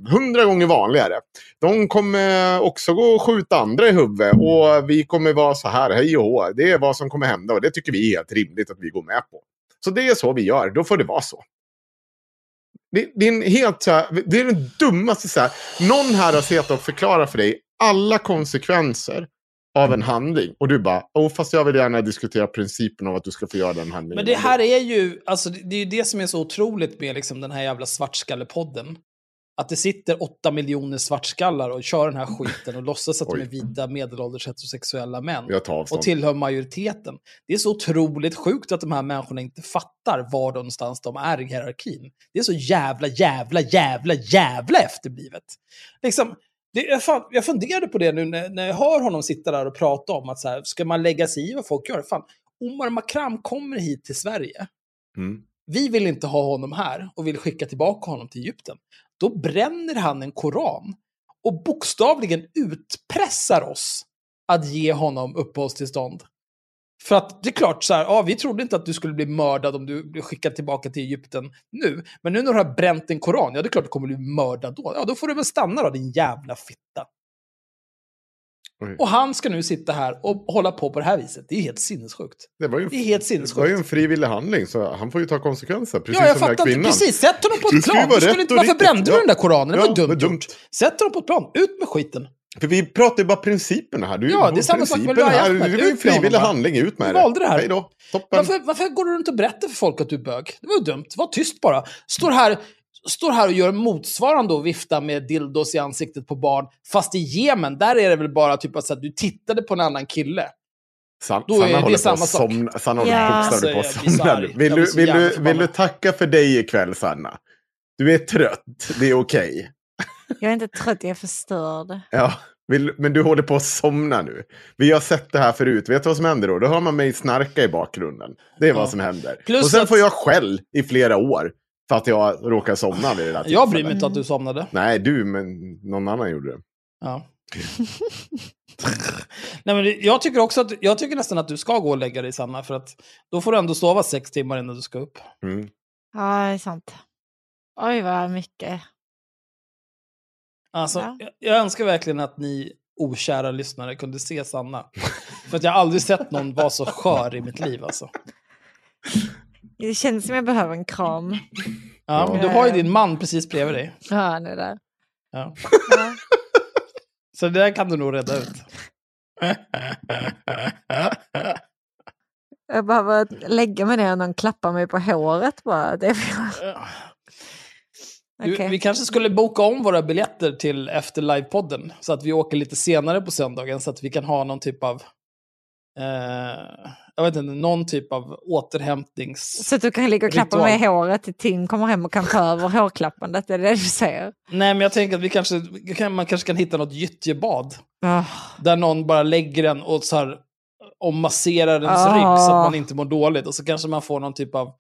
100 gånger vanligare. De kommer också gå och skjuta andra i huvudet. Och vi kommer vara så här, hej och hå. Det är vad som kommer hända och det tycker vi är helt rimligt att vi går med på. Så det är så vi gör, då får det vara så. Det är den dummaste så här. Någon här har sett och förklara för dig alla konsekvenser av en handling. Och du bara, fast jag vill gärna diskutera principen om att du ska få göra den handlingen. Men det här är ju, alltså det är ju det som är så otroligt med liksom den här jävla svartskallepodden. Att det sitter 8 miljoner svartskallar och kör den här skiten och låtsas att de är vita medelålders heterosexuella män. Och tillhör majoriteten. Det är så otroligt sjukt att de här människorna inte fattar var någonstans de är i hierarkin. Det är så jävla efterblivet. Liksom... Jag funderade på det nu när jag hör honom sitta där och prata om att så här, ska man lägga sig i vad folk gör? Fan, Omar Makram kommer hit till Sverige. Mm. Vi vill inte ha honom här och vill skicka tillbaka honom till Egypten. Då bränner han en koran och bokstavligen utpressar oss att ge honom uppehållstillstånd. För att det är klart så här, ja, vi trodde inte att du skulle bli mördad om du blev skickad tillbaka till Egypten nu. Men nu när du har bränt en koran, ja det är klart du kommer bli mördad då. Ja, då får du väl stanna då, din jävla fitta. Oj. Och han ska nu sitta här och hålla på det här viset. Det är helt sinnessjukt. Det är helt sinnessjukt. Det var ju en frivillig handling, så han får ju ta konsekvenser. Precis, ja, jag som den här kvinnan. Precis, sätt honom på ett plan. Varför brände du den där koranen? Ja, det var dumt. Sätt honom på ett plan, ut med skiten. För vi pratar ju bara principerna här. Du, ja, det är samma sak med Louis Farrakhan. Det är en frivillig handling, ut med det. Du valde det här. Hej då. Toppen. Varför går du runt och berättar för folk att du är bög? Det var ju dumt. Var tyst bara. Står här och gör motsvarande och viftar med dildos i ansiktet på barn. Fast i Jemen, där är det väl bara typ att du tittade på en annan kille. Då är det samma sak. Sanna håller på att somna. Vill du tacka för dig ikväll, Sanna? Du är trött, det är okej. Jag är inte trött, jag är förstörd. Ja, men du håller på att somna nu. Vi har sett det här förut. Vet du vad som händer då? Då hör man mig snarka i bakgrunden. Det är vad som händer. Plus och sen får jag skäll i flera år för att jag råkar somna vid det där. Jag bryr mig inte att du somnade. Nej, du, men någon annan gjorde det. Ja. Nej, men jag tycker nästan att du ska gå och lägga dig, Sanna. För att då får du ändå sova 6 timmar innan du ska upp. Mm. Ja, det är sant. Oj, vad mycket. Alltså, ja. jag önskar verkligen att ni okära lyssnare kunde se Sanna. För att jag har aldrig sett någon vara så skör i mitt liv, alltså. Det känns som jag behöver en kram. Ja, men du har ju din man precis bredvid dig. Ja, han är där. Ja. Ja. Så det där kan du nog rädda ut. Jag behöver lägga mig ner och någon klappar mig på håret bara. Det är okay. Vi kanske skulle boka om våra biljetter till efter livepodden så att vi åker lite senare på söndagen så att vi kan ha någon typ av jag vet inte, någon typ av återhämtnings... Så att du kan ligga och klappa med håret till Tim kommer hem och kan ta över hårklappandet, det är det du säger? Nej, men jag tänker att man kanske kan hitta något gyttjebad där någon bara lägger den och så här och masserar ens rygg så att man inte mår dåligt och så kanske man får någon typ av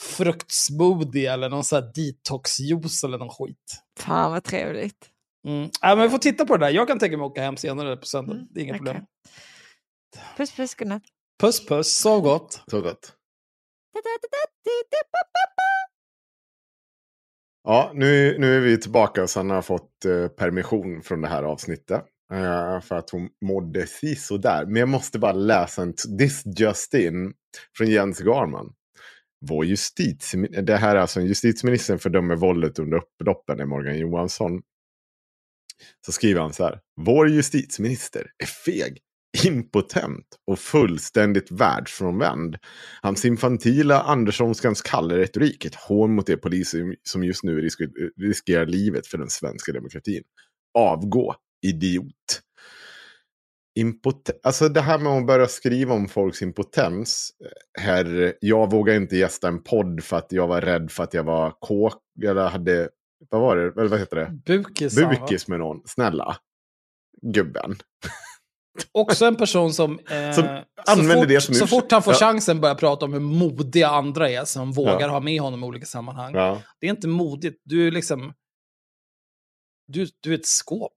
fruktsmoothie eller någon sån här detoxjuice eller någon skit. Fan vad trevligt. Men vi får titta på det där. Jag kan tänka mig åka hem senare på söndag. Det är inga problem. Puss puss, godnatt. Puss puss, sov gott. Sov gott. Ja, nu är vi tillbaka. Sanna har fått permission från det här avsnittet. För att hon mådde så där. Men jag måste bara läsa en This Just In från Jens Garman. Det här är alltså en justitieministern fördömer våldet under upploppen i Morgan Johansson. Så skriver han så här: vår justitieminister är feg, impotent och fullständigt världsfrånvänd. Hans infantila Anderssonskans kalla retorik, ett hån mot de poliser som just nu riskerar livet för den svenska demokratin. Avgå, idiot. Alltså det här med att börja skriva om folks impotens. Jag vågar inte gästa en podd för att jag var rädd för att jag var kåk. Eller hade, vad heter det? Bukis med någon, snälla. Gubben. Också en person som använder det som så fort han får chansen börjar prata om hur modiga andra är som vågar ha med honom i olika sammanhang. Ja. Det är inte modigt. Du är liksom du är ett skåp.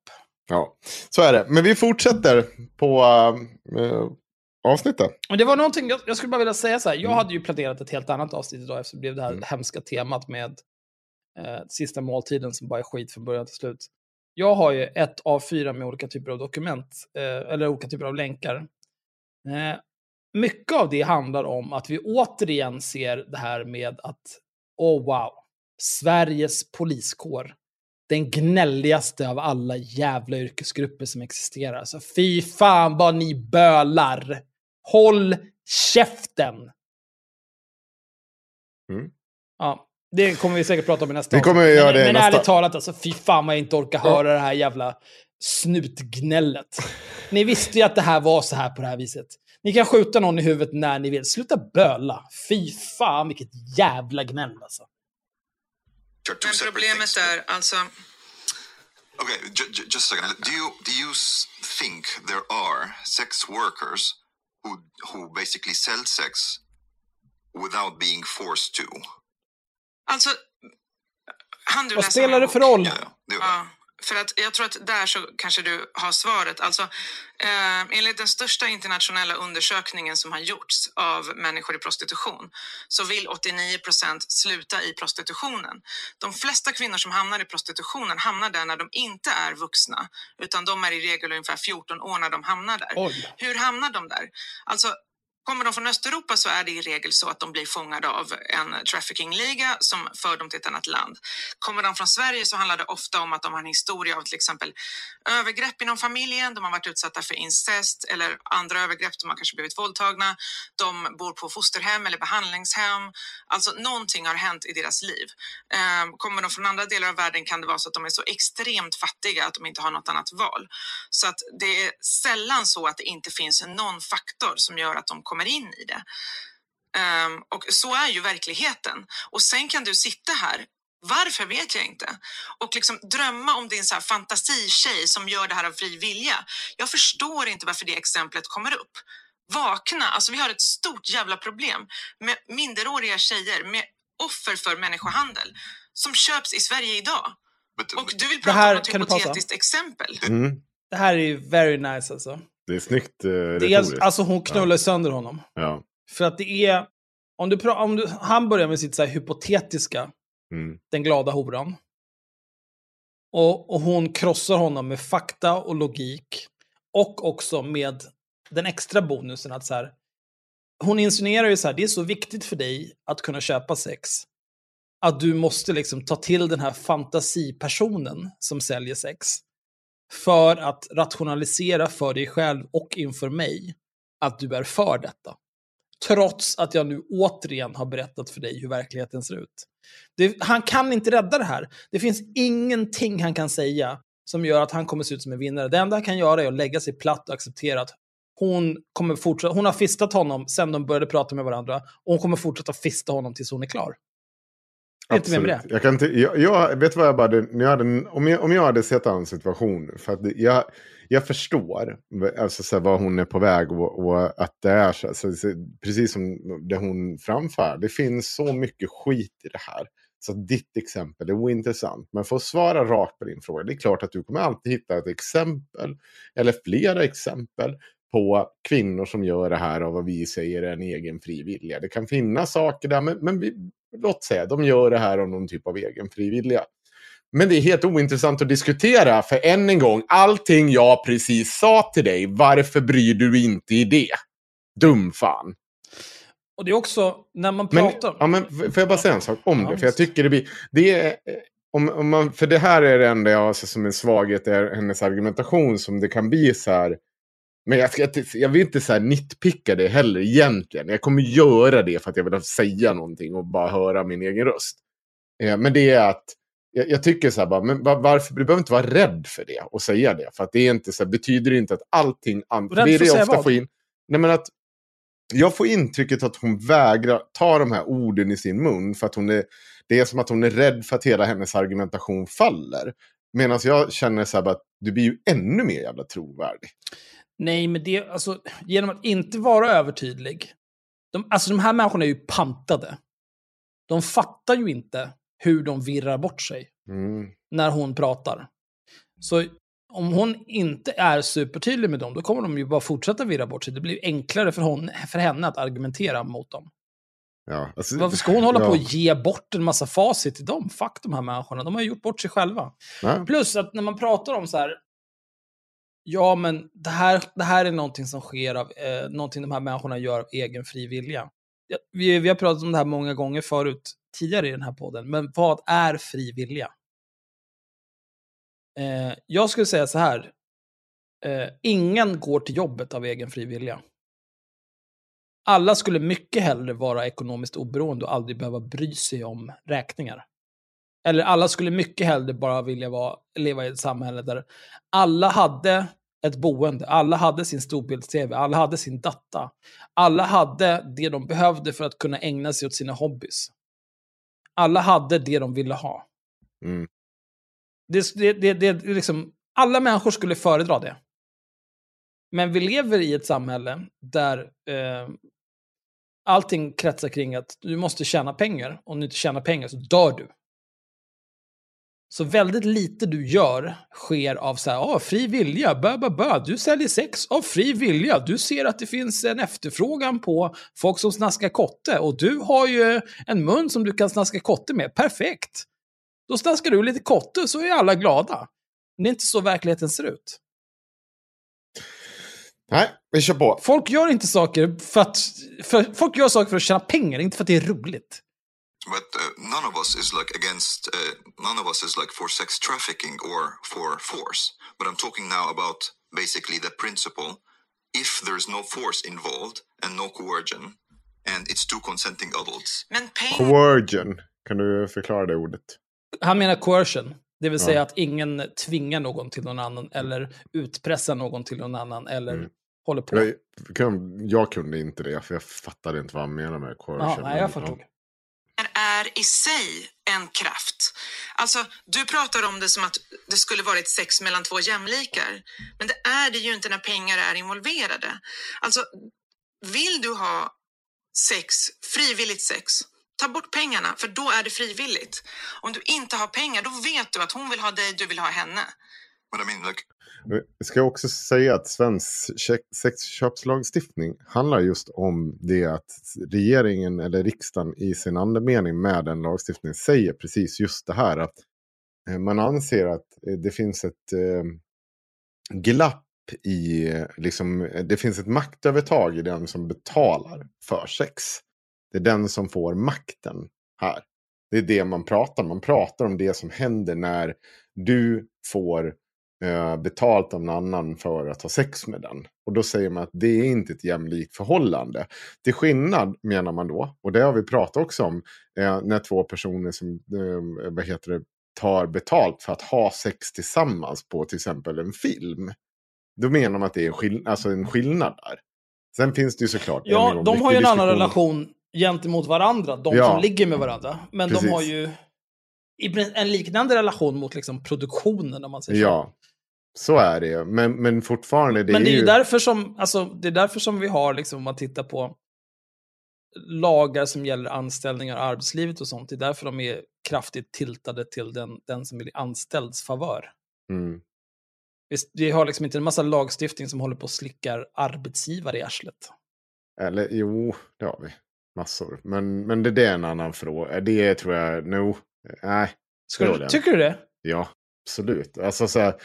Ja, så är det. Men vi fortsätter på avsnittet. Men det var någonting, jag skulle bara vilja säga så här. Jag hade ju planerat ett helt annat avsnitt idag eftersom det blev det här hemska temat med sista måltiden som bara är skit från början till slut. Jag har ju ett A4 med olika typer av dokument eller olika typer av länkar. Mycket av det handlar om att vi återigen ser det här med att Sveriges poliskår. Den gnälligaste av alla jävla yrkesgrupper som existerar. Så fy fan vad ni bölar. Håll käften. Ja, det kommer vi säkert prata om i nästa avsnitt. Men ärligt talat, alltså, fy fan vad jag inte orkar höra det här jävla snutgnället. Ni visste ju att det här var så här på det här viset. Ni kan skjuta någon i huvudet när ni vill. Sluta böla. Fy fan vilket jävla gnäll alltså. Men problemet är alltså... Okay, just a second. Do you think there are sex workers who basically sell sex without being forced to? Alltså, vad spelar det för roll? Ja, För att jag tror att där så kanske du har svaret. Alltså, enligt den största internationella undersökningen som har gjorts av människor i prostitution så vill 89% sluta i prostitutionen. De flesta kvinnor som hamnar i prostitutionen hamnar där när de inte är vuxna, utan de är i regel ungefär 14 år när de hamnar där. Oj. Hur hamnar de där? Alltså, kommer de från Östeuropa så är det i regel så att de blir fångade av en trafficking-liga som för dem till ett annat land. Kommer de från Sverige så handlar det ofta om att de har en historia av till exempel övergrepp inom familjen, de har varit utsatta för incest eller andra övergrepp, de har kanske blivit våldtagna, de bor på fosterhem eller behandlingshem, alltså någonting har hänt i deras liv. Kommer de från andra delar av världen kan det vara så att de är så extremt fattiga att de inte har något annat val. Så att det är sällan så att det inte finns någon faktor som gör att de kommer in i det. Och så är ju verkligheten. Och sen kan du sitta här, varför vet jag inte? Och liksom drömma om din så här fantasitjej som gör det här av fri vilja. Jag förstår inte varför det exemplet kommer upp. Vakna, alltså vi har ett stort jävla problem med minderåriga tjejer, med offer för människohandel som köps i Sverige idag. Och du vill prata om ett hypotetiskt exempel. Mm. Det här är ju very nice alltså. Det är snyggt retoriskt. Alltså hon knullar sönder honom. Ja. För att det är... han börjar med sitt så här hypotetiska. Mm. Den glada horan. Och hon krossar honom med fakta och logik. Och också med den extra bonusen att så här... Hon insinuerar ju så här, det är så viktigt för dig att kunna köpa sex. Att du måste liksom ta till den här fantasipersonen som säljer sex. För att rationalisera för dig själv och inför mig att du är för detta. Trots att jag nu återigen har berättat för dig hur verkligheten ser ut. Han kan inte rädda det här. Det finns ingenting han kan säga som gör att han kommer se ut som en vinnare. Det enda han kan göra är att lägga sig platt och acceptera att hon har fistat honom sedan de började prata med varandra. Och hon kommer fortsätta fista honom tills hon är klar. Absolut. Jag kan inte, jag vet vad jag bara om jag hade sett en situation för att jag förstår alltså så här, vad hon är på väg och att det är så alltså, precis som det hon framför. Det finns så mycket skit i det här. Så ditt exempel är ointressant. Men för att svara rakt på din fråga, det är klart att du kommer alltid hitta ett exempel eller flera exempel på kvinnor som gör det här av vad vi säger är en egen frivilliga. Det kan finnas saker där, men vi låt säga, de gör det här av någon typ av egen frivilliga. Men det är helt ointressant att diskutera, för än en gång, allting jag precis sa till dig, varför bryr du inte i det? Dum fan. Och det är också, när man pratar... Men får jag bara säga en sak om det? För jag tycker det blir... Det är, om man, för det här är det enda jag har alltså, som en svaghet, är hennes argumentation som det kan bli så här... Men jag vill inte så här nitpicka det heller egentligen. Jag kommer göra det för att jag vill säga någonting och bara höra min egen röst. Men det är att jag tycker så här bara, men varför du behöver inte vara rädd för det och säga det, för att det är inte så här, betyder inte att allting andra det jag ofta får in. Nej, men att jag får intrycket att hon vägrar ta de här orden i sin mun för att det är som att hon är rädd för att hela hennes argumentation faller. Medan jag känner så här bara, du blir ju ännu mer jävla trovärdig. Nej, men det, alltså, genom att inte vara övertydlig. De här människorna är ju pantade. De fattar ju inte hur de virrar bort sig när hon pratar. Så om hon inte är supertydlig med dem, då kommer de ju bara fortsätta virra bort sig. Det blir enklare för henne att argumentera mot dem. Ja, alltså, varför ska hon hålla på och ge bort en massa facit till dem? Fuck de här människorna, de har gjort bort sig själva. Nej. Plus att när man pratar om så här, ja, men det här är någonting som sker av någonting de här människorna gör av egen frivilliga. Vi har pratat om det här många gånger förut, tidigare i den här podden. Men vad är frivilliga? Jag skulle säga så här. Ingen går till jobbet av egen frivilliga. Alla skulle mycket hellre vara ekonomiskt oberoende och aldrig behöva bry sig om räkningar. Eller alla skulle mycket hellre bara vilja leva i ett samhälle där alla hade ett boende. Alla hade sin storbilds-tv. Alla hade sin data. Alla hade det de behövde för att kunna ägna sig åt sina hobbys. Alla hade det de ville ha. Mm. Det liksom, alla människor skulle föredra det. Men vi lever i ett samhälle där allting kretsar kring att du måste tjäna pengar. Om du inte tjänar pengar så dör du. Så väldigt lite du gör sker av så här, fri vilja, du säljer sex av fri vilja. Du ser att det finns en efterfrågan på folk som snaskar kotte och du har ju en mun som du kan snaska kotte med. Perfekt. Då snaskar du lite kotte så är alla glada. Men det är inte så verkligheten ser ut. Nej, vi kör på. Folk gör inte saker för folk gör saker för att tjäna pengar, inte för att det är roligt. But none of us is like against, none of us is like for sex trafficking or for force. But I'm talking now about basically the principle, if there's no force involved and no coercion and it's two consenting adults. Men coercion, kan du förklara det ordet? Han menar coercion, det vill säga att ingen tvingar någon till någon annan eller utpressar någon till någon annan eller... håller på. Jag kunde inte det, för jag fattade inte vad han menar med coercion. Nej, jag fattade det. Är i sig en kraft. Alltså, du pratar om det som att det skulle vara ett sex mellan två jämlikar. Men det är det ju inte när pengar är involverade. Alltså, vill du ha sex, frivilligt sex, ta bort pengarna, för då är det frivilligt. Om du inte har pengar, då vet du att hon vill ha dig, du vill ha henne. Jag ska också säga att svensk sexköpslagstiftning handlar just om det att regeringen eller riksdagen i sin andemening med den lagstiftningen säger precis just det här, att man anser att det finns ett glapp i, liksom, det finns ett maktövertag i den som betalar för sex. Det är den som får makten här. Det är det man pratar om. Man pratar om det som händer när du får betalt av någon annan för att ha sex med den. Och då säger man att det är inte ett jämlikt förhållande. Till skillnad, menar man då, och det har vi pratat också om, när två personer som tar betalt för att ha sex tillsammans på till exempel en film. Då menar man att det är en skillnad där. Sen finns det ju såklart... Ja, de har ju en annan relation gentemot varandra, som ligger med varandra. Men precis. De har ju... en liknande relation mot liksom produktionen, om man säger så är det, men fortfarande det, men det är ju därför som, alltså, det är därför som vi har liksom, om man tittar på lagar som gäller anställningar, arbetslivet och sånt, det är därför de är kraftigt tiltade till den som blir anställds favör. Vi har liksom inte en massa lagstiftning som håller på och slickar arbetsgivare i arslet. Eller, jo, det har vi massor, men det är en annan fråga, det tror jag nog. Nej, tycker du det? Ja, absolut. Alltså så här,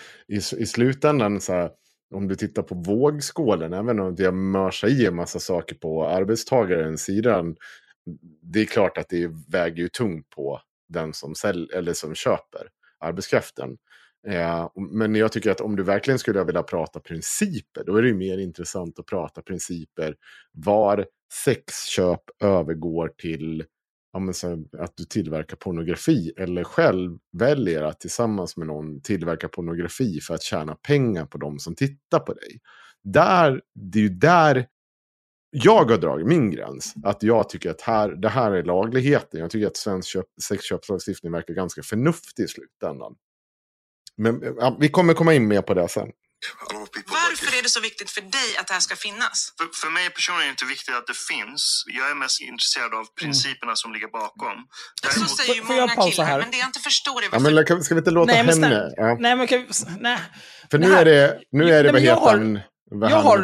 i slutändan så här, om du tittar på vågskålen, även om jag mörsar i en massa saker på arbetstagarens sidan, det är klart att det väger ju tungt på den som eller som köper arbetskraften. Men jag tycker att om du verkligen skulle vilja prata principer, då är det ju mer intressant att prata principer var sexköp övergår till att du tillverkar pornografi eller själv väljer att tillsammans med någon tillverka pornografi för att tjäna pengar på dem som tittar på dig. Det är ju där jag har dragit min gräns. Att jag tycker att det här är lagligheten. Jag tycker att svensk sexköpslagstiftning verkar ganska förnuftig i slutändan. Men vi kommer komma in mer på det sen. Varför är det så viktigt för dig att det här ska finnas? För mig personligen är det inte viktigt att det finns. Jag är mest intresserad av principerna som ligger bakom. Däremot... Så säger ju många killar här. Men det är inte förstår det. Varför... Ja, men ska vi inte låta henne? Ja. Nej, men kan vi... Nej. För nu är det, vad heter han? Jag har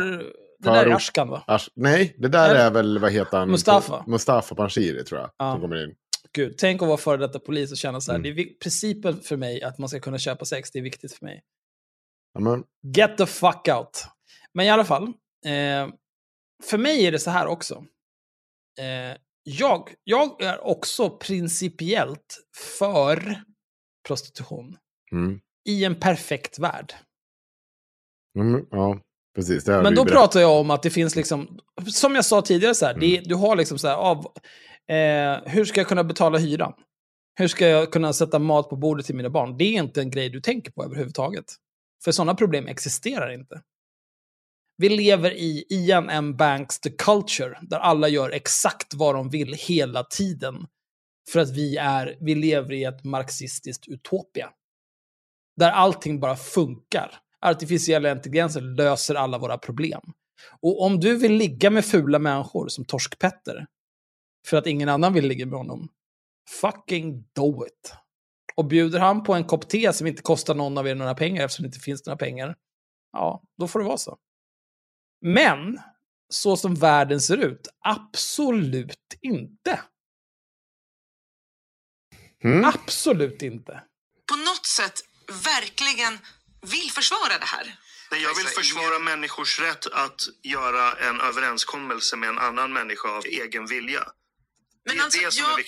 det där arskan, va? Nej, det där är väl, vad heter han? Mustafa Panjshiri, tror jag. Ja. Som kommer in. Gud, tänk att vara före detta polis och känna så här. Det är principen för mig att man ska kunna köpa sex, det är viktigt för mig. Amen. Get the fuck out. Men i alla fall, för mig är det så här också. Jag är också principiellt för prostitution. I en perfekt värld. Ja, precis. Men då pratar jag om att det finns liksom, som jag sa tidigare så här, du har liksom så här, hur ska jag kunna betala hyran? Hur ska jag kunna sätta mat på bordet till mina barn? Det är inte en grej du tänker på överhuvudtaget. För sådana problem existerar inte. Vi lever i Ian M. Banks The Culture, där alla gör exakt vad de vill hela tiden. För att vi lever i ett marxistiskt utopia. Där allting bara funkar. Artificiella intelligenser löser alla våra problem. Och om du vill ligga med fula människor som torskpetter, för att ingen annan vill ligga med honom, fucking do it. Och bjuder han på en kopp te som inte kostar någon av er några pengar eftersom det inte finns några pengar, ja, då får det vara så. Men så som världen ser ut, absolut inte. Mm. Absolut inte. På något sätt verkligen vill försvara det här. Nej, jag vill försvara människors rätt att göra en överenskommelse med en annan människa av egen vilja. Men alltså, jag tror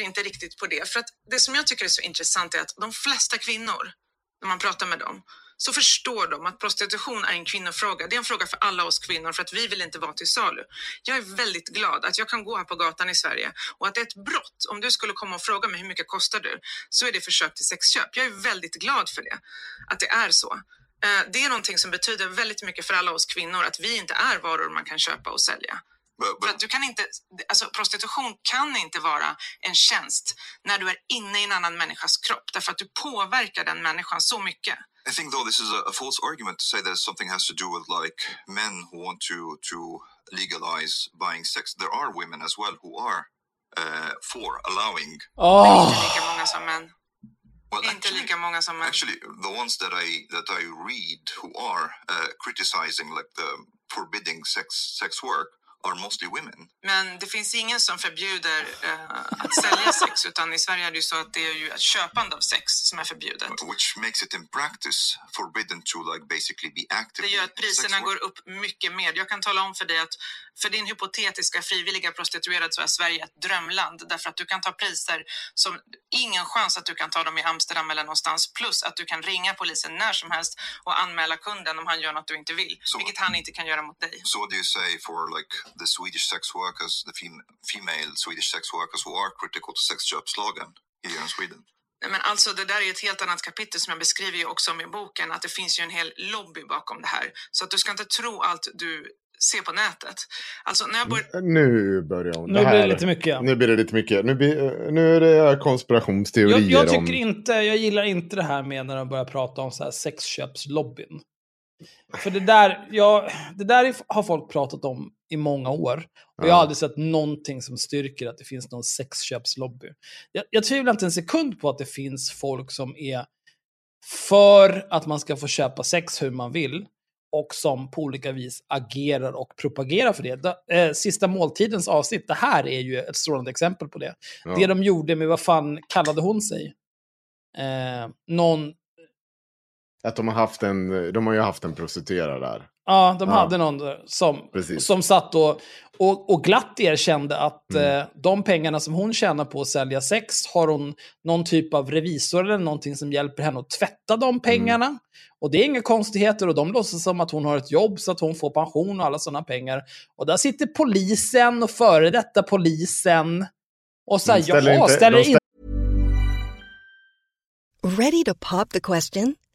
inte riktigt på det. För att det som jag tycker är så intressant är att de flesta kvinnor, när man pratar med dem, så förstår de att prostitution är en kvinnofråga. Det är en fråga för alla oss kvinnor, för att vi vill inte vara till salu. Jag är väldigt glad att jag kan gå här på gatan i Sverige och att det är ett brott. Om du skulle komma och fråga mig hur mycket kostar du, så är det försök till sexköp. Jag är väldigt glad för det, att det är så. Det är någonting som betyder väldigt mycket för alla oss kvinnor, att vi inte är varor man kan köpa och sälja. För att du kan inte, alltså prostitution kan inte vara en tjänst när du är inne i en annan människas kropp, därför att du påverkar den människan så mycket. I think though this is a false argument to say that something has to do with like men who want to legalize buying sex. There are women as well who are for allowing. Oh. Inte lika många som män. Well, inte actually, lika många som män. Actually, the ones that I read who are criticizing like the forbidding sex work are mostly women. Men det finns ingen som förbjuder att sälja sex, utan i Sverige är det ju så att det är ju ett köpande av sex som är förbjudet. Which makes it in practice forbidden to like basically be active. Det gör att priserna går upp mycket mer. Jag kan tala om för dig att för din hypotetiska frivilliga prostituerad så är Sverige ett drömland, därför att du kan ta priser som ingen chans att du kan ta dem i Amsterdam eller någonstans, plus att du kan ringa polisen när som helst och anmäla kunden om han gör något du inte vill, so, vilket han inte kan göra mot dig. So what do you say for like the Swedish sex workers, the female Swedish sex workers who are critical to sexköpslagen here in Sweden? Men alltså det där är ett helt annat kapitel som jag beskriver ju också om i boken, att det finns ju en hel lobby bakom det här. Så att du ska inte tro allt du ser på nätet. Alltså när jag nu börjar hon. Nu blir det lite mycket. Ja. Nu blir det lite mycket. Nu är det konspirationsteorier om... Jag tycker inte, jag gillar inte det här med när de börjar prata om så här sexköpslobbyn. För det där har folk pratat om i många år. Och jag har aldrig sett någonting som styrker att det finns någon sexköpslobby. Jag tvivlar inte en sekund på att det finns folk som är för att man ska få köpa sex hur man vill. Och som på olika vis agerar och propagerar för det. Sista måltidens avsnitt, det här är ju ett strålande exempel på det. Ja. Det de gjorde med, vad fan kallade hon sig? Någon... Att de har ju haft en prostituerad där. Ja, de hade någon som satt och glatt erkände att de pengarna som hon tjänar på att sälja sex har hon någon typ av revisor eller någonting som hjälper henne att tvätta de pengarna. Mm. Och det är inga konstigheter, och de låtsas som att hon har ett jobb så att hon får pension och alla sådana pengar. Och där sitter polisen och före detta polisen och så här, ställer inte. Ready to pop the question?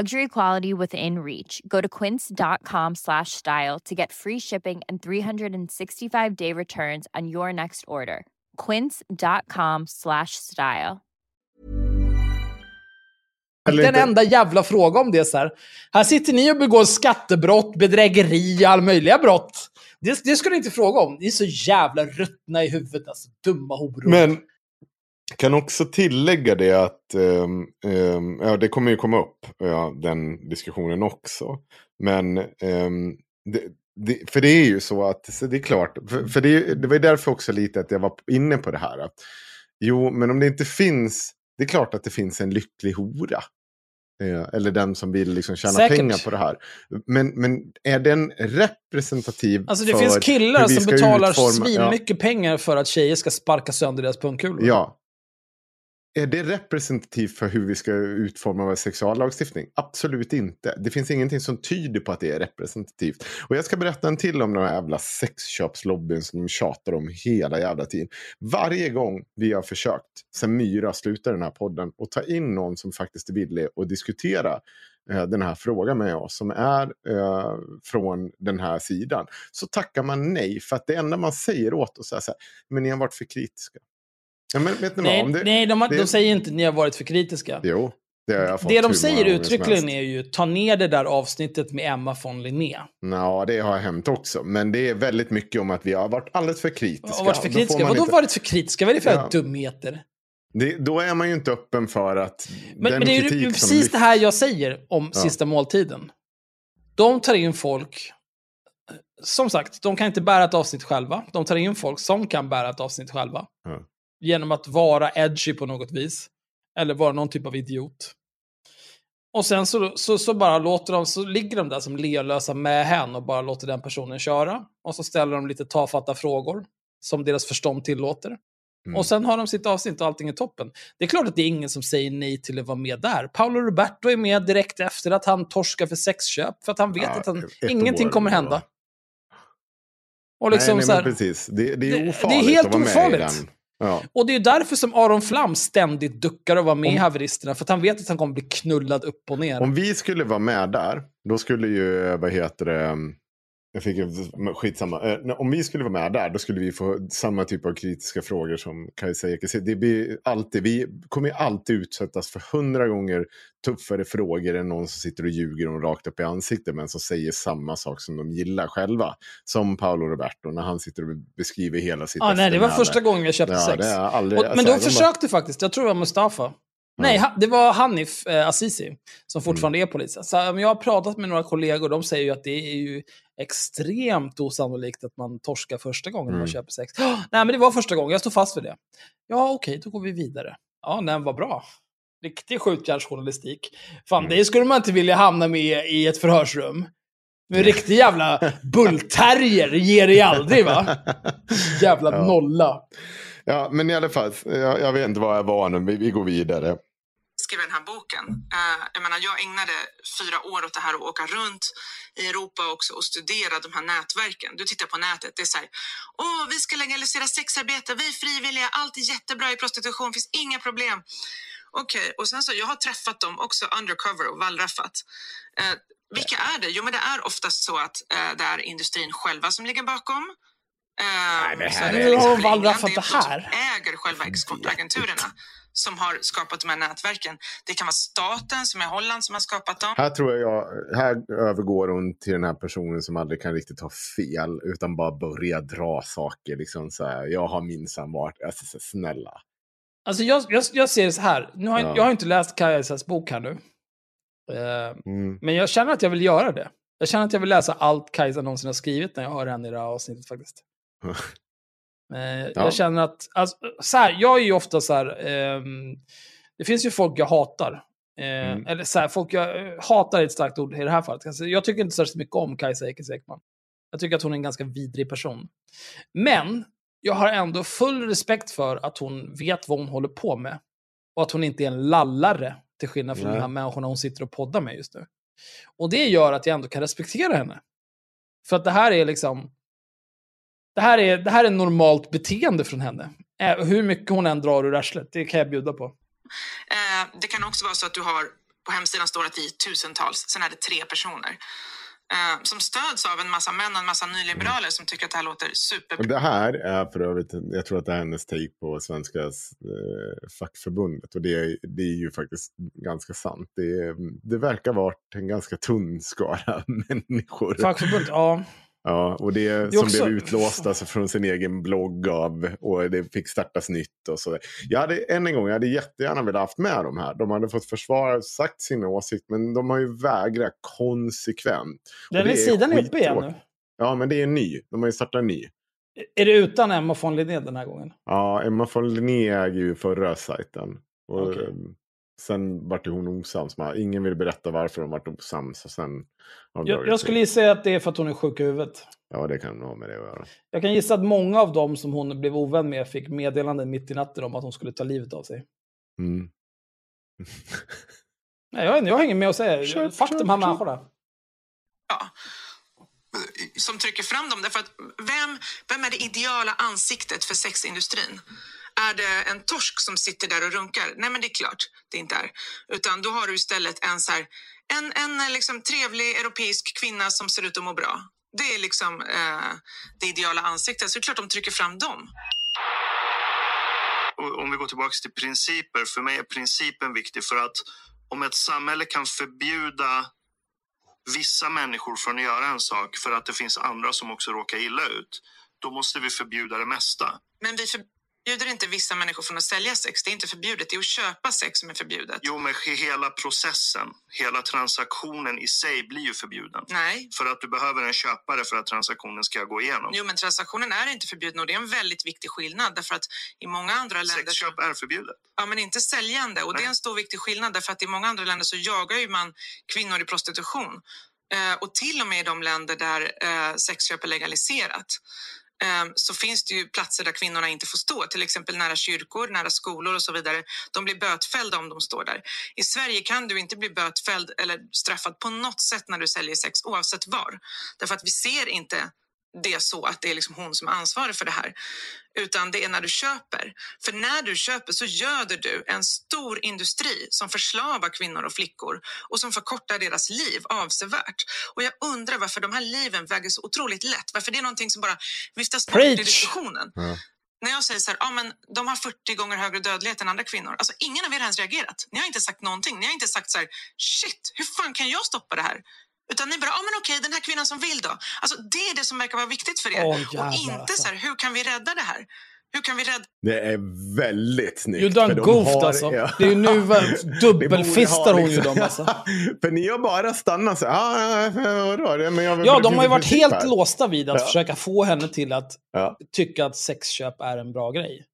Luxury quality within reach. Go to quince.com/style to get free shipping and 365-day returns on your next order. Quince.com/style. Den enda jävla fråga om det så här. Här sitter ni och begår skattebrott, bedrägeri, all möjliga brott. Det ska ni inte fråga om. Ni är så jävla ruttna i huvudet, alltså dumma horor. Men... kan också tillägga det att det kommer ju komma upp den diskussionen också, men för det är ju så att så det är klart, för det var ju därför också lite att jag var inne på det här att, jo men om det inte finns, det är klart att det finns en lycklig hora eller den som vill liksom tjäna säkert pengar på det här. Men är den representativ? Alltså det finns killar som betalar mycket pengar för att tjejer ska sparka sönder deras pungkulor. Ja. Är det representativt för hur vi ska utforma vår sexuallagstiftning? Absolut inte. Det finns ingenting som tyder på att det är representativt. Och jag ska berätta en till om den här jävla sexköpslobbyn som de tjatar om hela jävla tiden. Varje gång vi har försökt, sen Myra slutar den här podden, och ta in någon som faktiskt är villig att diskutera den här frågan med oss, som är från den här sidan, så tackar man nej. För att det enda man säger åt oss är så här: men ni har varit för kritiska. Ja, men, de säger inte att ni har varit för kritiska. Jo, det har jag fått. Det de säger uttryckligen är ju: ta ner det där avsnittet med Emma von Linné. Ja, det har hänt också. Men det är väldigt mycket om att vi har varit alldeles för kritiska. Och varit för kritiska? Varit för kritiska? Vad är det för dumheter? Då är man ju inte öppen för att... Men det är ju precis det här jag säger om Sista måltiden. De tar in folk... Som sagt, de kan inte bära ett avsnitt själva. De tar in folk som kan bära ett avsnitt själva. Mm. Genom att vara edgy på något vis. Eller vara någon typ av idiot. Och sen så bara låter de, så ligger de där som lealösa med henne och bara låter den personen köra. Och så ställer de lite tafatta frågor som deras förstånd tillåter. Mm. Och sen har de sitt avsnitt och allting är toppen. Det är klart att det är ingen som säger nej till att vara med där. Paolo Roberto är med direkt efter att han torskar för sexköp. För att han vet att ingenting kommer hända. Och liksom nej, men precis. Det är ofarligt, det är helt att vara med i den. Ja. Och det är ju därför som Aron Flam ständigt duckar och var med i haveristerna, för att han vet att han kommer bli knullad upp och ner. Om vi skulle vara med där, då skulle ju, om vi skulle vara med där, då skulle vi få samma typ av kritiska frågor som Kajsa Ekis. Vi kommer ju alltid utsättas för 100 gånger tuffare frågor än någon som sitter och ljuger och rakt upp i ansiktet, men som säger samma sak som de gillar själva. Som Paolo Roberto, när han sitter och beskriver hela sitt... Ja, nej, det var första gången jag köpte sex. Jag tror det var Mustafa. Nej, det var Hanif Azizi som fortfarande är polis. Så jag har pratat med några kollegor, de säger ju att det är ju extremt osannolikt att man torskar första gången man köper sex. Nej, men det var första gången, jag står fast vid det. Ja, okej, då går vi vidare. Ja, nej, vad bra. Riktig skjutjärnsjournalistik. Fan, det skulle man inte vilja hamna med i ett förhörsrum. Men riktig jävla bullterrier ger det aldrig, va? Jävla nolla. Ja, men i alla fall, jag vet inte vad jag var nu, vi går vidare. Skrev den här boken. Jag ägnade 4 år åt det här, att åka runt i Europa också och studera de här nätverken. Du tittar på nätet, det är så här: vi ska legalisera sexarbete, vi är frivilliga, allt är jättebra i prostitution, finns inga problem. Okej, och sen så, jag har träffat dem också undercover och vallraffat. Vilka är det? Jo, men det är oftast så att det är industrin själva som ligger bakom. Nej, men här är liksom äger själva exportagenturerna som har skapat de här nätverken. Det kan vara staten som är Holland som har skapat dem. Här tror jag, övergår hon till den här personen som aldrig kan riktigt ha fel, utan bara börja dra saker liksom så här: jag har minsann varit, alltså, snälla. Alltså jag ser det så här. Nu har jag har inte läst Kajsas bok här nu. Men jag känner att jag vill göra det. Jag känner att jag vill läsa allt Kajsa någonsin har skrivit när jag hör henne i det här avsnittet faktiskt. Jag känner att så här, jag är ju ofta så här, det finns ju folk jag hatar, eller så här, folk jag hatar är ett starkt ord i det här fallet. Alltså, jag tycker inte särskilt mycket om Kajsa Ekis Ekman. Jag tycker att hon är en ganska vidrig person, men jag har ändå full respekt för att hon vet vad hon håller på med och att hon inte är en lallare, till skillnad från de här människorna hon sitter och poddar med just nu. Och det gör att jag ändå kan respektera henne, för att det här är liksom, det här är normalt beteende från henne. Hur mycket hon än drar ur arslet, det kan jag bjuda på. Det kan också vara så att du har, på hemsidan står att vi är tusentals, sen är det 3 personer. Som stöds av en massa män och en massa nyliberaler som tycker att det här låter super... Det här är för övrigt, jag tror att det är hennes take på svenska fackförbundet, och det är ju faktiskt ganska sant. Det verkar vara en ganska tunn skara människor. Fackförbundet, ja. Ja, och det som också blev utlåst alltså, från sin egen blogg av, och det fick startas nytt och så. Jag hade jättegärna velat haft med de här. De hade fått försvara, sagt sin åsikt, men de har ju vägrat konsekvent. Den är sidan uppe igen nu. Ja, men det är ny. De har ju startat en ny. Är det utan Emma von Linné den här gången? Ja, Emma von Linné är ju förra sajten. Och, okay. Sen vart hon osams. Ingen vill berätta varför de vart osams. Och sen jag skulle gissa att det är för att hon är sjuk i huvudet. Ja, det kan ha med det att göra. Jag kan gissa att många av dem som hon blev ovän med fick meddelanden mitt i natten om att hon skulle ta livet av sig. Mm. Nej, jag hänger med och säger faktum de här människorna. Ja. Som trycker fram dem. Därför att vem är det ideala ansiktet för sexindustrin? Är det en torsk som sitter där och runkar? Nej, men det är klart det inte är. Utan då har du istället en så här, en liksom trevlig europeisk kvinna som ser ut att må bra. Det är liksom det ideala ansiktet. Så det är klart de trycker fram dem. Om vi går tillbaka till principer. För mig är principen viktig, för att om ett samhälle kan förbjuda vissa människor från att göra en sak för att det finns andra som också råkar illa ut, då måste vi förbjuda det mesta. Men vi förbjuder inte vissa människor från att sälja sex. Det är inte förbjudet, det är att köpa sex som är förbjudet. Jo, men hela processen, hela transaktionen i sig blir ju förbjuden. Nej. För att du behöver en köpare för att transaktionen ska gå igenom. Jo, men transaktionen är inte förbjuden, och det är en väldigt viktig skillnad, därför att i många andra länder... Sexköp är förbjudet. Ja, men inte säljande, och Nej. Det är en stor viktig skillnad, därför att i många andra länder så jagar ju man kvinnor i prostitution. Och till och med i de länder där sexköp är legaliserat, så finns det ju platser där kvinnorna inte får stå. Till exempel nära kyrkor, nära skolor och så vidare. De blir bötfällda om de står där. I Sverige kan du inte bli bötfälld eller straffad på något sätt när du säljer sex, oavsett var. Därför att vi ser inte det så att det är liksom hon som är ansvarig för det här. Utan det är när du köper. För när du köper så göder du en stor industri som förslavar kvinnor och flickor och som förkortar deras liv avsevärt. Och jag undrar varför de här liven väger så otroligt lätt. Varför det är någonting som bara viftas bort i diskussionen. Ja. När jag säger så här, men de har 40 gånger högre dödlighet än andra kvinnor. Alltså ingen av er har ens reagerat. Ni har inte sagt någonting. Ni har inte sagt så här, shit, hur fan kan jag stoppa det här? Utan ni bara, men okej, den här kvinnan som vill då. Alltså det är det som verkar vara viktigt för er. Och inte så här, hur kan vi rädda det här? Hur kan vi rädda... Det är väldigt snyggt. Judan de Goft alltså. Ja. Det är ju nu dubbelfistar hon ju dem alltså. För ni har bara stannat så här. Ja, de har ju varit helt här. Låsta vid att försöka få henne till att tycka att sexköp är en bra grej.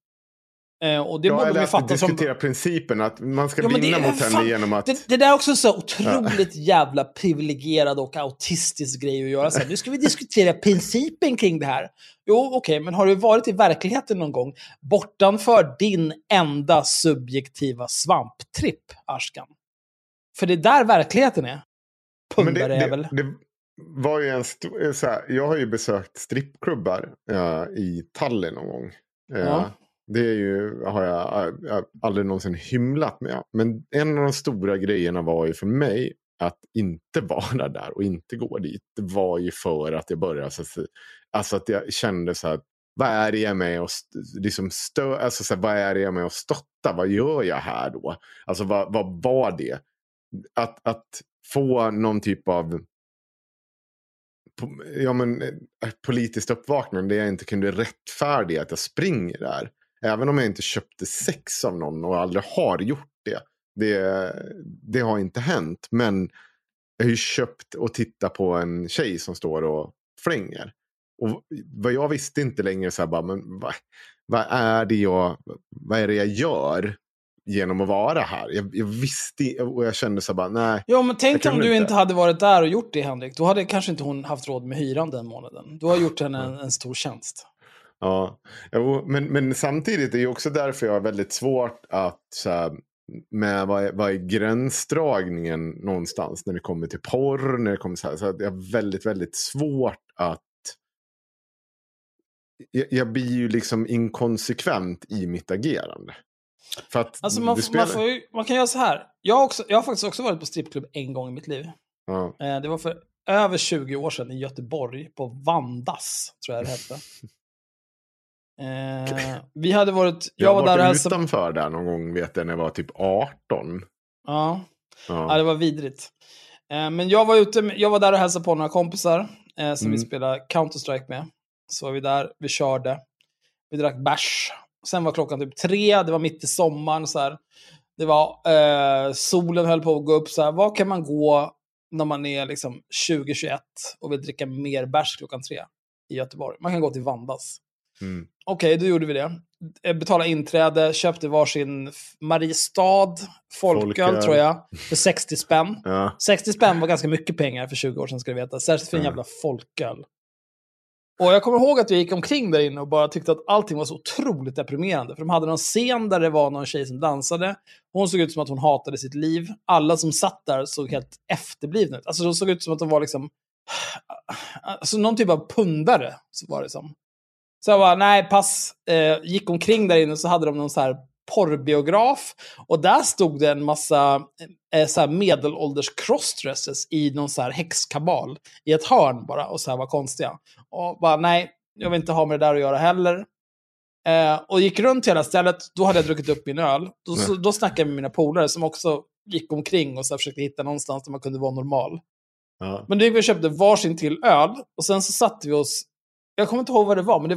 Och det borde vi fatta, diskutera som... principen att man ska vinna mot henne genom att... Det där är också så otroligt jävla privilegierad och autistisk grej att göra. Så nu ska vi diskutera principen kring det här. Jo, okej, men har du varit i verkligheten någon gång bortanför din enda subjektiva svamptripp, Arskan? För det är där verkligheten är. Pundar är väl... Det var ju en så här, jag har ju besökt strippklubbar i Tallinn någon gång. Det är ju, har jag aldrig någonsin hymlat med. Men en av de stora grejerna var ju för mig att inte vara där och inte gå dit. Det var ju för att jag började, alltså att jag kände så här, vad är det jag med och liksom alltså så här, vad är det jag med och stötta? Vad gör jag här då? Alltså vad var det? Att få någon typ av politiskt uppvaknande där jag inte kunde rättfärdiga att jag springer där. Även om jag inte köpte sex av någon och aldrig har gjort det. Det har inte hänt. Men jag har ju köpt och tittat på en tjej som står och flänger. Och vad jag visste inte längre så här bara, men vad är det jag gör genom att vara här? Jag visste och jag kände så här bara, nej. Ja, men tänk om du inte hade varit där och gjort det, Henrik. Då hade kanske inte hon haft råd med hyran den månaden. Du har gjort henne en stor tjänst. Ja, men samtidigt är det också därför jag har väldigt svårt att så här, med vad är gränsdragningen någonstans när det kommer till porr, när det kommer så här, så att jag är väldigt, väldigt svårt att jag blir ju liksom inkonsekvent i mitt agerande. För att alltså man kan göra så här. Jag har faktiskt också varit på strippklubb en gång i mitt liv. Ja. Det var för över 20 år sedan i Göteborg på Vandas, tror jag det hette. Vi hade varit jag var där utanför alltså, där någon gång vet jag när jag var typ 18. Ja. Det var vidrigt. Men jag var där och hälsade på några kompisar som vi spelade Counter-Strike med. Så var vi där, vi körde. Vi drack bärs. Sen var klockan typ 3, det var mitt i sommaren så här. Det var solen höll på att gå upp så här. Var kan man gå när man är liksom 20-21 och vill dricka mer bärs klockan 3 i Göteborg? Man kan gå till Vandas. Okej, då gjorde vi det. betalade inträde, köpte varsin Mariestad folköl tror jag för 60 spänn. Ja. 60 spänn var ganska mycket pengar för 20 år sedan ska du veta. Särskilt för en jävla folköl. Och jag kommer ihåg att jag gick omkring där inne och bara tyckte att allting var så otroligt deprimerande. För de hade någon scen där det var någon tjej som dansade. Hon såg ut som att hon hatade sitt liv. Alla som satt där såg helt efterblivna ut. Alltså de såg ut som att de var liksom... Alltså någon typ av pundare var det som. Så jag bara, nej pass. Gick omkring där inne så hade de någon så här porrbiograf. Och där stod det en massa så här medelålders crossdresses i någon så här häxkabal i ett hörn bara och så här var konstiga. Och bara nej, jag vill inte ha med det där att göra heller. Och gick runt hela stället, då hade jag druckit upp min öl. Då snackade jag med mina polare som också gick omkring och så här försökte hitta någonstans där man kunde vara normal. Ja. Men då gick vi och köpte varsin till öl och sen så satte vi oss. Jag kommer inte ihåg vad det var, men det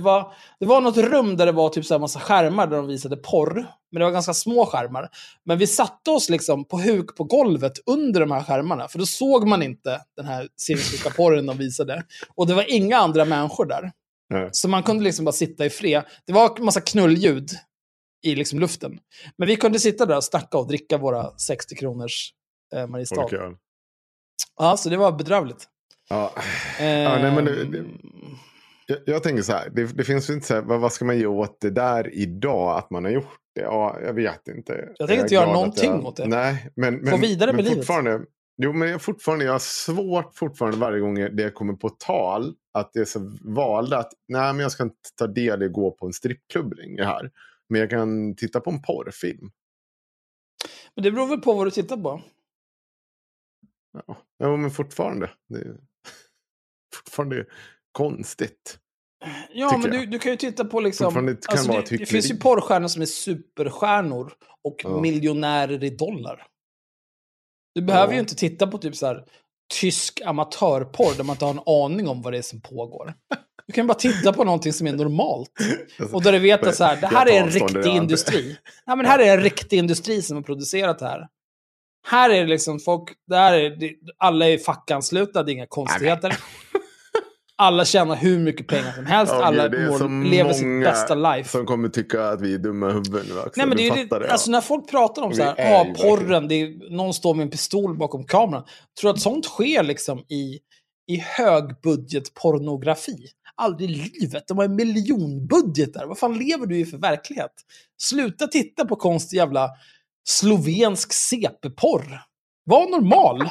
var något rum där det var typ så här massa skärmar där de visade porr. Men det var ganska små skärmar. Men vi satte oss liksom på huk på golvet under de här skärmarna. För då såg man inte den här cirkuska porren de visade. Och det var inga andra människor där. Nej. Så man kunde liksom bara sitta i fred. Det var en massa knullljud i liksom luften. Men vi kunde sitta där och snacka och dricka våra 60 kronors Mariestad. Folköl. Ja, så det var bedrövligt. Ja, nej men... Jag tänker så här, det finns ju inte så här, vad ska man göra åt det där idag att man har gjort det? Ja, jag vet inte. Jag tänker inte göra någonting åt det. Nej, men, få vidare med fortfarande, livet. Jo, men jag har svårt fortfarande varje gång det kommer på tal att det är så valda att nej, men jag ska inte ta del i att gå på en strippklubb längre här. Men jag kan titta på en porrfilm. Men det beror väl på vad du tittar på? Ja men fortfarande. Det är fortfarande konstigt. Ja, men du kan ju titta på liksom... Det finns ju porrstjärnor som är superstjärnor och miljonärer i dollar. Du behöver ju inte titta på typ så här tysk amatörporr där man inte har en aning om vad det är som pågår. Du kan bara titta på någonting som är normalt. Och där du vet att så här, det här är en riktig industri. Ja, men här är en riktig industri som har producerat det här. Här är det liksom folk... Där är det, alla är fackanslutna, det är inga konstigheter. Alla tjänar hur mycket pengar som helst. Ja, alla lever sitt bästa life. Som kommer tycka att vi är dumma i huvuden. Nej, men det. Alltså, när folk pratar om så här, porren, det är, någon står med en pistol bakom kameran. Jag tror att sånt sker liksom i högbudgetpornografi. Aldrig i livet. De har en miljonbudget där. Vad fan lever du i för verklighet? Sluta titta på konstig jävla slovensk CP-porr. Var normal.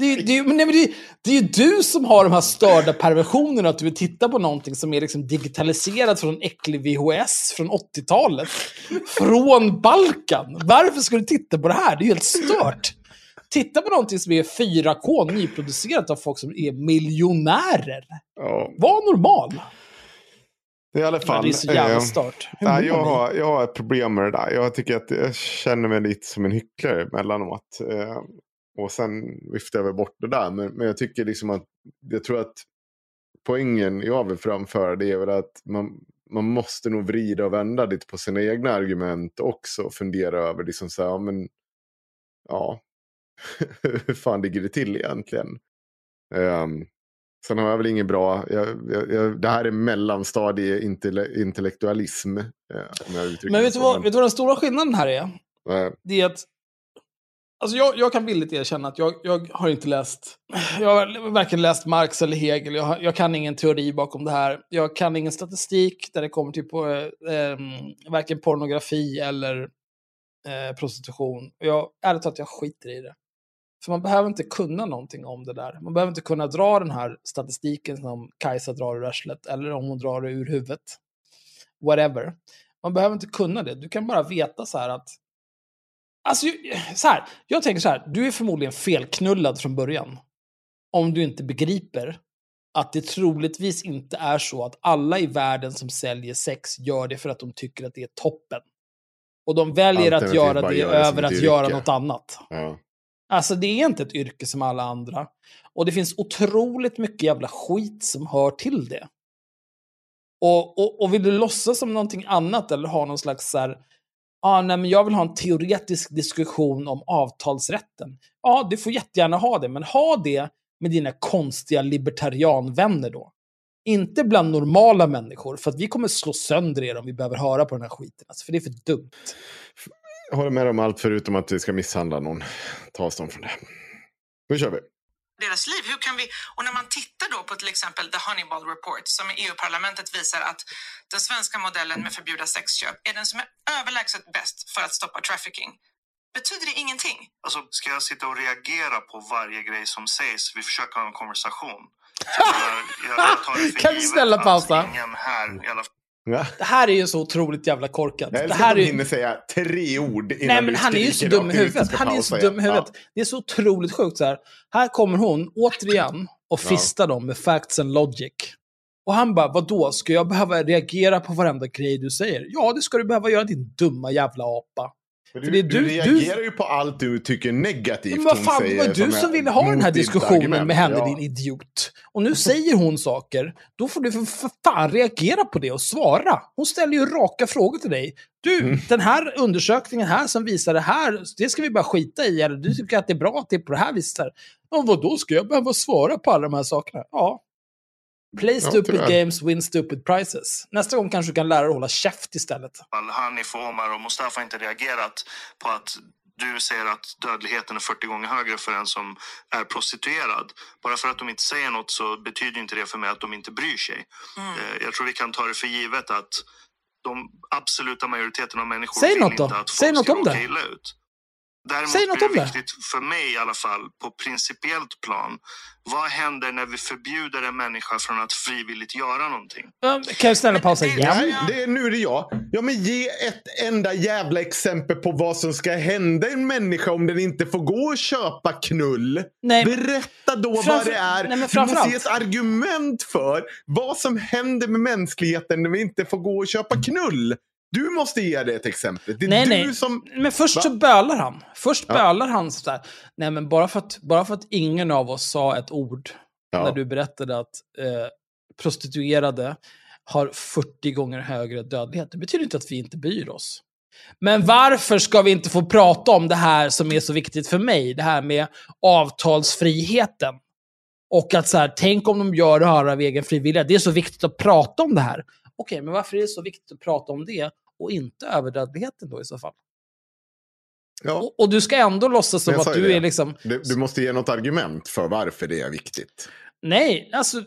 Det är ju du som har de här störda perversionerna att du vill titta på någonting som är liksom digitaliserat från en äcklig VHS från 80-talet. Från Balkan. Varför ska du titta på det här? Det är ju helt stört. Titta på någonting som är 4K nyproducerat av folk som är miljonärer. Ja. Var normal. I alla fall. Det är så jävla stört. Jag har ett problem med det där. Jag tycker att jag känner mig lite som en hycklare mellanåt. Och sen viftar jag bort det där. Men jag tycker liksom att... Jag tror att poängen jag vill framföra det är väl att man måste nog vrida och vända lite på sina egna argument också. Och fundera över liksom så här... Men, ja, hur fan ligger det till egentligen? Sen har jag väl ingen bra... det här är mellanstadie intellektualism. Om jag uttrycker men vet du vad den stora skillnaden här är? Det är att... Alltså jag kan villigt erkänna att jag har inte läst... Jag har varken läst Marx eller Hegel. Jag kan ingen teori bakom det här. Jag kan ingen statistik där det kommer till på varken pornografi eller prostitution. Jag ärligt talat, jag skiter i det. För man behöver inte kunna någonting om det där. Man behöver inte kunna dra den här statistiken som Kajsa drar ur arslet. Eller om hon drar det ur huvudet. Whatever. Man behöver inte kunna det. Du kan bara veta så här att... Alltså, så här, jag tänker så här, du är förmodligen felknullad från början. Om du inte begriper att det troligtvis inte är så att alla i världen som säljer sex gör det för att de tycker att det är toppen. Och de väljer att göra det över att göra något annat. Ja. Alltså det är inte ett yrke som alla andra. Och det finns otroligt mycket jävla skit som hör till det. Och vill du låtsas som någonting annat eller ha någon slags så här... nej, men jag vill ha en teoretisk diskussion om avtalsrätten. Ja, du får jättegärna ha det, men ha det med dina konstiga libertarianvänner då. Inte bland normala människor, för att vi kommer slå sönder er om vi behöver höra på den här skiten. Alltså, för det är för dumt. Jag håller med om allt förutom att vi ska misshandla någon. Ta avstånd från det. Nu kör vi. Deras liv, hur kan vi... Och när man tittar då på till exempel The Honeyball Report som i EU-parlamentet visar att den svenska modellen med förbjuda sexköp är den som är överlägset bäst för att stoppa trafficking. Betyder det ingenting? Alltså, ska jag sitta och reagera på varje grej som sägs? Vi försöker ha en konversation. Kan du ställa pausa? Det här är ju så otroligt jävla korkat. Det här är ju säga tre ord. Nej, men han är ju så dum i huvudet. Det är så otroligt sjukt så här. Här kommer hon återigen och fistar dem med facts and logic. Och han bara, vadå? Ska jag behöva reagera på varenda grej du säger? Ja, det ska du behöva göra, din dumma jävla apa. Du reagerar ju på allt du tycker negativt. Men vad fan, det var du som ville ha den här diskussionen argument med henne, din idiot. Och nu säger hon saker. Då får du för fan reagera på det och svara. Hon ställer ju raka frågor till dig. Du, den här undersökningen här som visar det här, det ska vi bara skita i. Eller du tycker att det är bra att det är på det här viset här. Men vadå, ska jag behöva svara på alla de här sakerna? Ja. Play stupid games, win stupid prizes. Nästa gång kanske du kan lära dig att hålla käft istället. Hanif, Omar och Mustafa har inte reagerat på att du säger att dödligheten är 40 gånger högre för en som är prostituerad. Bara för att de inte säger något så betyder inte det för mig att de inte bryr sig. Jag tror vi kan ta det för givet att de absoluta majoriteten av människor vill inte att folk ska råka illa ut. Däremot är det viktigt för mig i alla fall på principiellt plan. Vad händer när vi förbjuder en människa från att frivilligt göra någonting? Kan jag ställa pausa igen? Nej, nu är det jag. Ja, men ge ett enda jävla exempel på vad som ska hända en människa om den inte får gå och köpa knull. Nej. Berätta då vad det är. Nej, du måste ge ett argument för vad som händer med mänskligheten när vi inte får gå och köpa knull. Du måste ge det ett exempel. Det är du som... Men först så bölar han. Bölar han så där. Nej, men bara för att ingen av oss sa ett ord när du berättade att prostituerade har 40 gånger högre dödlighet. Det betyder inte att vi inte bryr oss. Men varför ska vi inte få prata om det här som är så viktigt för mig? Det här med avtalsfriheten. Och att så här, tänk om de gör det här av egen frivilliga. Det är så viktigt att prata om det här. Okej, men varför är det så viktigt att prata om det och inte överdödligheten då i så fall? Ja. Och du ska ändå låtsas som att du är liksom... Du måste ge något argument för varför det är viktigt. Nej, alltså...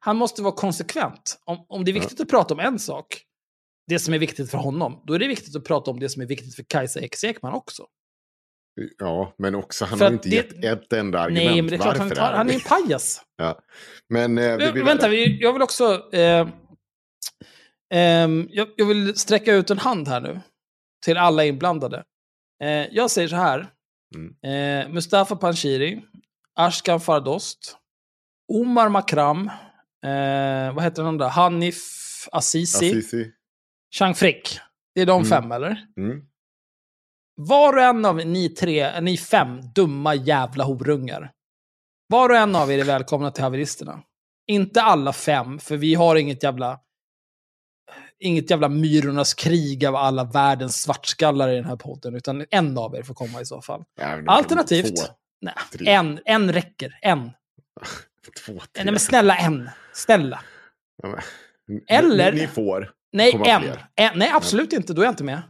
Han måste vara konsekvent. Om det är viktigt att prata om en sak, det som är viktigt för honom, då är det viktigt att prata om det som är viktigt för Kajsa Ekis Ekman också. Ja, men också han har inte gett ett enda argument. Nej, men det är klart han är en pajas. Men vänta, jag vill också jag vill sträcka ut en hand här nu till alla inblandade. Jag säger så här: Mustafa Panjshiri, Ashkan Fardost, Omar Makram, vad heter han där? Hanif Azizi. Chang Frick. Det är de fem, eller? Var och en av ni fem dumma jävla horungar. Var och en av er är välkomna till haveristerna. Inte alla fem, för vi har inget jävla myrornas krig av alla världens svartskallar i den här podden, utan en av er får komma i så fall. Ja, alternativt en räcker, en. Två, tre. Nej, men snälla en. Snälla. Ja, men, eller ni får. Nej, en. Nej, absolut inte, då är jag inte med.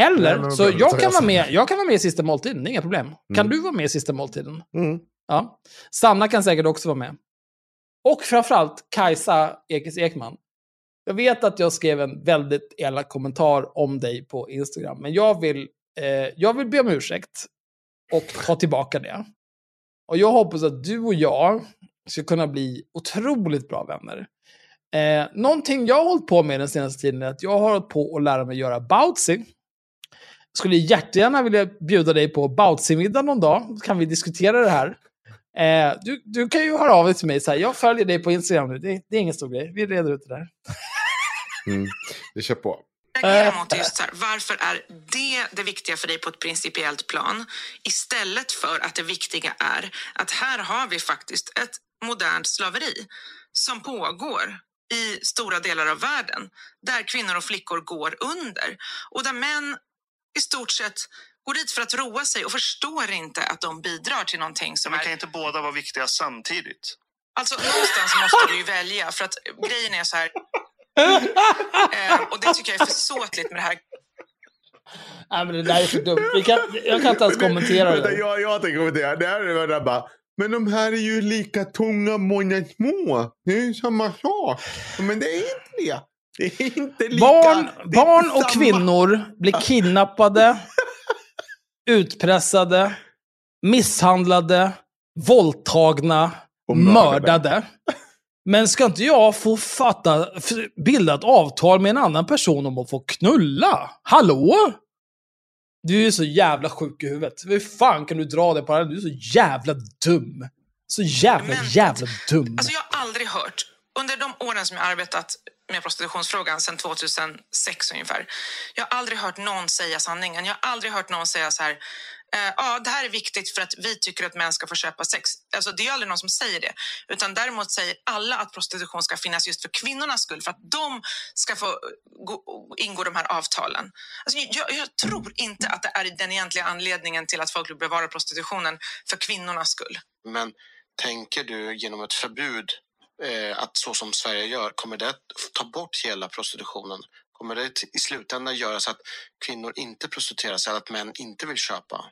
Eller, nej, så jag kan vara med. Jag kan vara med i Sista måltiden, inga problem. Kan du vara med i Sista måltiden? Ja. Sanna kan säkert också vara med. Och framförallt Kajsa Ekis Ekman. Jag vet att jag skrev en väldigt elak kommentar om dig på Instagram, men jag vill be om ursäkt och ta tillbaka det. Och jag hoppas att du och jag ska kunna bli otroligt bra vänner. Någonting jag har hållit på med den senaste tiden är att jag har hållit på att lära mig göra bouncing. Skulle jättegärna vilja bjuda dig på boutsy-middag någon dag. Då kan vi diskutera det här. Du kan ju höra av dig till mig. Så här, jag följer dig på Instagram nu. Det är ingen stor grej. Vi reder ut det där. Vi kör på. Mot just så här, varför är det viktiga för dig på ett principiellt plan istället för att det viktiga är att här har vi faktiskt ett modernt slaveri som pågår i stora delar av världen där kvinnor och flickor går under och där män i stort sett går dit för att roa sig och förstår inte att de bidrar till någonting som är... Men kan inte båda vara viktiga samtidigt? Alltså någonstans måste du ju välja, för att grejen är så här. Och det tycker jag är försåtligt med det här. Nej, men det där är för dumt. Jag kan inte ens kommentera det. Jag tänker kommentera det här. Det bara, men de här är ju lika tunga, många små. Det är ju samma sak. Men det är inte det. Det är inte lika. Barn och kvinnor blir kidnappade, utpressade, misshandlade, våldtagna, mördade. Men ska inte jag få bilda ett avtal med en annan person om att få knulla? Hallå? Du är ju så jävla sjuk i huvudet. Hur fan kan du dra det på den? Du är så jävla dum. Så jävla dum. Alltså jag har aldrig hört, under de åren som jag arbetat med prostitutionsfrågan sedan 2006 ungefär. Jag har aldrig hört någon säga sanningen. Jag har aldrig hört någon säga så här. Ja, det här är viktigt för att vi tycker att män ska få köpa sex. Alltså det är aldrig någon som säger det. Utan däremot säger alla att prostitution ska finnas just för kvinnornas skull. För att de ska få ingå de här avtalen. Alltså, jag tror inte att det är den egentliga anledningen till att folk vill bevara prostitutionen för kvinnornas skull. Men tänker du genom ett förbud att så som Sverige gör, kommer det att ta bort hela prostitutionen? Kommer det i slutändan göra så att kvinnor inte prostituerar sig, att män inte vill köpa?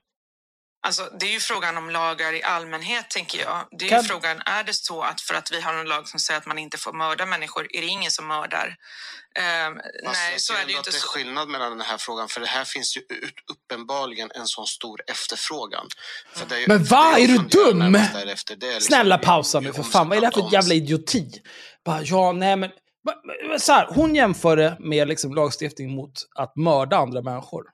Alltså det är ju frågan om lagar i allmänhet, tänker jag. Det är ju frågan, är det så att för att vi har en lag som säger att man inte får mörda människor, är det ingen som mördar? Nej, så är det ju inte. Det är skillnad mellan den här frågan, för det här finns ju uppenbarligen en sån stor efterfrågan. För det är ju, men vad är du dum? Liksom, snälla pausa mig för fan, vad är det för jävla idioti? Bara, ja, nej men så här, hon jämför det med liksom lagstiftning mot att mörda andra människor.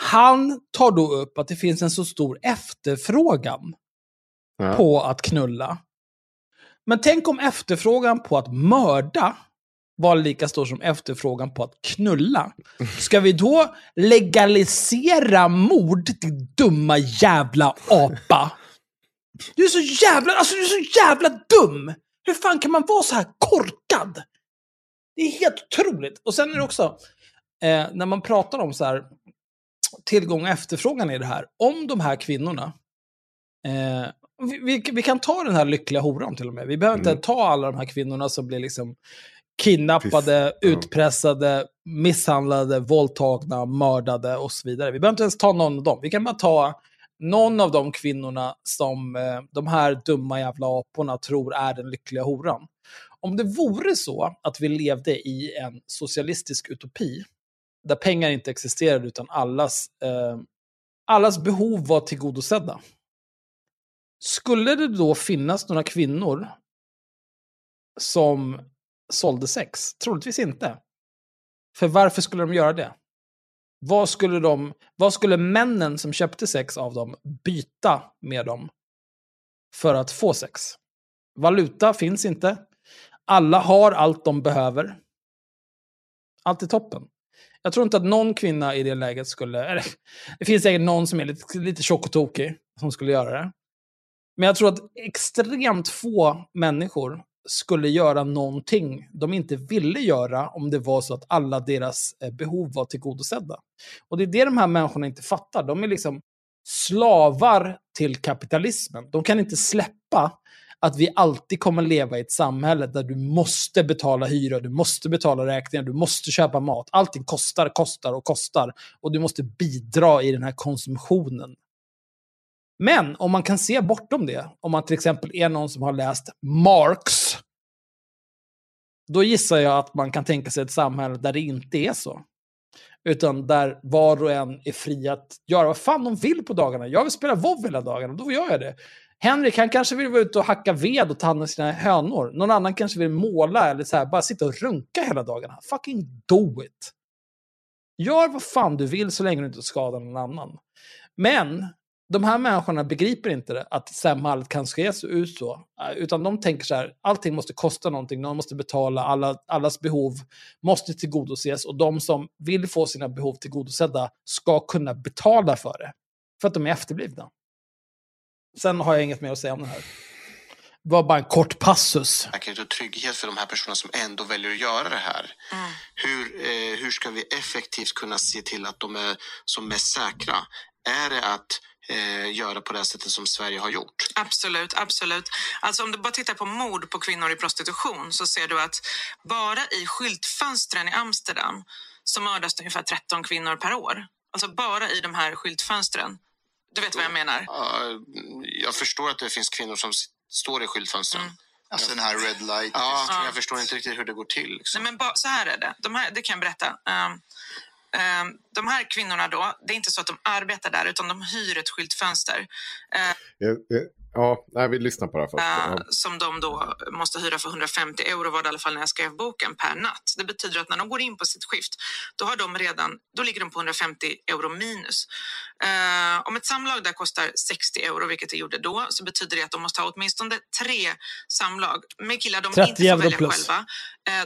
Han tar då upp att det finns en så stor efterfrågan på att knulla. Men tänk om efterfrågan på att mörda var lika stor som efterfrågan på att knulla. Ska vi då legalisera mord, din dumma jävla apa? Du är så jävla dum! Hur fan kan man vara så här korkad? Det är helt otroligt. Och sen är det också, när man pratar om så här, tillgång och efterfrågan är det här. Om de här kvinnorna, vi kan ta den här lyckliga horan till och med. Vi behöver inte ta alla de här kvinnorna som blir liksom kidnappade, utpressade, misshandlade, våldtagna, mördade och så vidare. Vi behöver inte ens ta någon av dem. Vi kan bara ta någon av de kvinnorna som de här dumma jävla aporna tror är den lyckliga horan. Om det vore så att vi levde i en socialistisk utopi där pengar inte existerade utan allas behov var tillgodosedda. Skulle det då finnas några kvinnor som sålde sex? Troligtvis inte. För varför skulle de göra det? Vad skulle männen som köpte sex av dem byta med dem för att få sex? Valuta finns inte. Alla har allt de behöver. Allt är toppen. Jag tror inte att någon kvinna i det läget skulle... Det finns säkert någon som är lite tjock och tokig som skulle göra det. Men jag tror att extremt få människor skulle göra någonting de inte ville göra om det var så att alla deras behov var tillgodosedda. Och det är det de här människorna inte fattar. De är liksom slavar till kapitalismen. De kan inte släppa att vi alltid kommer leva i ett samhälle där du måste betala hyra, du måste betala räkningar, du måste köpa mat. Allting kostar och du måste bidra i den här konsumtionen. Men om man kan se bortom det, om man till exempel är någon som har läst Marx, då gissar jag att man kan tänka sig ett samhälle där det inte är så. Utan där var och en är fri att göra vad fan de vill på dagarna. Jag vill spela WoW hela dagarna, då gör jag det. Henrik, han kanske vill vara ute och hacka ved och ta hand om sina hönor. Någon annan kanske vill måla eller så här, bara sitta och runka hela dagarna. Fucking do it. Gör vad fan du vill så länge du inte skadar någon annan. Men de här människorna begriper inte det, att samhället kanske är så ut så. Utan de tänker så här, allting måste kosta någonting. Någon måste betala, allas behov måste tillgodoses. Och de som vill få sina behov tillgodosedda ska kunna betala för det. För att de är efterblivna. Sen har jag inget mer att säga om det här. Det var bara en kort passus. Säkerhet och trygghet för de här personerna som ändå väljer att göra det här. Mm. Hur ska vi effektivt kunna se till att de är som är säkra? Är det att göra på det sättet som Sverige har gjort. Absolut, absolut. Alltså om du bara tittar på mord på kvinnor i prostitution så ser du att bara i skyltfönstren i Amsterdam så mördas det ungefär 13 kvinnor per år. Alltså bara i de här skyltfönstren. Du vet vad jag menar? Ja, jag förstår att det finns kvinnor som står i skyltfönstren. Mm. Alltså den här red light. Ja, ja. Jag förstår inte riktigt hur det går till. Liksom. Nej, men så här är det. Det kan jag berätta. De här kvinnorna då, det är inte så att de arbetar där utan de hyr ett skyltfönster. Ja, vi lyssnar på det här först. Som de då måste hyra för 150 euro var det i alla fall när jag skrev boken per natt. Det betyder att när de går in på sitt skift då har de redan, då ligger de på 150 euro minus. Om ett samlag där kostar 60 euro, vilket det gjorde då, så betyder det att de måste ha åtminstone 3 samlag med killar de inte får välja själva.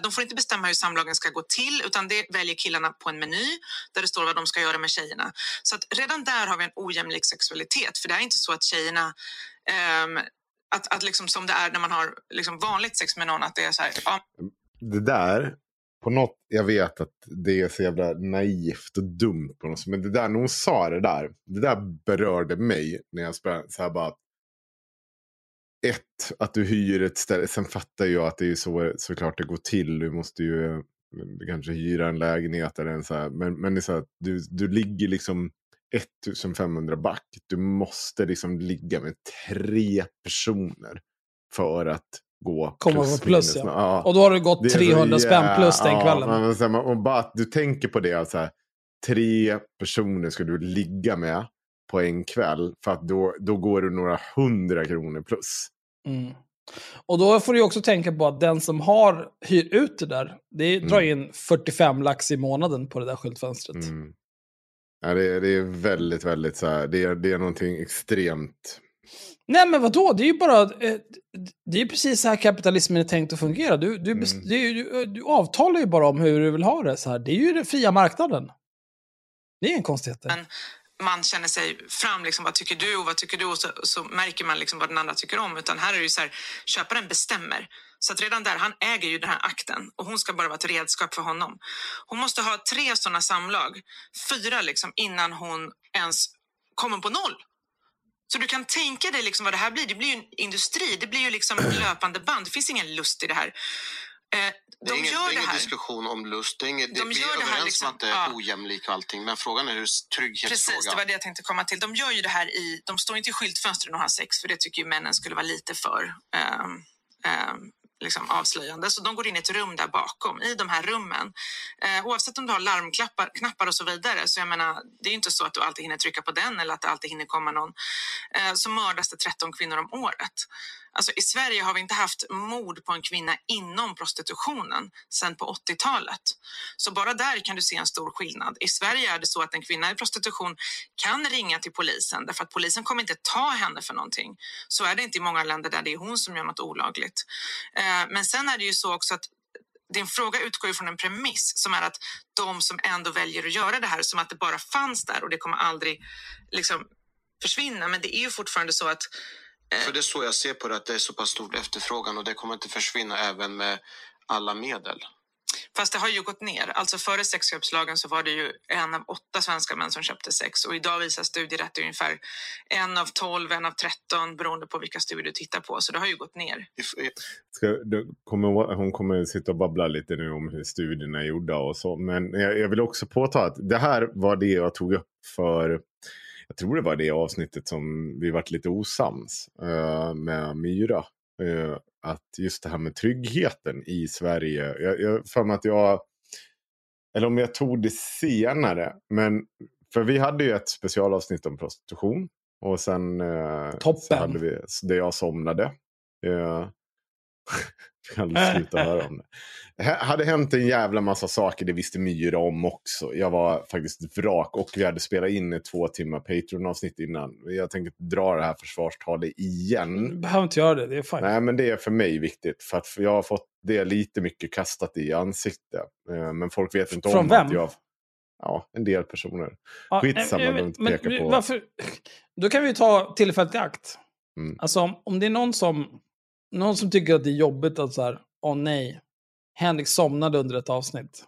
De får inte bestämma hur samlagen ska gå till utan det väljer killarna på en meny där det står vad de ska göra med tjejerna. Så att redan där har vi en ojämlik sexualitet, för det är inte så att tjejerna att liksom som det är när man har liksom vanligt sex med någon, att det är så här, ja. Det där på något, jag vet att det är så jävla naivt och dumt på något sätt, men det där när hon sa det där berörde mig när jag sprang så här bara, ett att du hyr ett ställe, sen fattar jag att det är så såklart det går till, du måste ju kanske hyra en lägenhet eller en så här, men det är så här, du ligger liksom 1500 back. Du måste liksom ligga med 3 personer för att gå komma på plus. Ja. Ja. Och då har du gått 300 spänn plus den kvällen. Och bara att du tänker på det, alltså 3 personer ska du ligga med på en kväll, för att då går du några 100 kronor plus. Mm. Och då får du också tänka på att den som har hyr ut det där, det drar in 45 lax i månaden på det där skyltfönstret. Mm. Ja, det är väldigt, väldigt så här, det är någonting extremt. Nej, men vadå? Det är ju bara, det är precis så här kapitalismen är tänkt att fungera. Du avtalar ju bara om hur du vill ha det så här. Det är ju den fria marknaden. Det är ingen konstighet. Men man känner sig fram liksom, vad tycker du? Och så märker man liksom vad den andra tycker om. Utan här är det ju så här, köparen bestämmer. Så att redan där, han äger ju den här akten och hon ska bara vara ett redskap för honom. Hon måste ha 3 sådana samlag, 4 liksom, innan hon ens kommer på noll. Så du kan tänka dig liksom vad det här blir. Det blir ju en industri, det blir ju liksom löpande band. Det finns ingen lust i det här. Det är ingen diskussion om lust. Vi är överens om att det är ojämlik och allting. Men frågan är hur trygghetsfrågan... Precis, det var det jag tänkte komma till. De gör ju det här i... De står inte i skyltfönstren och har sex, för det tycker ju männen skulle vara lite för... liksom avslöjande. Så de går in i ett rum där bakom, i de här rummen. Oavsett om du har larmknappar och så vidare, så jag menar, det är inte så att du alltid hinner trycka på den eller att det alltid hinner komma någon. Så mördas det 13 kvinnor om året. Alltså i Sverige har vi inte haft mord på en kvinna inom prostitutionen sedan på 80-talet. Så bara där kan du se en stor skillnad. I Sverige är det så att en kvinna i prostitution kan ringa till polisen, därför att polisen kommer inte ta henne för någonting. Så är det inte i många länder där det är hon som gör något olagligt. Men sen är det ju så också att din fråga utgår ju från en premiss som är att de som ändå väljer att göra det här, som att det bara fanns där och det kommer aldrig liksom försvinna. Men det är ju fortfarande så att... För det är så jag ser på det, att det är så pass stor efterfrågan och det kommer inte försvinna även med alla medel. Fast det har ju gått ner. Alltså före sexköpslagen så var det ju 1 av 8 svenska män som köpte sex. Och idag visar studier att det är ungefär 1 av 12, 1 av 13 beroende på vilka studier du tittar på. Så det har ju gått ner. Hon kommer sitta och babbla lite nu om hur studierna är gjorda och så. Men jag vill också påtala att det här var det jag tog upp för... Jag tror det var det avsnittet som vi varit lite osams med Myra. Att just det här med tryggheten i Sverige. Jag för mig att jag... Eller om jag tog det senare. Men, för vi hade ju ett specialavsnitt om prostitution. Och sen så hade vi det jag somnade. Jag kan aldrig sluta höra om det. Det hade hänt en jävla massa saker, det visste Myra om också. Jag var faktiskt vrak och vi hade spelat in 2 timmar Patreon-avsnitt innan. Jag tänkte dra det här försvarstalet igen. Du behöver inte göra det, det är fint. Nej, men det är för mig viktigt. För att jag har fått det lite mycket kastat i ansiktet. Men folk vet inte om vem? Att jag... Ja, en del personer. Ja, skitsamma, men, inte peka på. Varför? Då kan vi ta tillfället i akt. Mm. Alltså, om det är någon som tycker att det är jobbigt att så här, åh nej, Henrik somnade under ett avsnitt.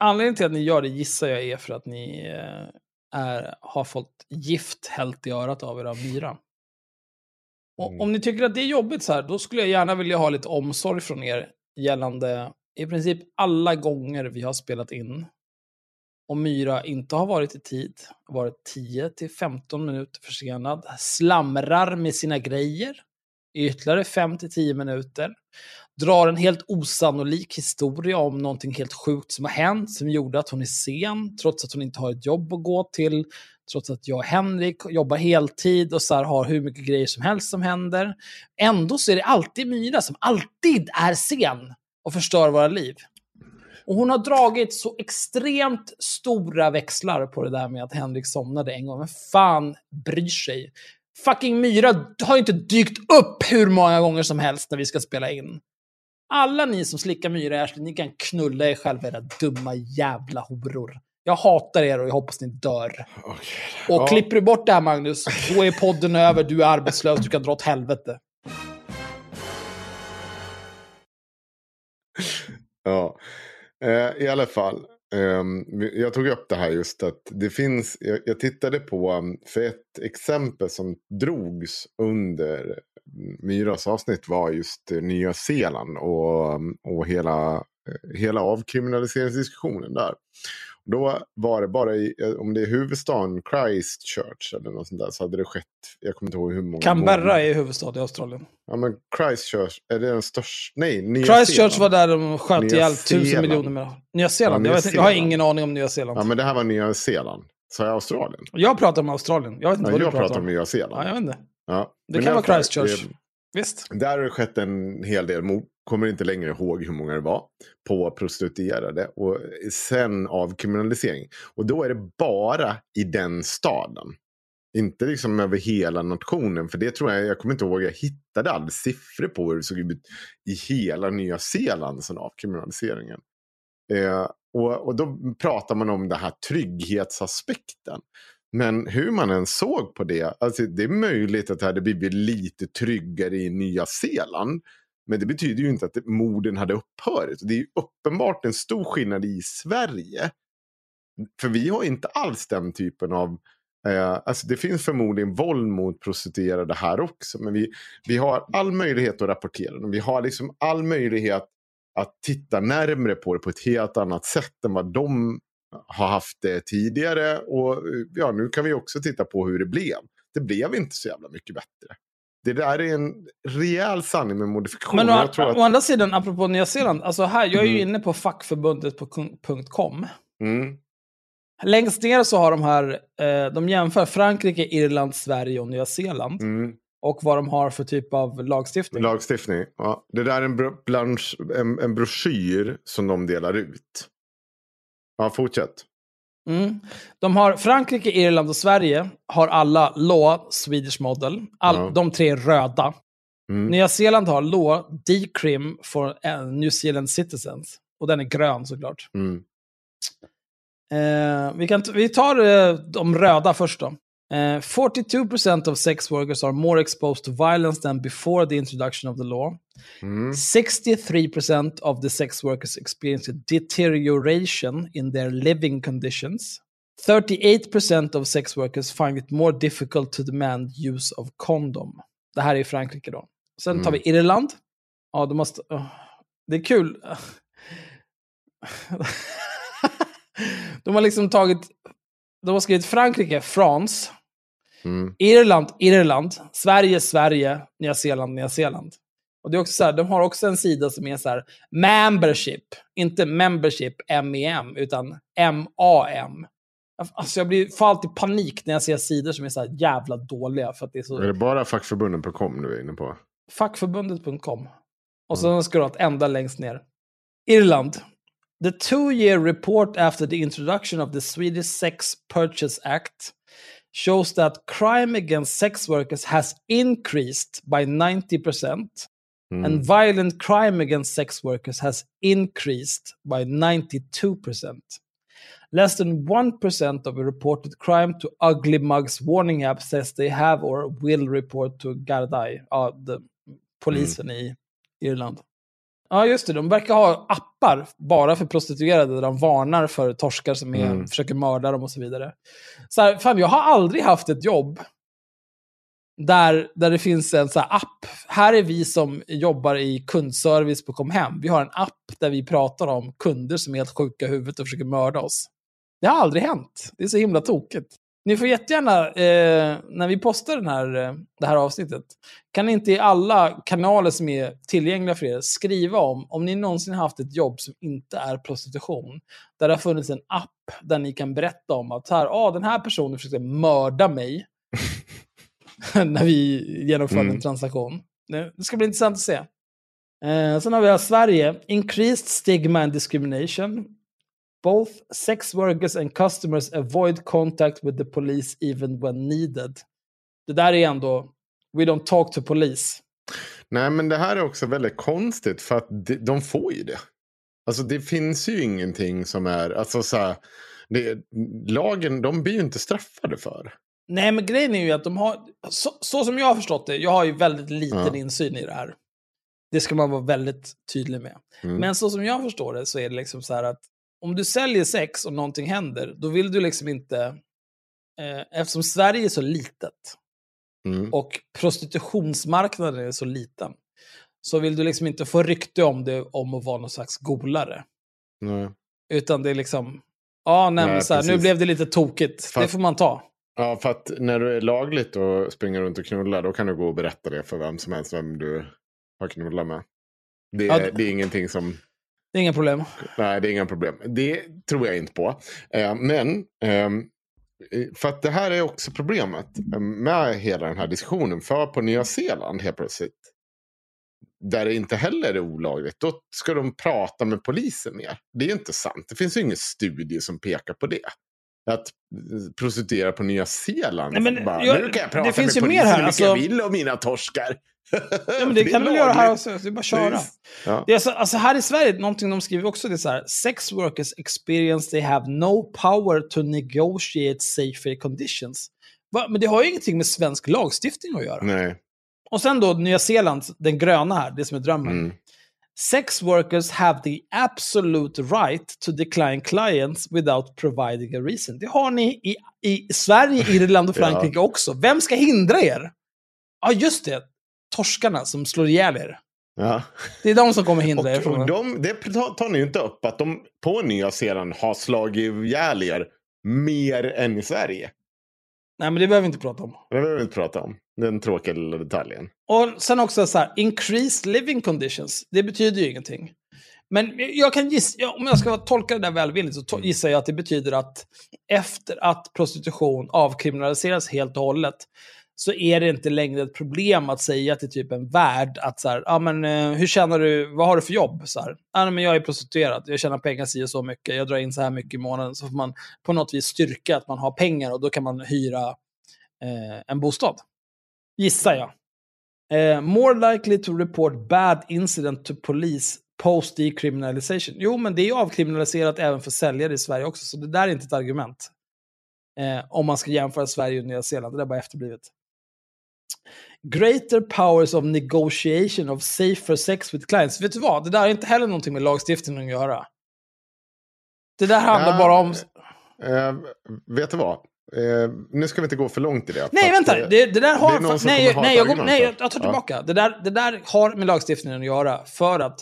Anledningen till att ni gör det gissar jag är för att ni har fått gift hällt i örat av era myra. Och om ni tycker att det är jobbigt så här, då skulle jag gärna vilja ha lite omsorg från er gällande i princip alla gånger vi har spelat in. Om myra inte har varit i tid, varit 10-15 minuter försenad, slamrar med sina grejer i ytterligare 5-10 minuter, drar en helt osannolik historia om någonting helt sjukt som har hänt, som gjorde att hon är sen, trots att hon inte har ett jobb att gå till, trots att jag och Henrik jobbar heltid och så här, har hur mycket grejer som helst som händer. Ändå så är det alltid Myra som alltid är sen och förstör våra liv. Och hon har dragit så extremt stora växlar på det där med att Henrik somnade en gång. Men fan bryr sig. Fucking Myra har inte dykt upp hur många gånger som helst när vi ska spela in. Alla ni som slickar Myra här, ni kan knulla er själva, era dumma jävla horor. Jag hatar er och jag hoppas ni dör. Okay. Och klipper du bort det här, Magnus, då är podden över, du är arbetslös, du kan dra åt helvete. Ja. I alla fall, jag tog upp det här just att det finns, jag tittade på, för ett exempel som drogs under Myras avsnitt var just Nya Zeeland och hela avkriminaliseringsdiskussionen där. Då var det bara i, om det är huvudstaden Christchurch eller något sånt där, så hade det skett, jag kommer inte ihåg hur många. Canberra är huvudstad i Australien. Ja, men Christchurch, är det den största? Nej, Nya Christchurch Zeeland. Var där de sköt ihjäl 1 000 miljoner människor. Nya Zeeland, ja, jag har ingen aning om Nya Zeeland. Ja, men det här var Nya Zeeland. Så är Australien. Jag pratar om Australien, jag vet inte vad jag pratar om. Nya Zeeland. Ja, jag vet inte. Ja. Det kan vara Christchurch. Visst. Där har det skett en hel del mord. Kommer inte längre ihåg hur många det var på prostituerade och sen av kriminalisering. Och då är det bara i den staden. Inte liksom över hela nationen, för det tror jag kommer inte ihåg, jag hittade aldrig siffror på hur det såg ut i hela Nya Zeeland sen av kriminaliseringen. Och då pratar man om den här trygghetsaspekten. Men hur man än såg på det, alltså det är möjligt att det hade blivit lite tryggare i Nya Zeeland. Men det betyder ju inte att morden hade upphört. Det är ju uppenbart en stor skillnad i Sverige. För vi har inte alls den typen av... alltså det finns förmodligen våld mot prostituerade här också. Men vi har all möjlighet att rapportera dem. Vi har liksom all möjlighet att titta närmare på det på ett helt annat sätt än vad de har haft det tidigare. Och ja, nu kan vi också titta på hur det blev. Det blev inte så jävla mycket bättre. Det där är en rejäl sanning med modifikation. Men jag tror att... å andra sidan, apropå Nya Zeeland, alltså här, jag är ju inne på fackförbundet.com. Längst ner så har de här, de jämför Frankrike, Irland, Sverige och Nya Zeeland. Och vad de har för typ av lagstiftning. Lagstiftning, ja. Det där är en broschyr som de delar ut. Ja, fortsätt. De har Frankrike, Irland och Sverige har alla law Swedish model. De tre är röda. Nya Zeeland har law decrim for New Zealand citizens. Och den är grön såklart. Vi tar de röda först då. 42% of sex workers are more exposed to violence than before the introduction of the law. 63% of the sex workers experience a deterioration in their living conditions. 38% of sex workers find it more difficult to demand use of condom. Det här är i Frankrike då. Sen tar vi Irland. Ja, det är kul. De har liksom tagit... De har skrivit Frankrike, France, Irland, Irland, Sverige, Sverige, Nya Zeeland, Nya Zeeland. Och det är också så här, de har också en sida som är så här, membership, inte membership, M-E-M, utan M-A-M. Alltså jag blir fallt i panik när jag ser sidor som är så här jävla dåliga. För att det är, så... är det bara fackförbunden.com du är inne på? Fackförbundet.com. Och sen ska du ha ett ända längst ner. Irland. The 2-year report after the introduction of the Swedish Sex Purchase Act shows that crime against sex workers has increased by 90% and violent crime against sex workers has increased by 92%. Less than 1% of a reported crime to Ugly Mugs warning app says they have or will report to Gardai, polisen i Irland. Ja, just det. De verkar ha appar bara för prostituerade där de varnar för torskar som försöker mörda dem och så vidare. Så här, fan, jag har aldrig haft ett jobb där det finns en så här app. Här är vi som jobbar i kundservice på Comhem. Vi har en app där vi pratar om kunder som är helt sjuka i huvudet och försöker mörda oss. Det har aldrig hänt. Det är så himla tokigt. Ni får jättegärna, när vi postar det här avsnittet, kan ni inte i alla kanaler som är tillgängliga för er skriva om ni någonsin haft ett jobb som inte är prostitution, där det har funnits en app där ni kan berätta om att den här personen försökte mörda mig när vi genomförde en transaktion. Det ska bli intressant att se. Sen har vi Sverige. Increased stigma and discrimination. Both sex workers and customers avoid contact with the police even when needed. Det där är ändå, we don't talk to police. Nej, men det här är också väldigt konstigt för att de får ju det. Alltså det finns ju ingenting som är, alltså så här, lagen, de blir ju inte straffade för. Nej, men grejen är ju att de har, så som jag har förstått det, jag har ju väldigt liten insyn i det här. Det ska man vara väldigt tydlig med. Men så som jag förstår det så är det liksom så här att om du säljer sex och någonting händer, då vill du liksom inte, eftersom Sverige är så litet och prostitutionsmarknaden är så liten, så vill du liksom inte få rykte om det om att vara någon slags golare. Nej. Utan det är liksom, nu blev det lite tokigt, det får man ta. Ja, för att när du är lagligt och springer runt och knullar, då kan du gå och berätta det för vem som helst, vem du har knullat med. Det är ingenting som... Det är inga problem. Nej, det är inga problem. Det tror jag inte på. Men, för att det här är också problemet med hela den här diskussionen. För på Nya Zeeland helt plötsligt, där det inte heller är olagligt, då ska de prata med polisen mer. Det är inte sant. Det finns ju ingen studie som pekar på det. Att prostituera på Nya Zeeland. Nej, men, bara, nu kan jag prata det finns med ju polisen mer här, alltså... vill och mina torskar. Ja, men det kan du göra här också. Det är bara köra. Ja. Det är alltså här i Sverige, någonting de skriver också, det är så här: sex workers experience they have no power to negotiate safer conditions. Va? Men det har ju ingenting med svensk lagstiftning att göra. Nej. Och sen då Nya Zeeland, den gröna här, det som är drömmen. Sex workers have the absolute right to decline clients without providing a reason. Det har ni i Sverige, Irland och Frankrike också. Vem ska hindra er? Ja, just det. Torskarna som slår ihjäl er. Ja. Det är de som kommer hindra er. Och det tar ni ju inte upp att de på Nya Zeeland har slagit ihjäl er mer än i Sverige. Nej, men det behöver vi inte prata om. Det behöver vi inte prata om. Den tråkiga lilla detaljen. Och sen också så här, increased living conditions. Det betyder ju ingenting. Men jag kan gissa, om jag ska tolka det där välvilligt så gissar jag att det betyder att efter att prostitution avkriminaliseras helt och hållet, så är det inte längre ett problem att säga till typ en värd att så här, hur känner du, vad har du för jobb? Så här, men jag är prostituerad, jag tjänar pengar så mycket, jag drar in så här mycket i månaden, så får man på något vis styrka att man har pengar och då kan man hyra en bostad. Gissar jag. More likely to report bad incident to police post decriminalization. Jo, men det är ju avkriminaliserat även för säljare i Sverige också, så det där är inte ett argument. Om man ska jämföra Sverige och Nya Zeeland, det där är bara efterblivet. Greater powers of negotiation of safer sex with clients. Vet du vad? Det där är inte heller någonting med lagstiftningen att göra. Det där handlar bara om... vet du vad? Nu ska vi inte gå för långt i det. Nej, vänta. Det där har... Jag tar tillbaka. Ja. Det där har med lagstiftningen att göra för att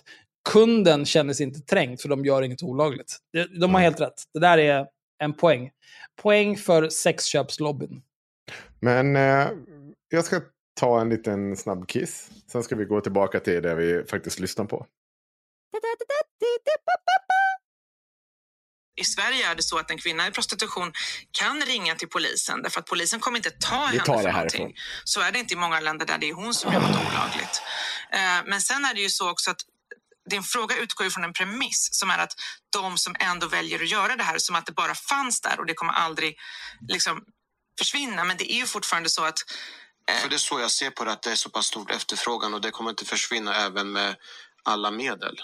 kunden känner sig inte trängd för de gör inget olagligt. De har helt rätt. Det där är en poäng. Poäng för sexköpslobbyn. Men... jag ska ta en liten snabb kiss. Sen ska vi gå tillbaka till det vi faktiskt lyssnar på. I Sverige är det så att en kvinna i prostitution kan ringa till polisen. Därför att polisen kommer inte ta henne för någonting. Så är det inte i många länder där det är hon som gör något olagligt. Men sen är det ju så också att din fråga utgår ju från en premiss som är att de som ändå väljer att göra det här som att det bara fanns där och det kommer aldrig liksom försvinna. Men det är ju fortfarande så att för det är så jag ser på det, att det är så pass stor efterfrågan och det kommer inte försvinna även med alla medel.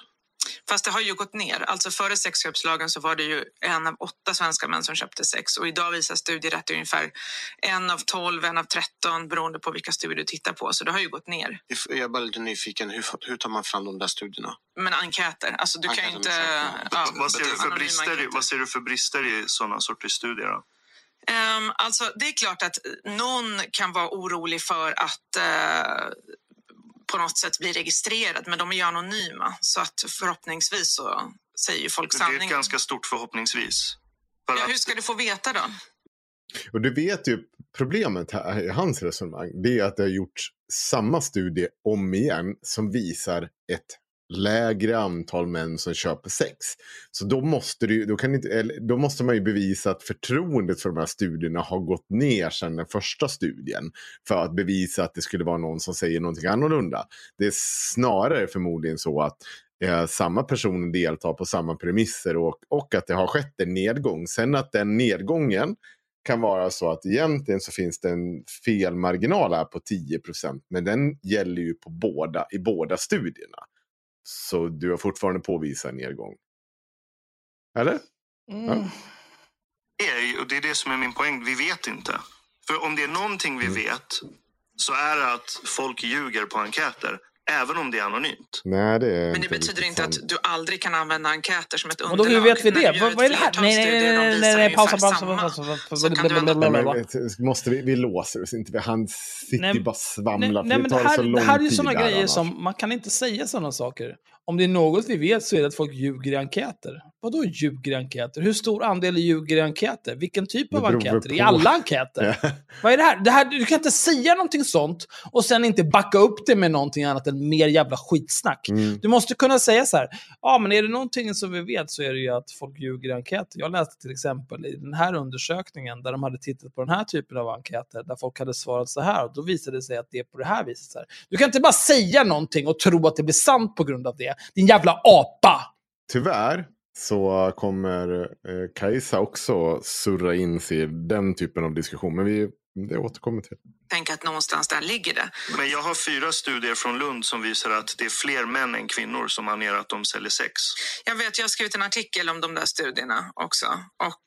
Fast det har ju gått ner. Alltså före sexköpslagen så var det ju 1 av 8 svenska män som köpte sex. Och idag visar studier att det är ungefär 1 av 12, 1 av 13 beroende på vilka studier du tittar på. Så det har ju gått ner. Jag är bara lite nyfiken. Hur tar man fram de där studierna? Men enkäter. Alltså du kan ju inte... Ja, vad ser du för brister i sådana sorters studier då? Alltså det är klart att någon kan vara orolig för att... på något sätt blir registrerad, men de är ju anonyma. Så att förhoppningsvis så säger ju folk sanningen. Det är ett ganska stort förhoppningsvis. För hur ska du få veta då? Och du vet ju problemet här i hans resonemang. Det är att det har gjorts samma studie om igen som visar ett lägre antal män som köper sex. Så då måste man ju bevisa att förtroendet för de här studierna har gått ner sedan den första studien för att bevisa att det skulle vara någon som säger någonting annorlunda. Det är snarare förmodligen så att samma person deltar på samma premisser och att det har skett en nedgång. Sen att den nedgången kan vara så att egentligen så finns det en felmarginal här på 10%, men den gäller ju på båda studierna. Så du har fortfarande påvisat en nedgång. Eller? Mm. Ja. Och det är det som är min poäng. Vi vet inte. För om det är någonting vi vet så är det att folk ljuger på enkäter. Även om det är anonymt. Nej, men det betyder inte att du aldrig kan använda enkäter som ett underlag. Och då vet vi det. Vad är det här? Nej, pausa. Måste vi låser oss inte. Han sitter ju bara svamlar. Nej, men det här är sådana grejer som man kan inte säga sådana saker. Om det är något vi vet så är det att folk ljuger i enkäter. Vadå ljuger i enkäter? Hur stor andel ljuger i enkäter? Vilken typ av enkäter? I alla enkäter? Ja. Vad är det här? Du kan inte säga någonting sånt och sen inte backa upp det med någonting annat än mer jävla skitsnack. Mm. Du måste kunna säga så här, men är det någonting som vi vet så är det ju att folk ljuger i enkäter. Jag läste till exempel i den här undersökningen där de hade tittat på den här typen av enkäter där folk hade svarat så här och då visade det sig att det är på det här viset. Så här. Du kan inte bara säga någonting och tro att det blir sant på grund av det. Din jävla apa! Tyvärr så kommer Kajsa också surra in sig i den typen av diskussion. Men det återkommer till. Tänk att någonstans där ligger det. Men jag har 4 studier från Lund som visar att det är fler män än kvinnor som anger att de säljer sex. Jag har skrivit en artikel om de där studierna också. Och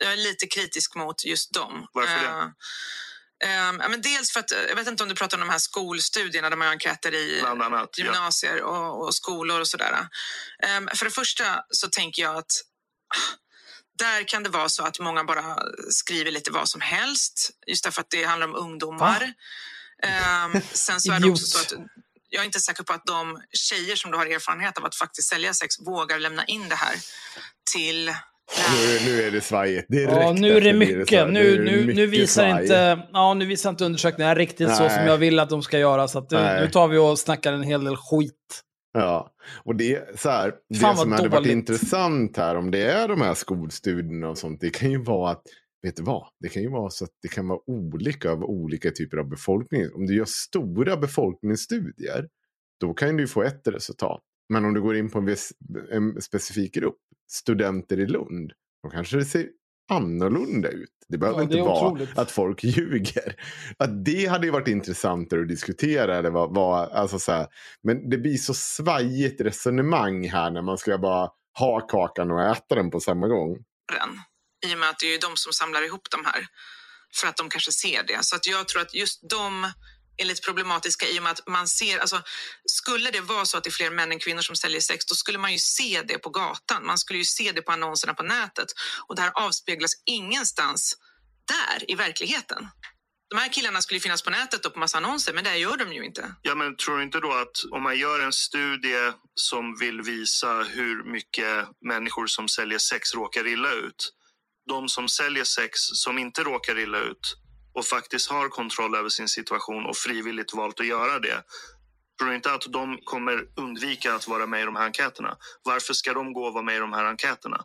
jag är lite kritisk mot just dem. Varför det? Men dels för att, jag vet inte om du pratar om de här skolstudierna där man gör enkäter i gymnasier och skolor och sådär. För det första så tänker jag att där kan det vara så att många bara skriver lite vad som helst. Just därför att det handlar om ungdomar. Sen så är det också så att jag är inte säker på att de tjejer som du har erfarenhet av att faktiskt sälja sex vågar lämna in det här till... Nu är det svajigt. Nu är det mycket. Nu visar inte. Ja, nu visar inte undersökningarna riktigt så som jag vill att de ska göra. Så att nu tar vi och snackar en hel del skit. Ja, och det är så här. Det som hade varit intressant här om det är de här skolstudierna och sånt. Det kan ju vara att, vet du vad? Det kan ju vara så att det kan vara olika över olika typer av befolkning. Om du gör stora befolkningsstudier, då kan du få ett resultat. Men om du går in på en specifik grupp, studenter i Lund, då kanske det ser annorlunda ut. Det behöver inte vara otroligt att folk ljuger. Att det hade ju varit intressantare att diskutera. Det var alltså så här, men det blir så svajigt resonemang här när man ska bara ha kakan och äta den på samma gång. I och med att det är ju de som samlar ihop de här. För att de kanske ser det. Så att jag tror att just de... är lite problematiska i och med att man ser, alltså, skulle det vara så att det är fler män än kvinnor som säljer sex, då skulle man ju se det på gatan, man skulle ju se det på annonserna på nätet, och det här avspeglas ingenstans där i verkligheten. De här killarna skulle ju finnas på nätet och på massa annonser, men det gör de ju inte. Ja, men tror du inte då att om man gör en studie som vill visa hur mycket människor som säljer sex råkar illa ut, de som säljer sex som inte råkar illa ut och faktiskt har kontroll över sin situation och frivilligt valt att göra det, tror du inte att de kommer undvika att vara med i de här enkäterna? Varför ska de gå och vara med i de här enkäterna?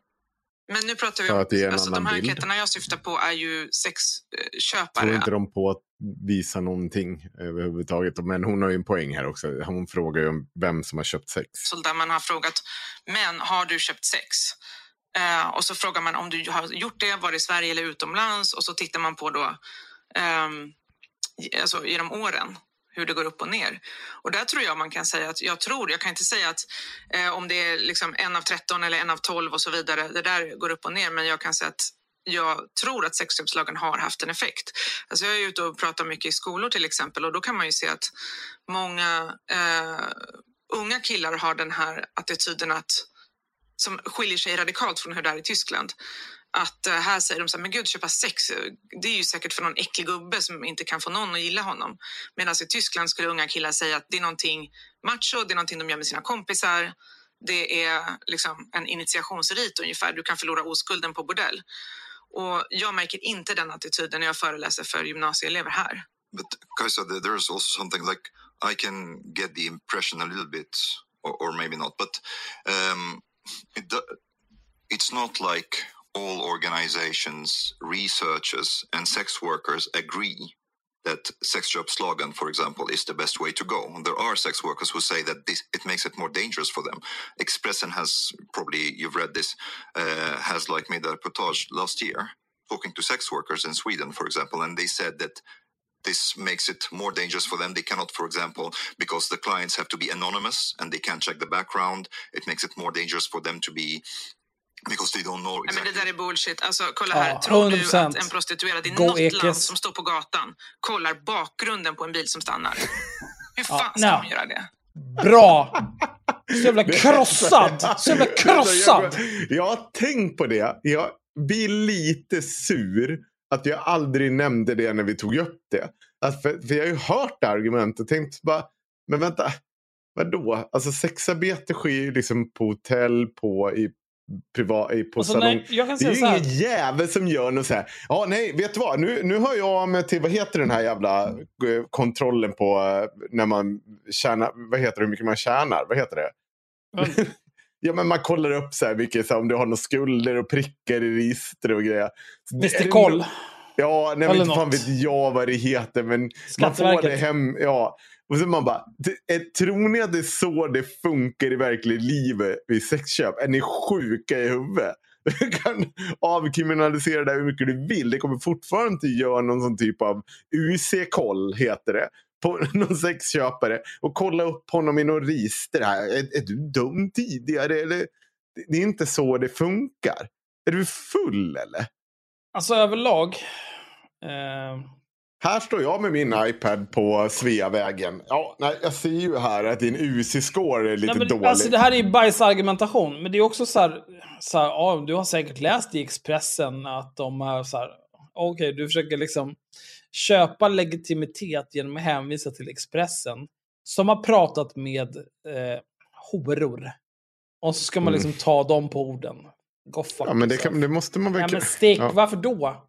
Men nu pratar vi om alltså, de här enkäterna jag syftar på är ju sexköpare. Tror inte de på att visa någonting överhuvudtaget? Men hon har ju en poäng här också. Hon frågar ju om vem som har köpt sex. Så där man har frågat, men har du köpt sex? Och så frågar man om du har gjort det, var det i Sverige eller utomlands? Och så tittar man på då genom åren hur det går upp och ner. Och där tror jag man kan säga att jag kan inte säga att om det är liksom 1 av 13 eller 1 av 12 och så vidare, det där går upp och ner, men jag kan säga att jag tror att sexköpslagen har haft en effekt. Alltså jag är ute och pratar mycket i skolor till exempel, och då kan man ju se att många unga killar har den här attityden att, som skiljer sig radikalt från hur det är i Tyskland. Att här säger de så här, men gud, köpa sex, det är ju säkert för någon äcklig gubbe som inte kan få någon att gilla honom. Medan i Tyskland skulle unga killar säga att det är någonting macho, det är någonting de gör med sina kompisar. Det är liksom en initiationsrit ungefär, du kan förlora oskulden på bordell. Och jag märker inte den attityden när jag föreläser för gymnasieelever här. But Kajsa, there's also something like, I can get the impression a little bit, or maybe not, but it's not like all organizations, researchers and sex workers agree that sexköpslagen, for example, is the best way to go. There are sex workers who say that it makes it more dangerous for them. Expressen has, probably you've read this, has like made a reportage last year talking to sex workers in Sweden, for example, and they said that this makes it more dangerous for them. They cannot, for example, because the clients have to be anonymous and they can't check the background. It makes it more dangerous for them to be, because they don't know exactly. Men det där är bullshit. Alltså, kolla här. Tror du att en prostituerad i något land som står på gatan kollar bakgrunden på en bil som stannar? Hur fan ska de göra det? Bra! Så jävla krossad! Jag har tänkt på det. Jag blir lite sur att jag aldrig nämnde det när vi tog upp det. För jag har ju hört det argumentet och tänkt bara, men vänta, vadå? Alltså sexarbete sker ju liksom på hotell, på salong. Det är ju ingen jävel som gör något så här. Ja, nej, vet du vad? Nu hör jag med till, vad heter den här jävla kontrollen på när man tjänar, vad heter det, hur mycket man tjänar? Vad heter det? Mm. Ja, men man kollar upp så här vilket, så här, om du har några skulder och prickar i register och grejer. Koll. Ja, nej, men fan vet jag vad det heter, men man får det hem, ja. Och så man bara, tror ni att det är så det funkar i verkliga livet vid sexköp? Är ni sjuka i huvudet? Du kan avkriminalisera det hur mycket du vill. Det kommer fortfarande inte göra någon sån typ av UC-koll, heter det, på någon sexköpare. Och kolla upp honom i någon register här. Är du dum tidigare? Eller? Det är inte så det funkar. Är du full eller? Alltså överlag... Här står jag med min iPad på Sveavägen. Ja, nej, jag ser ju här att din UC-score är lite dålig. Alltså det här är ju bajsargumentation. Men det är också så här ja, du har säkert läst i Expressen att de är så här, okej, du försöker liksom köpa legitimitet genom att hänvisa till Expressen som har pratat med horor. Och så ska man liksom ta dem på orden. Goffa, ja, men det måste man väl... Ja, men varför då?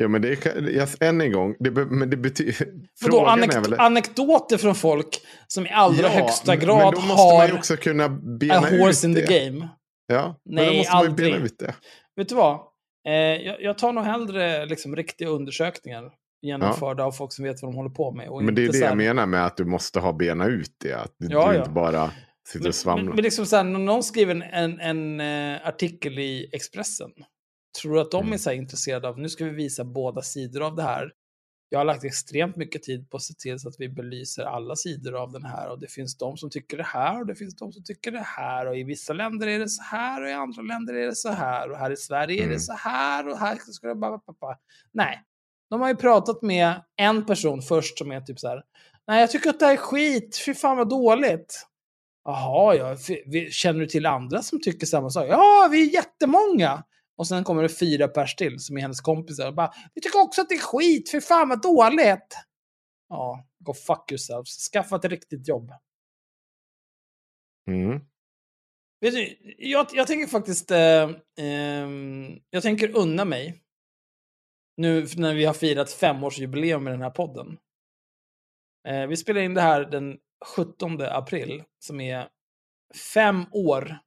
Ja, men det är än en gång. Men det betyder... anekdoter från folk som i allra högsta grad har... måste man också kunna bena a horse in the game. Ja, nej, men då måste man bena ut det. Vet du vad? Jag tar nog hellre liksom riktiga undersökningar genomförda av folk som vet vad de håller på med. Och men det är det jag menar med att du måste ha bena ut det. Att du inte bara sitter och svamlar. Men liksom så här, när någon skriver en artikel i Expressen, tror du att de är så här intresserade av, nu ska vi visa båda sidor av det här. Jag har lagt extremt mycket tid på att se till så att vi belyser alla sidor av den här, och det finns de som tycker det här och det finns de som tycker det här, och i vissa länder är det så här och i andra länder är det så här, och här i Sverige är det så här och här ska det bara... Nej, de har ju pratat med en person först som är typ så här, nej jag tycker att det här är skit, fy fan vad dåligt. Jaha, känner du till andra som tycker samma sak? Ja, vi är jättemånga. Och sen kommer det 4 pers till som är hennes kompisar och bara, vi tycker också att det är skit, för fan vad dåligt. Ja, go fuck yourself. Skaffa ett riktigt jobb. Vet du, jag tänker faktiskt jag tänker unna mig nu när vi har firat 5-årsjubileum med den här podden. Vi spelar in det här den 17 april som är 5 år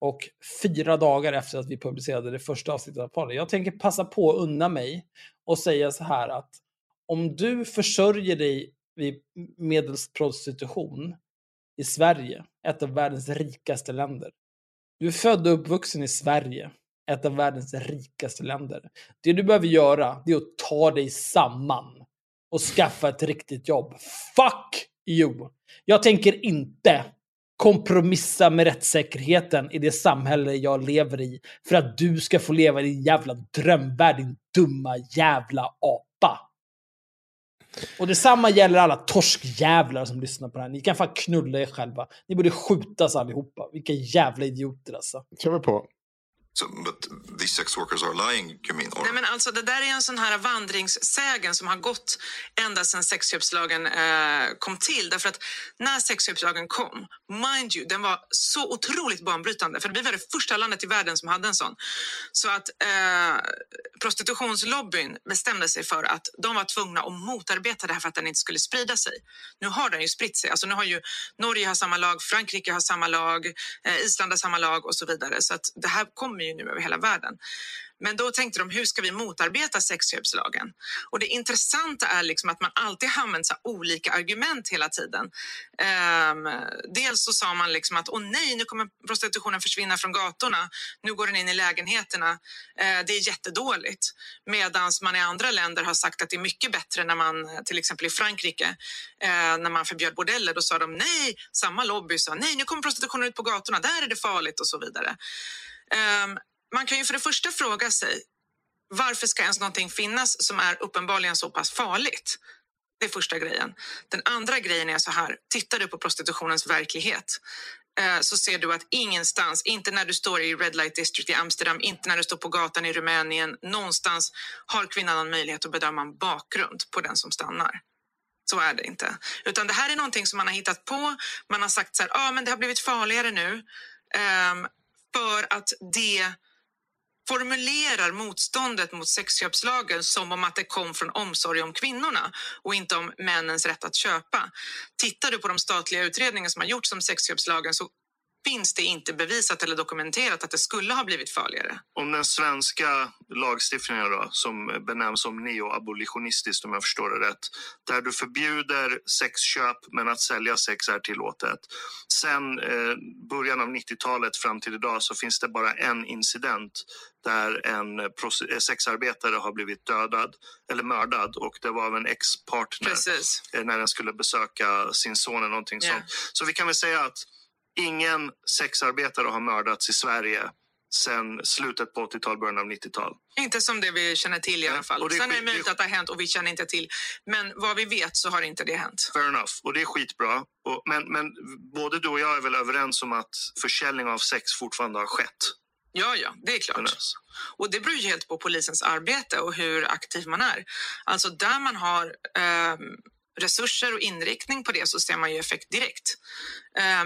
och 4 dagar efter att vi publicerade det första avsnittet av podden. Jag tänker passa på att unna mig och säga så här att om du försörjer dig vid medelst prostitution i Sverige, ett av världens rikaste länder. Du är född och uppvuxen i Sverige, ett av världens rikaste länder. Det du behöver göra, det är att ta dig samman och skaffa ett riktigt jobb. Fuck you! Jag tänker inte kompromissa med rättssäkerheten i det samhälle jag lever i för att du ska få leva i din jävla drömvärld, din dumma jävla apa. Och detsamma gäller alla torskjävlar som lyssnar på det här. Ni kan fan knulla er själva. Ni borde skjutas allihopa. Vilka jävla idioter alltså. Kör vi på. So, but these sex workers are lying, you mean? Or... Nej, men alltså det där är en sån här vandringssägen som har gått ända sedan sexköpslagen kom till. Därför att när sexköpslagen kom, mind you, den var så otroligt banbrytande. För vi var det första landet i världen som hade en sån. Så att prostitutionslobbyn bestämde sig för att de var tvungna att motarbeta det här för att den inte skulle sprida sig. Nu har den ju spritt sig. Alltså nu har ju Norge har samma lag, Frankrike har samma lag, Island har samma lag och så vidare. Så att det här kommer ju nu över hela världen. Men då tänkte de, hur ska vi motarbeta sexköpslagen? Och det intressanta är liksom att man alltid använder olika argument hela tiden. Dels så sa man liksom att, åh nej, nu kommer prostitutionen försvinna från gatorna. Nu går den in i lägenheterna. Det är jättedåligt. Medan man i andra länder har sagt att det är mycket bättre när man, till exempel i Frankrike, när man förbjöd bordeller, då sa de nej. Samma lobby sa, nej, nu kommer prostitutionen ut på gatorna. Där är det farligt och så vidare. Man kan ju för det första fråga sig, varför ska ens någonting finnas som är uppenbarligen så pass farligt? Det är första grejen. Den andra grejen är så här, tittar du på prostitutionens verklighet så ser du att ingenstans, inte när du står i Red Light District i Amsterdam, inte när du står på gatan i Rumänien, någonstans har kvinnan en möjlighet att bedöma en bakgrund på den som stannar. Så är det inte. Utan det här är någonting som man har hittat på, man har sagt så här, men det har blivit farligare nu för att det formulerar motståndet mot sexköpslagen som om att det kom från omsorg om kvinnorna och inte om männens rätt att köpa. Tittar du på de statliga utredningar som har gjorts om sexköpslagen så finns det inte bevisat eller dokumenterat att det skulle ha blivit farligare. Om den svenska lagstiftningen då, som benämns som neoabolitionistiskt om jag förstår det rätt, där du förbjuder sexköp men att sälja sex är tillåtet. Sen början av 90-talet fram till idag så finns det bara en incident där en sexarbetare har blivit dödad eller mördad och det var av en ex-partner. Precis. När den skulle besöka sin son eller någonting sånt. Så vi kan väl säga att ingen sexarbetare har mördats i Sverige sedan slutet på 80-tal, början av 90-tal. Inte som det vi känner till i alla fall. Och sen är det möjligt att det har hänt och vi känner inte till. Men vad vi vet så har inte det hänt. Fair enough. Och det är skitbra. Men både du och jag är väl överens om att försäljning av sex fortfarande har skett? Ja, det är klart. Och det beror ju helt på polisens arbete och hur aktiv man är. Alltså där man har... resurser och inriktning på det så ser man ju effekt direkt.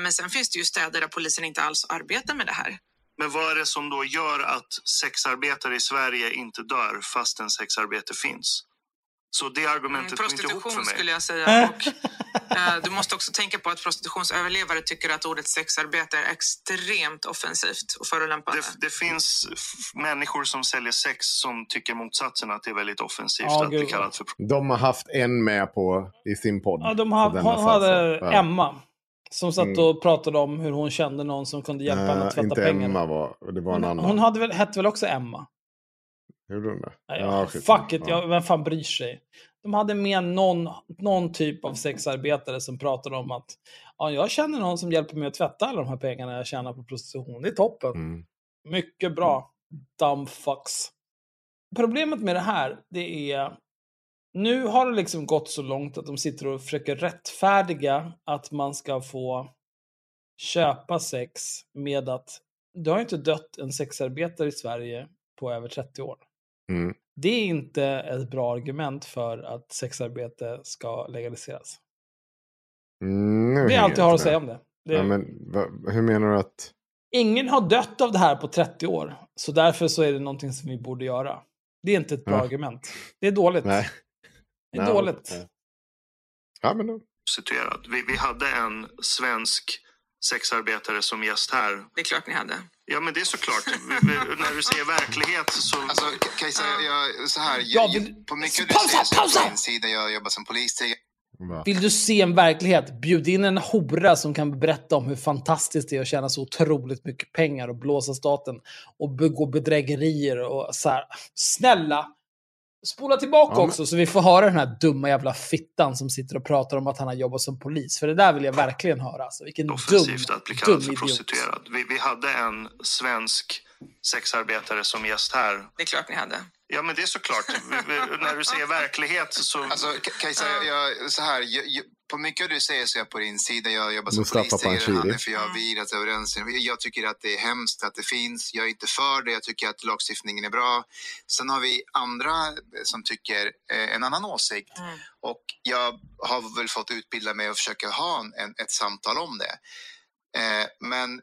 Men sen finns det ju städer där polisen inte alls arbetar med det här. Men vad är det som då gör att sexarbetare i Sverige inte dör fast en sexarbete finns? Så det argumentet går inte ihop för mig. Prostitution skulle jag säga. Och, du måste också tänka på att prostitutionsöverlevare tycker att ordet sexarbete är extremt offensivt och förolämpande. Det finns människor som säljer sex som tycker motsatsen att det är väldigt offensivt. Att det kallas för... De har haft en med på i sin podd. Ja, hon hade Emma som satt och pratade om hur hon kände någon som kunde hjälpa henne att tvätta pengarna. Emma var en annan. Hon hette väl också Emma? Fuck it, vem fan bryr sig? De hade med någon typ av sexarbetare som pratade om att jag känner någon som hjälper mig att tvätta alla de här pengarna jag tjänar på prostitution. Det är toppen. Mycket bra. Dumb fucks. Problemet med det här, det är nu har det liksom gått så långt att de sitter och försöker rättfärdiga att man ska få köpa sex med att du har inte dött en sexarbetare i Sverige på över 30 år. Det är inte ett bra argument för att sexarbete ska legaliseras. Det är allt jag har att säga om det. Hur menar du att... Ingen har dött av det här på 30 år. Så därför så är det någonting som vi borde göra. Det är inte ett bra argument. Det är dåligt. Det är dåligt. Nej. Ja, men då. Vi hade en svensk sexarbetare som gäst här. Det är klart ni hade. Ja, men det är såklart. När du ser verklighet så... Alltså, Kajsa, på mycket du ser på min sida, jag jobbar som polis. Vill du se en verklighet? Bjud in en hora som kan berätta om hur fantastiskt det är att tjäna så otroligt mycket pengar och blåsa staten och begå bedrägerier och så här. Snälla, Spola tillbaka också så vi får höra den här dumma jävla fittan som sitter och pratar om att han har jobbat som polis. För det där vill jag verkligen höra. Alltså, vilken dum att bli kallad för prostituerad. Vi hade en svensk sexarbetare som gäst här. Det är klart ni hade. Ja, men det är såklart. När du säger verklighet så... Alltså, Kajsa, jag, på mycket av du säger så jag på din sida. Jag jobbar som polistiger, för jag har virat överens. Jag tycker att det är hemskt att det finns. Jag är inte för det. Jag tycker att lagstiftningen är bra. Sen har vi andra som tycker en annan åsikt. Mm. Och jag har väl fått utbilda mig och försöka ha ett samtal om det. Men...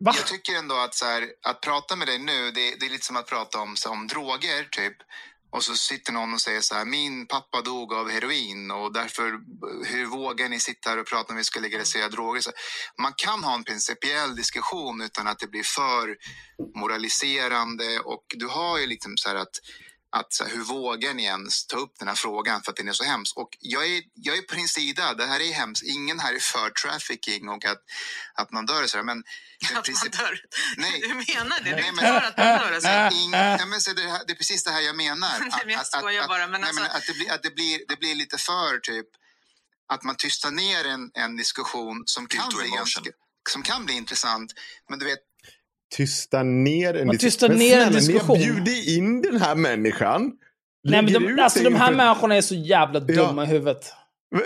Va? Jag tycker ändå att, så här, att prata med dig nu, det är lite som att prata om droger typ. Och så sitter någon och säger så här, min pappa dog av heroin och därför, hur vågar ni sitta här och prata om vi ska legalisera droger? Så man kan ha en principiell diskussion utan att det blir för moraliserande. Och du har ju liksom så här att så här, hur vågar ni ens ta upp den här frågan för att den är så hemskt? Och jag är på din sida, det här är hemskt. Ingen här är för trafficking och att man dör och sådär. Men att princip... man dör? Nej. Hur menar det? Nej, men... Det är att man dör alltså. Nej, men så det är precis det här jag menar. Att det blir lite för typ att man tystar ner en diskussion som kan bli intressant. Men du vet, Tysta ner en diskussion. Bjud in den här människan. Nej, men de här människorna är så jävla dumma i huvudet.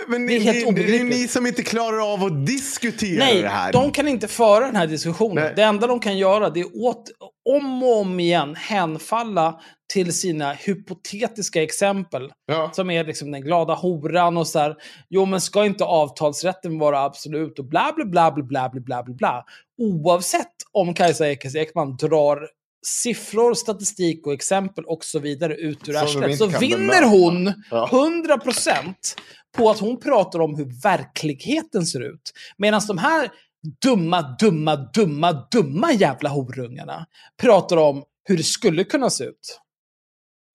Men det är helt obegripligt. Det är ni som inte klarar av att diskutera det här. Nej, de kan inte föra den här diskussionen. Nej. Det enda de kan göra det är om och om igen hänfalla till sina hypotetiska exempel. Ja. Som är liksom den glada horan och så här. Jo, men ska inte avtalsrätten vara absolut och bla bla bla bla bla bla bla bla. Oavsett om Kajsa Ekis Ekman drar siffror, statistik och exempel och så vidare ut ur arslet, så vinner hon 100% på att hon pratar om hur verkligheten ser ut. Medan de här dumma jävla horungarna pratar om hur det skulle kunna se ut.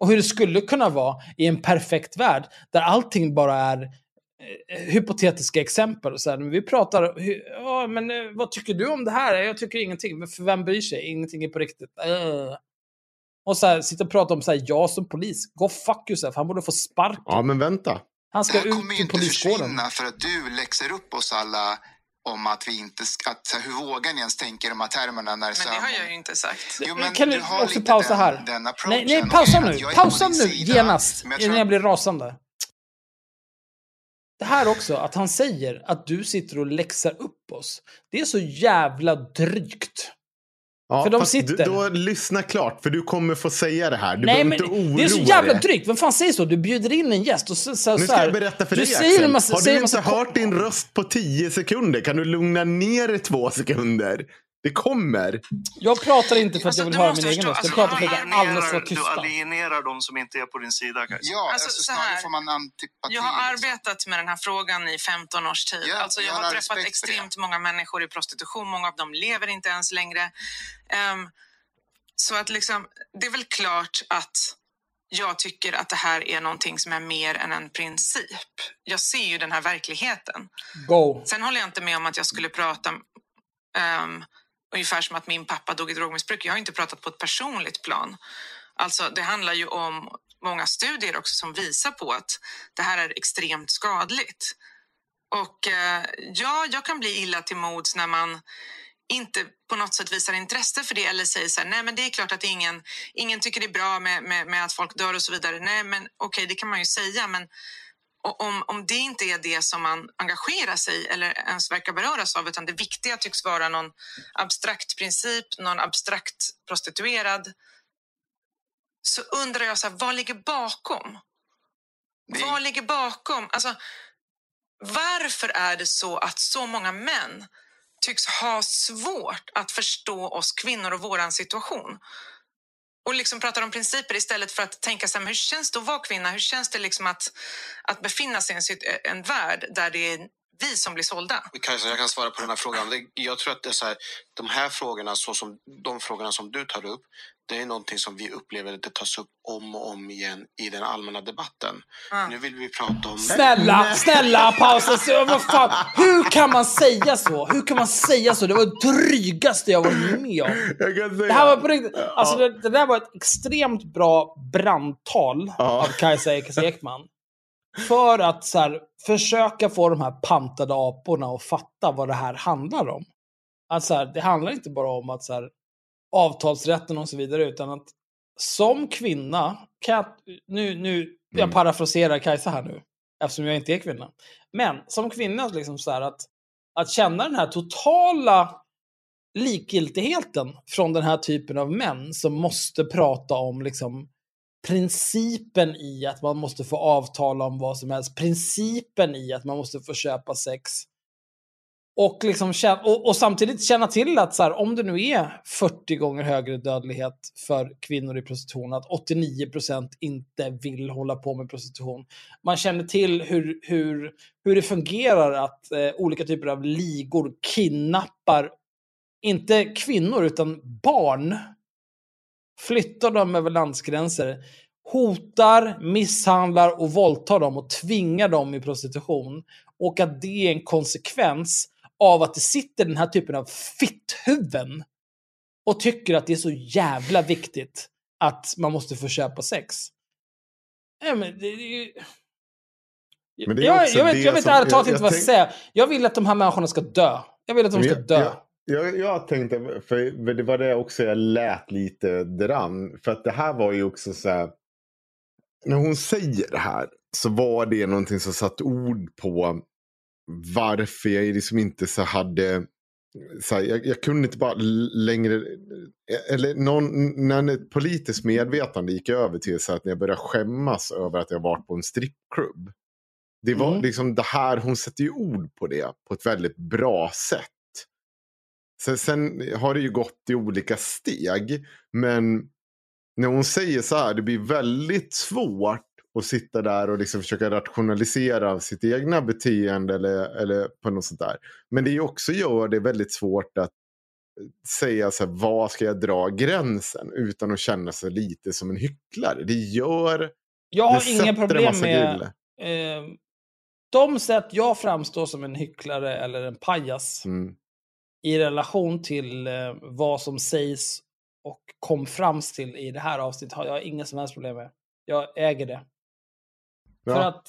Och hur det skulle kunna vara i en perfekt värld där allting bara är hypotetiska exempel. Så här, vi pratar, men vad tycker du om det här? Jag tycker ingenting, men för vem bryr sig? Ingenting är på riktigt. Och så här, sitter och pratar om så här, jag som polis, go fuck yourself, han borde få sparken. Ja, men vänta. Han ska ut kommer ju inte försvinna för att du läxar upp oss alla om att vi inte ska, hur vågar ni ens tänka de här termerna när så. Men det har jag ju inte sagt. Jo, men kan du också pausa här? Nej, pausa nu genast innan jag blir rasande. Det här också, att han säger att du sitter och läxar upp oss. Det är så jävla drygt. Ja, för de sitter... Då lyssna klart, för du kommer få säga det här. Du behöver inte oroa dig. Det är så jävla drygt. Vem fan säger så? Du bjuder in en gäst och så här... Nu ska jag berätta för dig, Axel. Har du inte hört din röst på 10 sekunder? Kan du lugna ner i 2 sekunder? Det kommer. Jag pratar inte för att jag vill höra min egen röst. Jag pratar för att jag alldeles var tysta. Du alienerar de som inte är på din sida. Ja, så här, får man antipati. Jag har arbetat med den här frågan i 15 års tid. Ja, alltså, jag har träffat extremt många människor i prostitution. Många av dem lever inte ens längre. Så att liksom, det är väl klart att jag tycker att det här är någonting som är mer än en princip. Jag ser ju den här verkligheten. Go. Sen håller jag inte med om att jag skulle prata... ungefär som att min pappa dog i drogmissbruk. Jag har inte pratat på ett personligt plan. Alltså det handlar ju om många studier också som visar på att det här är extremt skadligt. Och jag kan bli illa till mods när man inte på något sätt visar intresse för det eller säger så här, nej men det är klart att ingen tycker det är bra med att folk dör och så vidare. Nej men okej, det kan man ju säga, men om det inte är det som man engagerar sig eller ens verkar beröras av, utan det viktiga tycks vara någon abstrakt princip, någon abstrakt prostituerad, så undrar jag så här, vad ligger bakom? Vad ligger bakom? Alltså, varför är det så att så många män tycks ha svårt att förstå oss kvinnor och våran situation? Och liksom pratar om principer istället för att tänka så här, hur känns det att vara kvinna? Hur känns det liksom att befinna sig i en värld där det är vi som blir sålda? Kajsa, jag kan svara på den här frågan. Jag tror att det är så här, de här frågorna, så som de frågorna som du tar upp, Det är någonting som vi upplever att det tas upp om och om igen i den allmänna debatten. Mm. Nu vill vi prata om... Snälla, pausa. Vad fan? Hur kan man säga så? Det var det drygaste jag var med om. Det här var på riktigt. Alltså, det där var ett extremt bra brandtal av Kajsa Ekis Ekman. För att så här, försöka få de här pantade aporna att fatta vad det här handlar om. Att, så här, det handlar inte bara om att... Så här, avtalsrätten och så vidare, utan att som kvinna kan jag, jag parafraserar Kajsa här nu, eftersom jag inte är kvinna, men som kvinna liksom så här, att känna den här totala likgiltigheten från den här typen av män som måste prata om liksom principen i att man måste få avtala om vad som helst, principen i att man måste få köpa sex. Och, liksom och samtidigt känna till att så här, om det nu är 40 gånger högre dödlighet för kvinnor i prostitution, att 89% inte vill hålla på med prostitution. Man känner till hur det fungerar att olika typer av ligor kidnappar, inte kvinnor utan barn, flyttar dem över landsgränser, hotar, misshandlar och våldtar dem och tvingar dem i prostitution. Och att det är en konsekvens av att det sitter den här typen av fitthuvuden och tycker att det är så jävla viktigt att man måste få köpa sex. Nej, men det är jag vet inte vad jag ska säga. Jag vill att de här människorna ska dö. Jag tänkte, för det var det också jag lät lite dran. För att det här var ju också så här, när hon säger det här så var det någonting som satt ord på varför jag liksom inte så hade... Så här, jag kunde inte bara längre... Eller när ett politiskt medvetande gick över till så att när jag började skämmas över att jag varit på en strippklubb. Det var liksom det här, hon sätter ju ord på det på ett väldigt bra sätt. Så sen har det ju gått i olika steg. Men när hon säger så här, det blir väldigt svårt och sitta där och liksom försöka rationalisera sitt egna beteende eller på något sånt där. Men det är också gör det väldigt svårt att säga så här, vad ska jag dra gränsen utan att känna sig lite som en hycklare. Det gör... Jag har inga problem med de sätt jag framstår som en hycklare eller en pajas i relation till vad som sägs och kom fram till i det här avsnittet har jag inga som helst problem med. Jag äger det. Ja. För att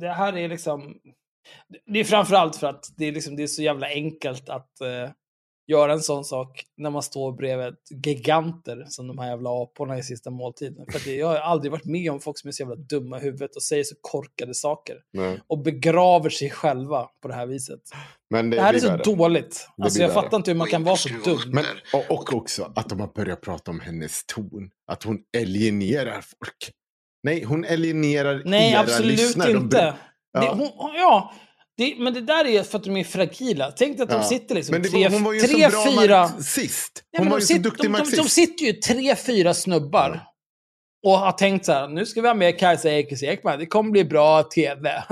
det här är liksom... Det är framförallt för att det är, liksom, det är så jävla enkelt att göra en sån sak när man står bredvid giganter som de här jävla aporna i sista måltiden. För att jag har aldrig varit med om folk som är så jävla dumma i huvudet och säger så korkade saker. Nej. Och begraver sig själva på det här viset. Men det här är så dåligt. Alltså jag fattar inte hur man kan vara så dum. Men, och också att de har börjat prata om hennes ton. Att hon alienerar folk. Nej, hon alienerar era lyssnare. Nej, absolut inte. Men det där är för att de är fragila. Tänk att de sitter liksom... Men hon var ju en så bra marxist. Hon var ju så duktig marxist. De sitter ju 3-4 snubbar och har tänkt så här, nu ska vi ha med Kajsa Ekis Ekman. Det kommer bli bra tv.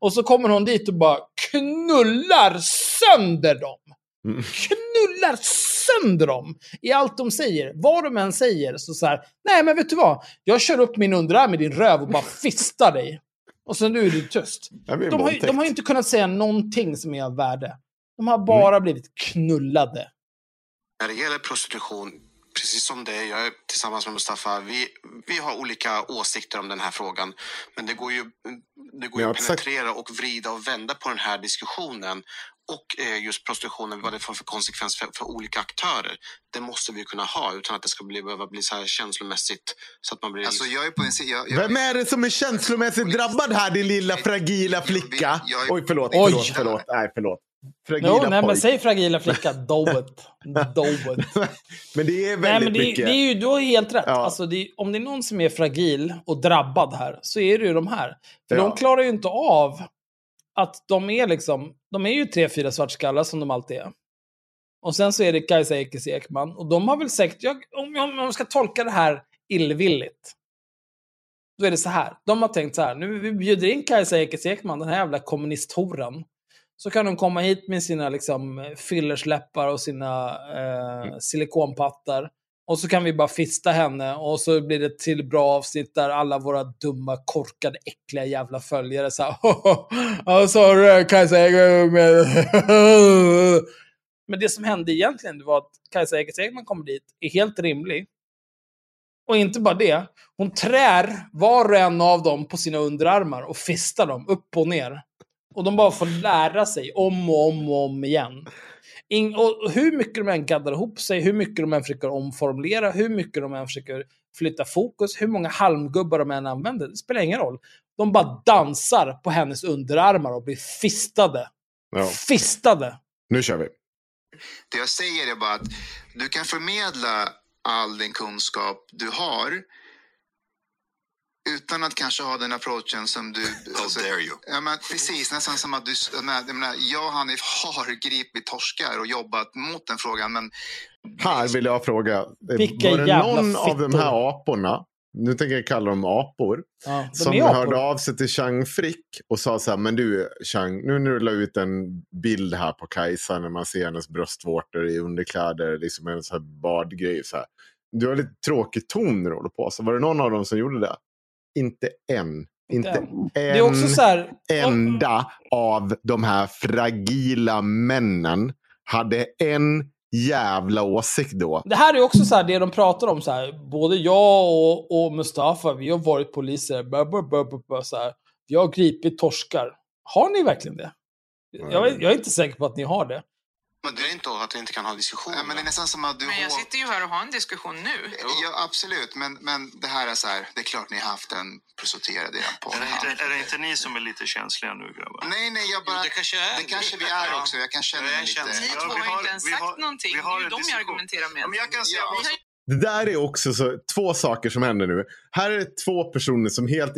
Och så kommer hon dit och bara knullar sönder dem. Knullar sönder dem i allt de säger. Vad de än säger så här, nej men vet du vad? Jag kör upp min underarm med din röv och bara fistar dig. Och sen nu är det tyst. De har inte kunnat säga någonting som är av värde. De har bara blivit knullade. När det gäller prostitution, precis som det jag är tillsammans med Mustafa, vi har olika åsikter om den här frågan. Men det går ju att penetrera och vrida och vända på den här diskussionen. Och just prostitutionen, vad det får för konsekvens för olika aktörer. Det måste vi kunna ha utan att det ska behöva bli så här känslomässigt. Så att man blir... Alltså, jag är på en vem är det som är känslomässigt drabbad här, din lilla fragila flicka? Oj, förlåt. Nej, förlåt. Men säg fragila flicka, do it. Men det är väldigt mycket. Det är ju då helt rätt. Ja. Alltså, om det är någon som är fragil och drabbad här så är det ju de här. För de klarar ju inte av... Att de är liksom, de är ju 3-4 svartskallar som de alltid är. Och sen så är det Kajsa Ekis Ekman. Och de har väl sagt, om man ska tolka det här illvilligt. Då är det så här, de har tänkt så här, nu vi bjuder in Kajsa Ekis Ekman, den här jävla kommunisthoran. så kan de komma hit med sina liksom fillersläppar och sina silikonpattar. Och så kan vi bara fista henne och så blir det till bra avsnitt där alla våra dumma, korkade, äckliga jävla följare så här. Kajsa Ekis Ekman. Men det som hände egentligen var att Kajsa Ekis Ekman kommer dit är helt rimlig. Och inte bara det. Hon trär var och en av dem på sina underarmar och fistar dem upp och ner. Och de bara får lära sig om och om igen. Och hur mycket de än gaddar ihop sig, hur mycket de än försöker omformulera, hur mycket de än försöker flytta fokus, hur många halmgubbar de än använder, det spelar ingen roll. De bara dansar på hennes underarmar och blir fistade. Ja. Fistade. Nu kör vi. Det jag säger är bara att du kan förmedla all den kunskap du har utan att kanske ha den approachen som du... Alltså, dare you. Ja, men precis, nästan som att du... Jag och Hanif har gripit torskar och jobbat mot den frågan, men... Här vill jag fråga, vilka var det någon fittor av de här aporna, nu tänker jag kalla dem apor, ja, de som hörde av sig till Chang Frick och sa så här, men du Chang, nu när du la ut en bild här på Kajsa när man ser hennes bröstvårtor i underkläder, liksom en sån här badgrej så här. Du har lite tråkig ton när du håller på, så var det någon av dem som gjorde det? Inte en. Det är också så här, enda av de här fragila männen hade en jävla åsikt då. Det här är också så här, det de pratar om så här, både jag och Mustafa, vi har varit poliser, så här, vi har gripit torskar. Har ni verkligen det? Jag är inte säker på att ni har det. Men det är inte att vi inte kan ha diskussioner. Ja, men det är nästan som att du... Men jag sitter ju här och har en diskussion nu. Ja, absolut. Men det här är så här... Det är klart ni har haft en prosoterad idé på. Är det inte ni som är lite känsliga nu, grabbar? Nej, jag bara... Jo, det kanske vi är också. Jag kan känna mig lite... Ni två har inte ens sagt någonting. Det är ju de jag argumenterar med. Men jag kan säga... Ja. Det där är också så, två saker som händer nu. Här är två personer som helt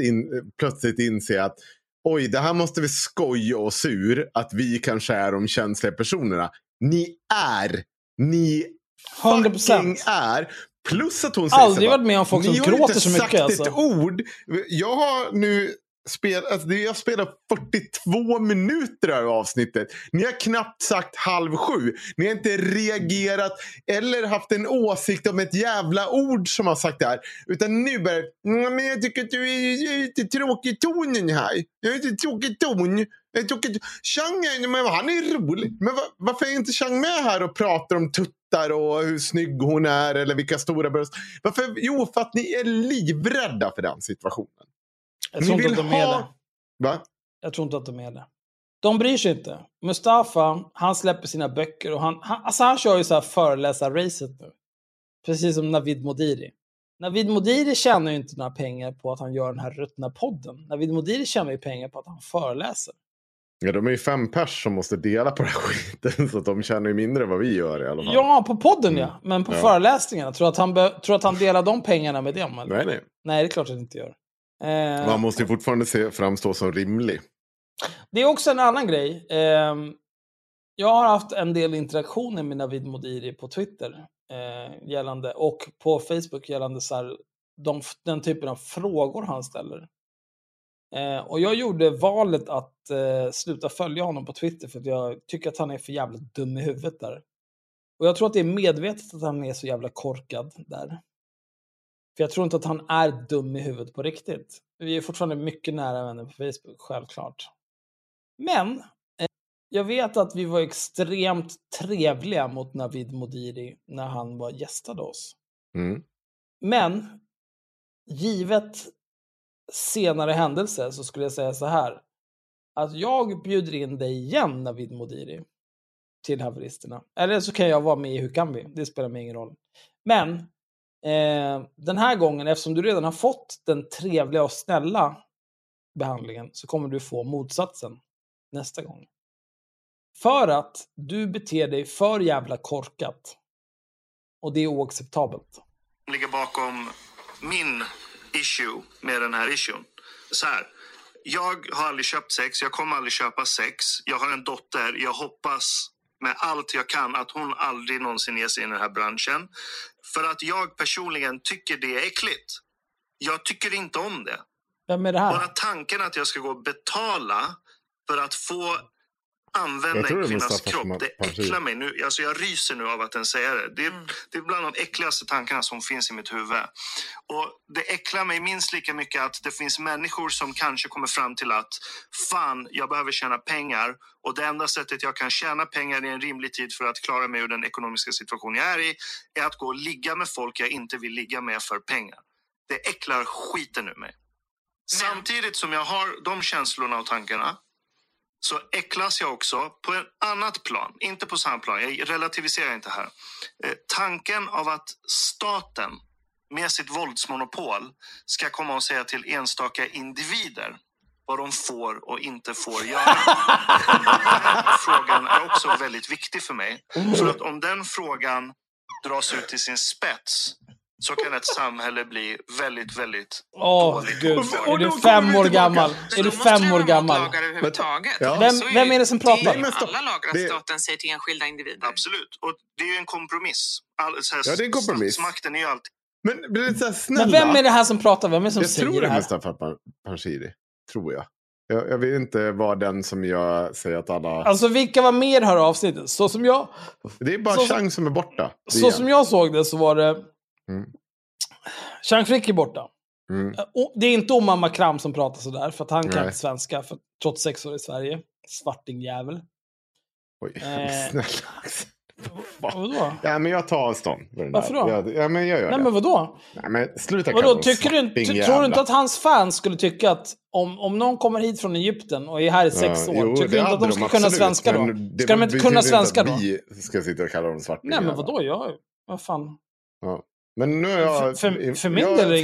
plötsligt inser att... Oj, det här måste vi skoja oss ur. Att vi kanske är de känsliga personerna. Ni 100% är. Plus att hon säger aldrig varit med om folk som gråter så mycket. Ni har inte sagt ett ord. Jag har nu spelat 42 minuter här i avsnittet. Ni har knappt sagt 6:30. Ni har inte reagerat eller haft en åsikt om ett jävla ord som har sagt det här. Utan nu börjar men jag tycker att du är lite tråkig tonen här. Jag är lite tråkig ton. Chang, men han är rolig. Men varför är inte Chang med här och pratar om tuttar och hur snygg hon är eller vilka stora bröst? Varför? Jo, för att ni är livrädda för den situationen. Jag tror inte att de är det. De bryr sig inte. Mustafa, han släpper sina böcker och han kör ju så här föreläsarracet nu. Precis som Navid Modiri. Navid Modiri tjänar ju inte några pengar på att han gör den här ruttna podden. Navid Modiri tjänar ju pengar på att han föreläser. Ja, de är ju 5 pers som måste dela på den här skiten, så att de känner ju mindre än vad vi gör i alla fall. Ja, på podden ja, men på föreläsningarna. Tror att han delar de pengarna med dem? Eller? Nej. Nej, det är klart att han inte gör. Man måste ju fortfarande framstå som rimlig. Det är också en annan grej. Jag har haft en del interaktioner med Navid Modiri på Twitter gällande, och på Facebook gällande så här, den typen av frågor han ställer. Och jag gjorde valet att sluta följa honom på Twitter för att jag tycker att han är för jävla dum i huvudet där. Och jag tror att det är medvetet att han är så jävla korkad där. För jag tror inte att han är dum i huvudet på riktigt. Vi är fortfarande mycket nära vänner på Facebook, självklart. Men jag vet att vi var extremt trevliga mot Navid Modiri när han var gästade oss. Mm. Men givet senare händelser så skulle jag säga så här. Att jag bjuder in dig igen, Navid Modiri, till haveristerna. Eller så kan jag vara med i Hur kan vi? Det spelar mig ingen roll. Men... den här gången, eftersom du redan har fått den trevliga och snälla behandlingen, så kommer du få motsatsen nästa gång. För att du beter dig för jävla korkat. Och det är oacceptabelt. Det ligger bakom min issue med den här issuen. Så här. Jag har aldrig köpt sex. Jag kommer aldrig köpa sex. Jag har en dotter. Jag hoppas med allt jag kan att hon aldrig någonsin ger sig in i den här branschen. För att jag personligen tycker det är äckligt. Jag tycker inte om det. Vem är det här? Bara tanken att jag ska gå och betala för att få använda en kvinnas kropp. Det äcklar mig nu. Alltså jag ryser nu av att den säger det. Det är bland de äckligaste tankarna som finns i mitt huvud. Och det äcklar mig minst lika mycket att det finns människor som kanske kommer fram till att fan, jag behöver tjäna pengar. Och det enda sättet jag kan tjäna pengar i en rimlig tid för att klara mig ur den ekonomiska situation jag är i är att gå och ligga med folk jag inte vill ligga med för pengar. Det äcklar skiten ur mig. Samtidigt som jag har de känslorna och tankarna så äcklas jag också på ett annat plan. Inte på samma plan, jag relativiserar inte här. Tanken av att staten med sitt våldsmonopol ska komma och säga till enstaka individer vad de får och inte får göra. Frågan är också väldigt viktig för mig. För att om den frågan dras ut till sin spets så kan ett samhälle bli väldigt, väldigt dåligt. Gud. Är du 5 år gammal? Är du 5 år gammal? Vem är det som pratar? Det är alla lagar att staten säger till enskilda individer. Absolut, och det är ju en kompromiss. Det är en kompromiss. Makten är ju alltid... Men vem är det här som pratar? Vem är det som säger det här? Jag tror det är Mustafa Panjshiri. Tror jag. Jag vill inte vara den som jag säger att alla... Alltså vilka var med i det här avsnittet? Så som jag... Det är bara Chang som är borta. Så som jag såg det så var det... Chang Frick är borta. Det är inte Omar Makram som pratar sådär, för att han kan inte svenska för, trots 6 år i Sverige. Svarting jävel. Oj, snälla. Ja, men jag tar avstånd. Varför då? Ja, men jag gör det. Nej, men vadå? Nej, men sluta kalla honom svarting jävel. Tror du inte att hans fans skulle tycka att om någon kommer hit från Egypten och är här i 6 år, tycker du inte att de ska kunna svenska då? Ska de inte kunna svenska då? Vi ska sitta och kalla honom svarting jävel. Nej, men vadå? Vad fan? Ja. Men nu har jag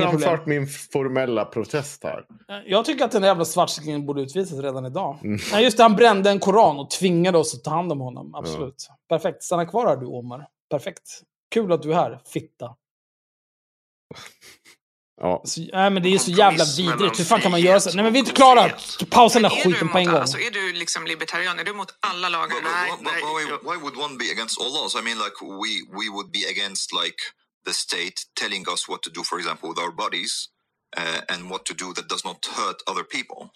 framfört min formella protest här. Jag tycker att den jävla svartskingen borde utvisas redan idag. Nej, just det, han brände en koran och tvingade oss att ta hand om honom. Absolut. Ja. Perfekt. Stanna kvar här du, Omar. Perfekt. Kul att du är här, fitta. Ja. Så, nej, men det är ju så jävla vidrigt. Hur fan kan man göra så? Nej, men vi är inte klara. Pausa den där skiten på en gång. Alltså, är du liksom libertarian? Är du mot alla lagar? But why would one be against all laws? I mean, like, we would be against, like, the state telling us what to do, for example, with our bodies and what to do that does not hurt other people.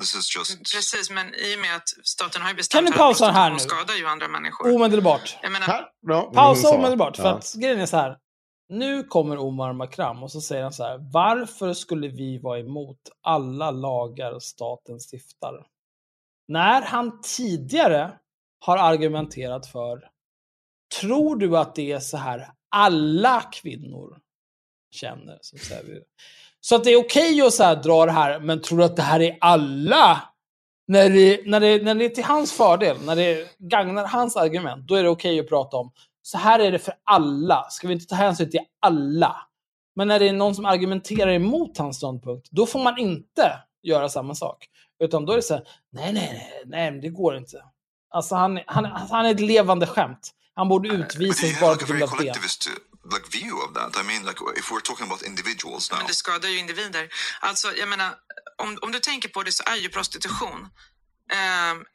This is just... Precis, men i och med att staten har ju bestämt att de skadar ju andra människor. Omedelbart. Pausa omedelbart, för att grejen är så här. Nu kommer Omar Makram och så säger han så här: varför skulle vi vara emot alla lagar staten stiftar? När han tidigare har argumenterat för, tror du att det är så här alla kvinnor känner? Så att det är okej att så här dra det här, men tror du att det här är alla? När det är till hans fördel, när det gagnar hans argument, då är det okej att prata om. Så här är det för alla. Ska vi inte ta hänsyn till alla? Men när det är någon som argumenterar emot hans ståndpunkt, då får man inte göra samma sak. Utan då är det så här, nej, det går inte. Alltså han är ett levande skämt. Han borde utvisas bara på grund av det. Like view of that. I mean, like if we're talking about individuals now. Men det skadar ju individer. Alltså, jag menar, om du tänker på det så är ju prostitution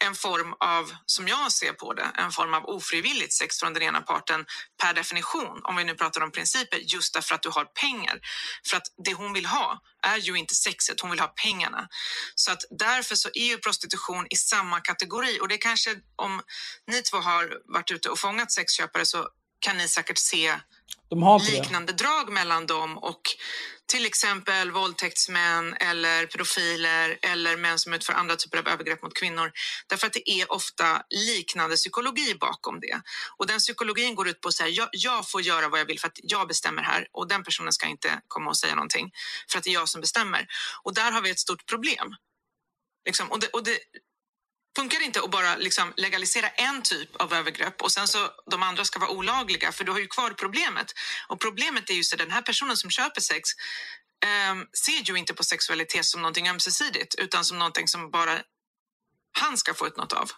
en form av, som jag ser på det, en form av ofrivilligt sex från den ena parten per definition. Om vi nu pratar om principer, just därför att du har pengar. För att det hon vill ha är ju inte sexet, hon vill ha pengarna. Så att därför så är ju prostitution i samma kategori. Och det kanske, om ni två har varit ute och fångat sexköpare så kan ni säkert se liknande drag mellan dem och till exempel våldtäktsmän eller pedofiler eller män som utför andra typer av övergrepp mot kvinnor. Därför att det är ofta liknande psykologi bakom det. Och den psykologin går ut på att säga, jag får göra vad jag vill för att jag bestämmer här. Och den personen ska inte komma och säga någonting för att det är jag som bestämmer. Och där har vi ett stort problem. Liksom, och det funkar inte att bara liksom legalisera en typ av övergrepp och sen så de andra ska vara olagliga, för du har ju kvar problemet. Och problemet är ju så den här personen som köper sex ser ju inte på sexualitet som någonting ömsesidigt, utan som någonting som bara han ska få ut något av.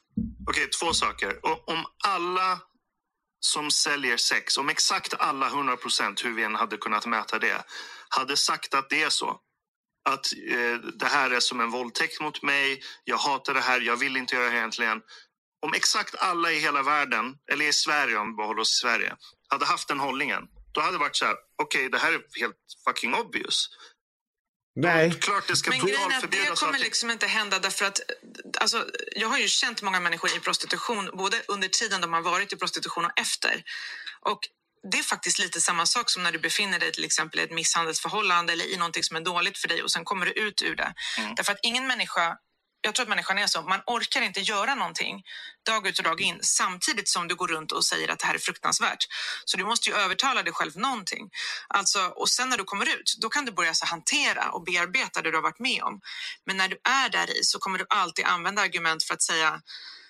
Okej, 2 saker. Om alla som säljer sex, om exakt alla 100%, hur vi än hade kunnat mäta det, hade sagt att det är så. Att det här är som en våldtäkt mot mig, jag hatar det här, jag vill inte göra det egentligen. Om exakt alla i hela världen, eller i Sverige om vi behåller oss i Sverige, hade haft den hållningen, då hade det varit så här: okej, det här är helt fucking obvious. Nej. Klart det ska. Men grejen är att det kommer liksom inte hända, därför att alltså, jag har ju känt många människor i prostitution, både under tiden de har varit i prostitution och efter. Och det är faktiskt lite samma sak som när du befinner dig till exempel i ett misshandelsförhållande eller i någonting som är dåligt för dig och sen kommer du ut ur det. Mm. Därför att ingen människa, jag tror att människan är så, man orkar inte göra någonting dag ut och dag in samtidigt som du går runt och säger att det här är fruktansvärt. Så du måste ju övertala dig själv någonting. Alltså, och sen när du kommer ut, då kan du börja så hantera och bearbeta det du har varit med om. Men när du är där i så kommer du alltid använda argument för att säga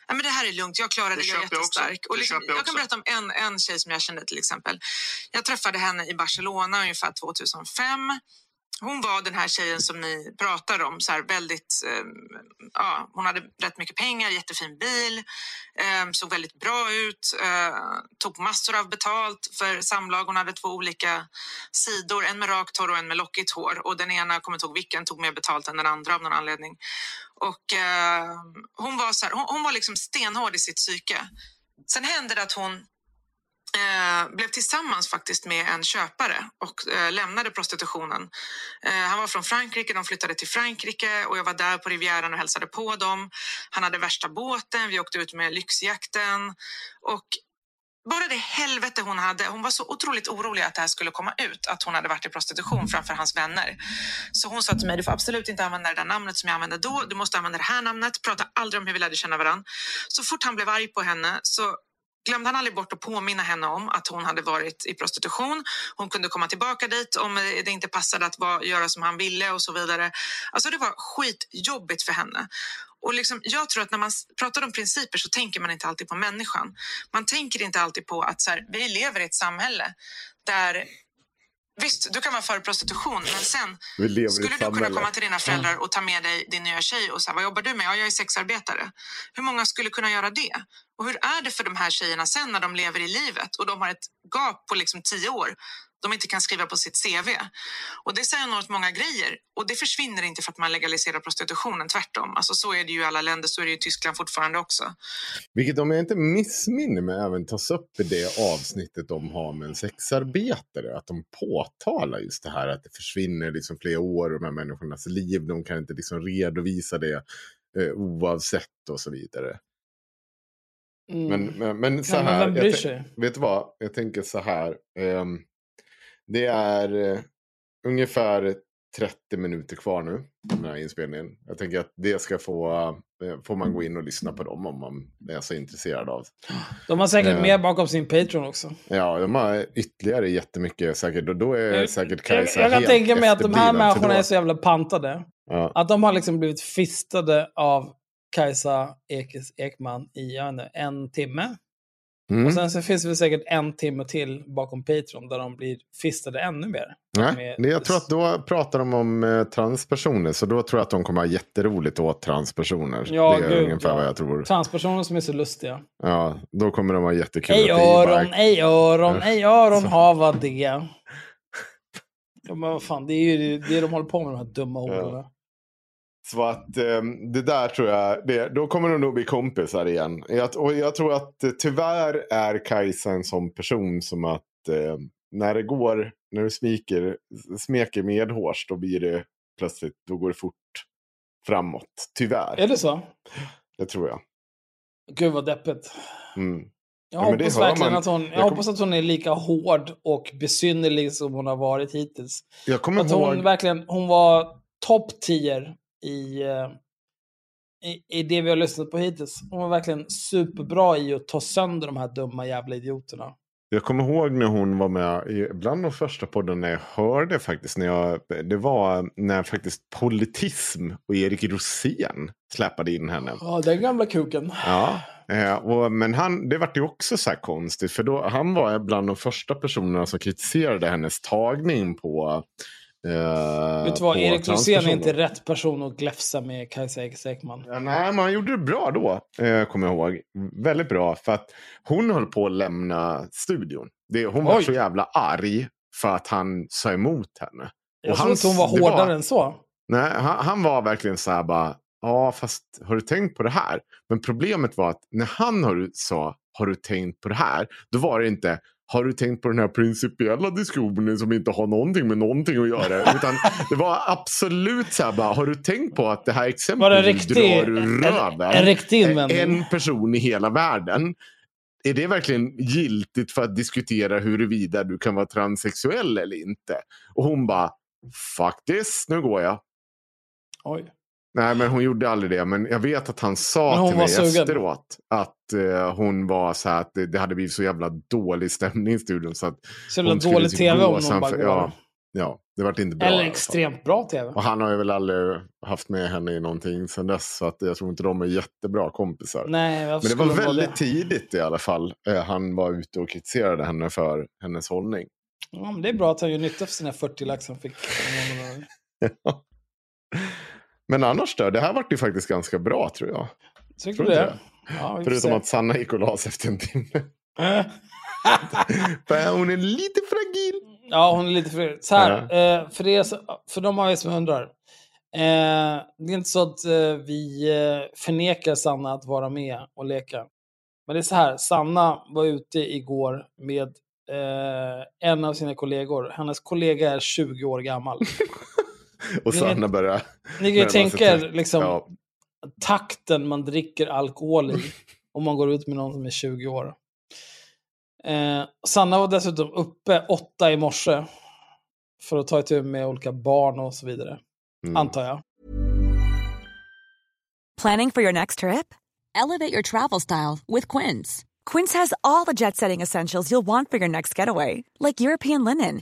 nej, men det här är lugnt, jag klarade det, jag är jättestark. Och liksom, jag kan berätta om en tjej som jag kände till exempel. Jag träffade henne i Barcelona ungefär 2005. Hon var den här tjejen som ni pratar om, så här väldigt, ja, hon hade rätt mycket pengar, jättefin bil, såg väldigt bra ut, tog massor av betalt för samlag. Hon hade två olika sidor, en med rakt hår och en med lockigt hår, och den ena, kommer inte ihåg vilken, tog mer betalt än den andra av någon anledning. Och hon var så här, hon var liksom stenhård i sitt psyke. Sen hände det att hon blev tillsammans faktiskt med en köpare och lämnade prostitutionen. Han var från Frankrike, de flyttade till Frankrike och jag var där på Rivieran och hälsade på dem. Han hade värsta båten, vi åkte ut med lyxjakten och bara det helvete hon hade. Hon var så otroligt orolig att det här skulle komma ut, att hon hade varit i prostitution framför hans vänner. Så hon sa till mig, du får absolut inte använda det där namnet som jag använde då, du måste använda det här namnet, prata aldrig om hur vi lärde känna varandra. Så fort han blev arg på henne så glömde han aldrig bort att påminna henne om att hon hade varit i prostitution. Hon kunde komma tillbaka dit om det inte passade att göra som han ville och så vidare. Alltså det var skitjobbigt för henne. Och liksom, jag tror att när man pratar om principer så tänker man inte alltid på människan. Man tänker inte alltid på att så här, vi lever i ett samhälle där... Visst, du kan vara för prostitution, men sen skulle du kunna komma till dina föräldrar och ta med dig din nya tjej och säga, vad jobbar du med? Ja, jag är sexarbetare. Hur många skulle kunna göra det? Och hur är det för de här tjejerna sen när de lever i livet och de har ett gap på liksom 10 år de inte kan skriva på sitt CV? Och det säger något många grejer, och det försvinner inte för att man legaliserar prostitutionen, tvärtom. Alltså så är det ju i alla länder, så är det ju i Tyskland fortfarande också. Vilket, om jag inte missminner mig, även tas upp i det avsnittet de har med en sexarbetare, att de påtalar just det här att det försvinner liksom flera år i de här människornas liv, de kan inte liksom redovisa det oavsett och så vidare. Mm. Men så här, ja, men vet du vad, jag tänker så här, det är ungefär 30 minuter kvar nu den här inspelningen. Jag tänker att det ska får man gå in och lyssna på dem om man är så intresserad av. De har säkert mer bakom sin Patreon också. Ja, de har ytterligare jättemycket säkert. Och då är säkert Kajsa helt. Jag kan tänka mig att de här människorna är så jävla pantade. Ja. Att de har liksom blivit fistade av Kajsa Ekis Ekman i en timme. Mm. Och sen så finns det säkert en timme till bakom Patreon där de blir fistade ännu mer. Nej, jag tror att då pratar de om transpersoner, så då tror jag att de kommer ha jätteroligt åt transpersoner. Ja, det är ungefär vad jag tror. Transpersoner som är så lustiga. Ja, då kommer de ha jättekul. Ej öron, hava det. Ja, men vad fan, det är ju det de håller på med, de här dumma orden. Ja. Så att det där tror jag, då kommer de nog bli kompisar igen. Och jag tror att tyvärr är Kajsa en sån person som att när du smeker med hårs, då blir det plötsligt, då går det fort framåt, tyvärr. Är det så? Det tror jag. Gud vad deppigt. Mm. Jag hoppas att hon är lika hård och besynnerlig som hon har varit hittills. Jag kommer ihåg. Hon var topp 10 i det vi har lyssnat på hittills. Hon var verkligen superbra i att ta sönder de här dumma jävla idioterna. Jag kommer ihåg när hon var med bland de första poddarna jag hörde faktiskt, det var när faktiskt Politism och Erik Rosén släpade in henne. Ja, den gamla kuken. Ja. Men det var ju också så här konstigt, för då han var bland de första personerna som kritiserade hennes tagning på. Vet du vad, Erik Rosén är inte rätt person att gläfsa med Kajsa Ekis Ekman. Ja, nej, men han gjorde det bra då, kommer jag ihåg. Väldigt bra, för att hon höll på att lämna studion. Hon var så jävla arg för att han sa emot henne. Jag tror inte hon var hårdare än så. Nej, han var verkligen så här bara, ja fast har du tänkt på det här? Men problemet var att när han sa, har du tänkt på det här? Då var det inte, har du tänkt på den här principiella diskussionen som inte har någonting med någonting att göra? Utan det var absolut så här bara, har du tänkt på att det här exemplet drar röven en person i hela världen? Är det verkligen giltigt för att diskutera huruvida du kan vara transsexuell eller inte? Och hon bara, faktiskt, nu går jag. Oj. Nej, men hon gjorde aldrig det. Men jag vet att han sa till mig efteråt att hon var så här, att det hade blivit så jävla dålig stämning i studion. Så att så hon dålig skulle tv om någon bara går. Ja, det var inte bra. Eller extremt bra tv. Och han har ju väl aldrig haft med henne i någonting sedan dess. Så att jag tror inte de är jättebra kompisar. Nej, men det var väldigt tidigt i alla fall. Han var ute och kritiserade henne för hennes hållning. Ja, men det är bra att han gör nytta för sina 40 lax han fick. Ja. Men annars då, det här var ju faktiskt ganska bra tror jag. Tycker du det? Ja, förutom att Sanna gick och las efter en timme. Hon är lite fragil. Ja, hon är lite fragil. Så här, för de har ju som undrar. Det är inte så att vi förnekar Sanna att vara med och leka. Men det är så här, Sanna var ute igår med en av sina kollegor. Hennes kollega är 20 år gammal. Och Sanna börjar... Ni kan ju tänka liksom, takten man dricker alkohol i om man går ut med någon som är 20 år. Sanna var dessutom uppe 8 i morse för att ta itu med olika barn och så vidare. Antar jag. Planning for your next trip? Elevate your travel style with Quince. Quince has all the jet-setting essentials you'll want for your next getaway. Like European linen,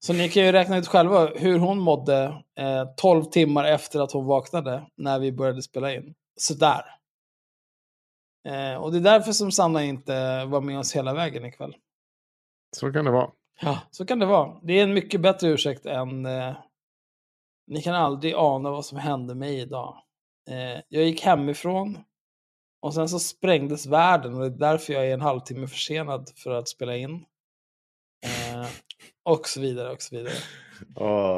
Så ni kan ju räkna ut själva hur hon mådde 12 timmar efter att hon vaknade när vi började spela in. Sådär. Och det är därför som Sanna inte var med oss hela vägen ikväll. Så kan det vara. Ja, så kan det vara. Det är en mycket bättre ursäkt än ni kan aldrig ana vad som hände mig idag. Jag gick hemifrån och sen så sprängdes världen och det är därför jag är en halvtimme försenad för att spela in. Och så vidare, och så vidare.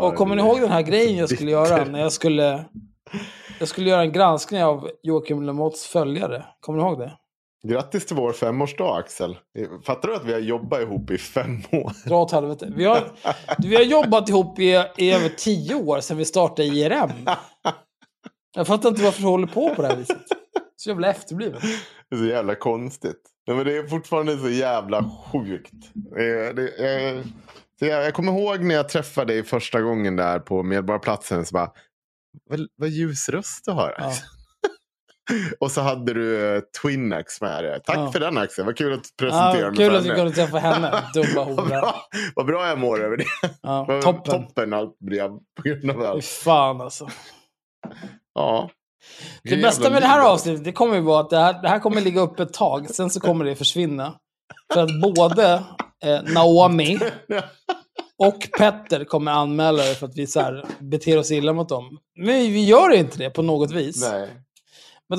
Och kommer ni ihåg den här grejen jag skulle göra när jag skulle göra en granskning av Joakim Lemotts följare? Kommer ni ihåg det? Grattis till vår 5-årsdag, Axel. Fattar du att vi har jobbat ihop i 5 år? Dra åt helvete. Vi har jobbat ihop i över 10 år sedan vi startade IRM. Jag fattar inte varför du håller på det här viset. Så jävla efterbliven. Det är så jävla konstigt. Nej, men det är fortfarande så jävla sjukt. Jag kommer ihåg när jag träffade dig första gången där på Medborgarplatsen så bara, vad ljus röst du har. Ja. Och så hade du Twinax med dig. Tack för den, Axel. Vad kul att du presenterade mig. Kul att du kunde träffa henne. Dumma hora. Vad bra jag mår över det. Ja, toppen allt på grund av allt. Fan alltså. Ja. Det bästa med det här avsnittet, det kommer ju vara att det här kommer ligga upp ett tag. Sen så kommer det försvinna. För att både Naomi och Petter kommer anmäla det för att vi så här beter oss illa mot dem. Men vi gör inte det på något vis. Nej. Men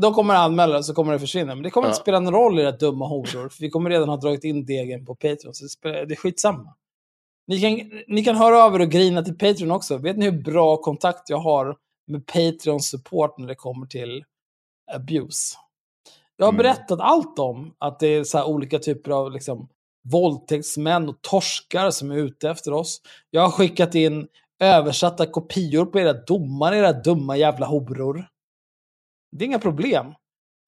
de kommer anmäla och så kommer det försvinna. Men det kommer inte spela någon roll i det dumma horor. För vi kommer redan ha dragit in degen på Patreon. Så det är skitsamma. Ni kan höra över och grina till Patreon också. Vet ni hur bra kontakt jag har med Patreon-support när det kommer till abuse? Jag har berättat allt om att det är så här olika typer av liksom våldtäktsmän och torskar som är ute efter oss. Jag har skickat in översatta kopior på era domar, era dumma jävla horor. Det är inga problem.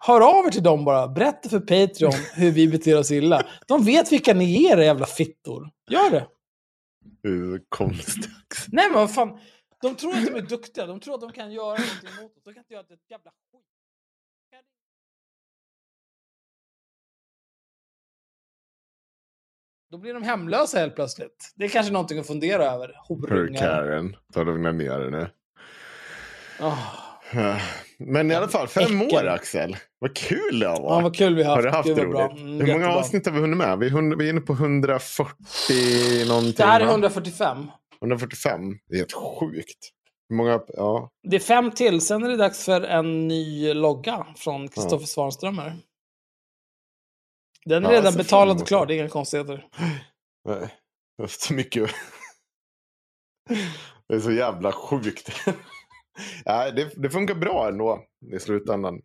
Hör av er till dem bara. Berätta för Patreon hur vi beter oss illa. De vet vilka ni är, jävla fittor. Gör det. Konstigt. Nej, men vad fan. De tror att de är duktiga. De tror att de kan göra någonting mot oss. De kan inte göra det jävla skit. Då blir de hemlösa helt plötsligt. Det är kanske någonting att fundera över. Horungar. Karen, ta lugna ner dig nu. Men i alla fall, 5 år Axel. Vad kul det har varit. Ja, vad kul vi har haft. Har du haft det roligt? Mm, hur många avsnitt har vi hunnit med? Vi är inne på 140 någonting. Det här är 145. 145, det är helt sjukt. Hur många, ja. Det är 5 till, sen är det dags för en ny logga från Kristoffer Svanströmer. Den är redan betalad och klar, det är inga konstigheter. Nej, det är så mycket. Det är så jävla sjukt. Nej, det funkar bra ändå i slutändan.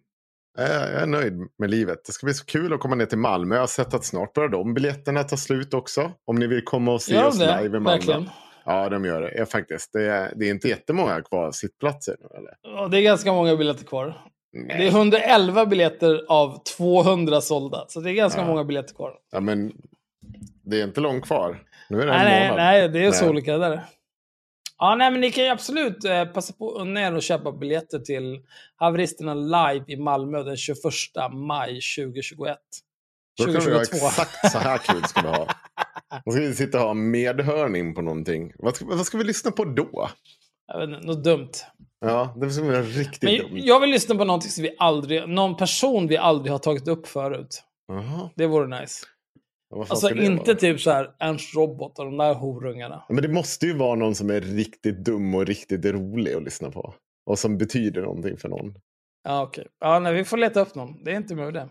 Jag är nöjd med livet. Det ska bli så kul att komma ner till Malmö. Jag har sett att snart börjar de biljetterna ta slut också. Om ni vill komma och se oss live i Malmö. Verkligen. Ja, de gör det. Ja, faktiskt. Det är inte jättemånga kvar sittplatser nu, eller? Ja, det är ganska många biljetter kvar. Nej. Det är 111 biljetter av 200 sålda. Så det är ganska många biljetter kvar. Ja, men det är inte långt kvar. Nu är det en månad. Nej, det är så olika där. Ja, nej, men ni kan ju absolut passa på ner och köpa biljetter till Haveristerna live i Malmö den 21 maj 2021. Då kan vi ha exakt så här kul ska vi ha. Då ska vi sitta och ha medhörning på någonting. Vad ska vi lyssna på då? Jag vet inte, något dumt. Ja, det ska vara riktigt dumt. Jag vill lyssna på någonting som någon person vi aldrig har tagit upp förut. Det vore nice. Alltså inte typ så här Ernst Robot och de där horungarna. Men det måste ju vara någon som är riktigt dum och riktigt rolig att lyssna på. Och som betyder någonting för någon. Ja, okej. Ja, nej, vi får leta upp någon. Det är inte med det.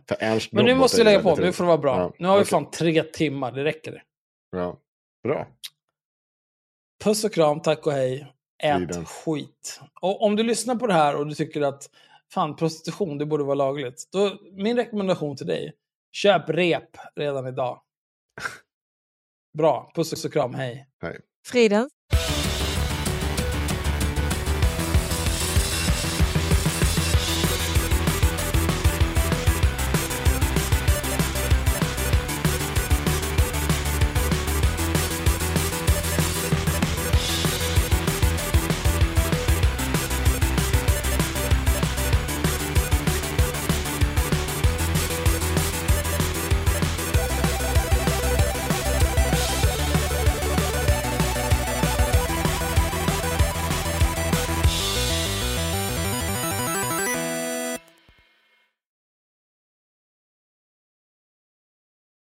Men nu måste vi lägga på. Nu får det vara bra. Ja, nu har vi fan 3 timmar. Det räcker det. Ja, bra. Puss och kram, tack och hej. Ät skit. Och om du lyssnar på det här och du tycker att fan, prostitution, det borde vara lagligt. Då, min rekommendation till dig. Köp rep redan idag. Bra. Puss och kram. Hej. Hej. Friden.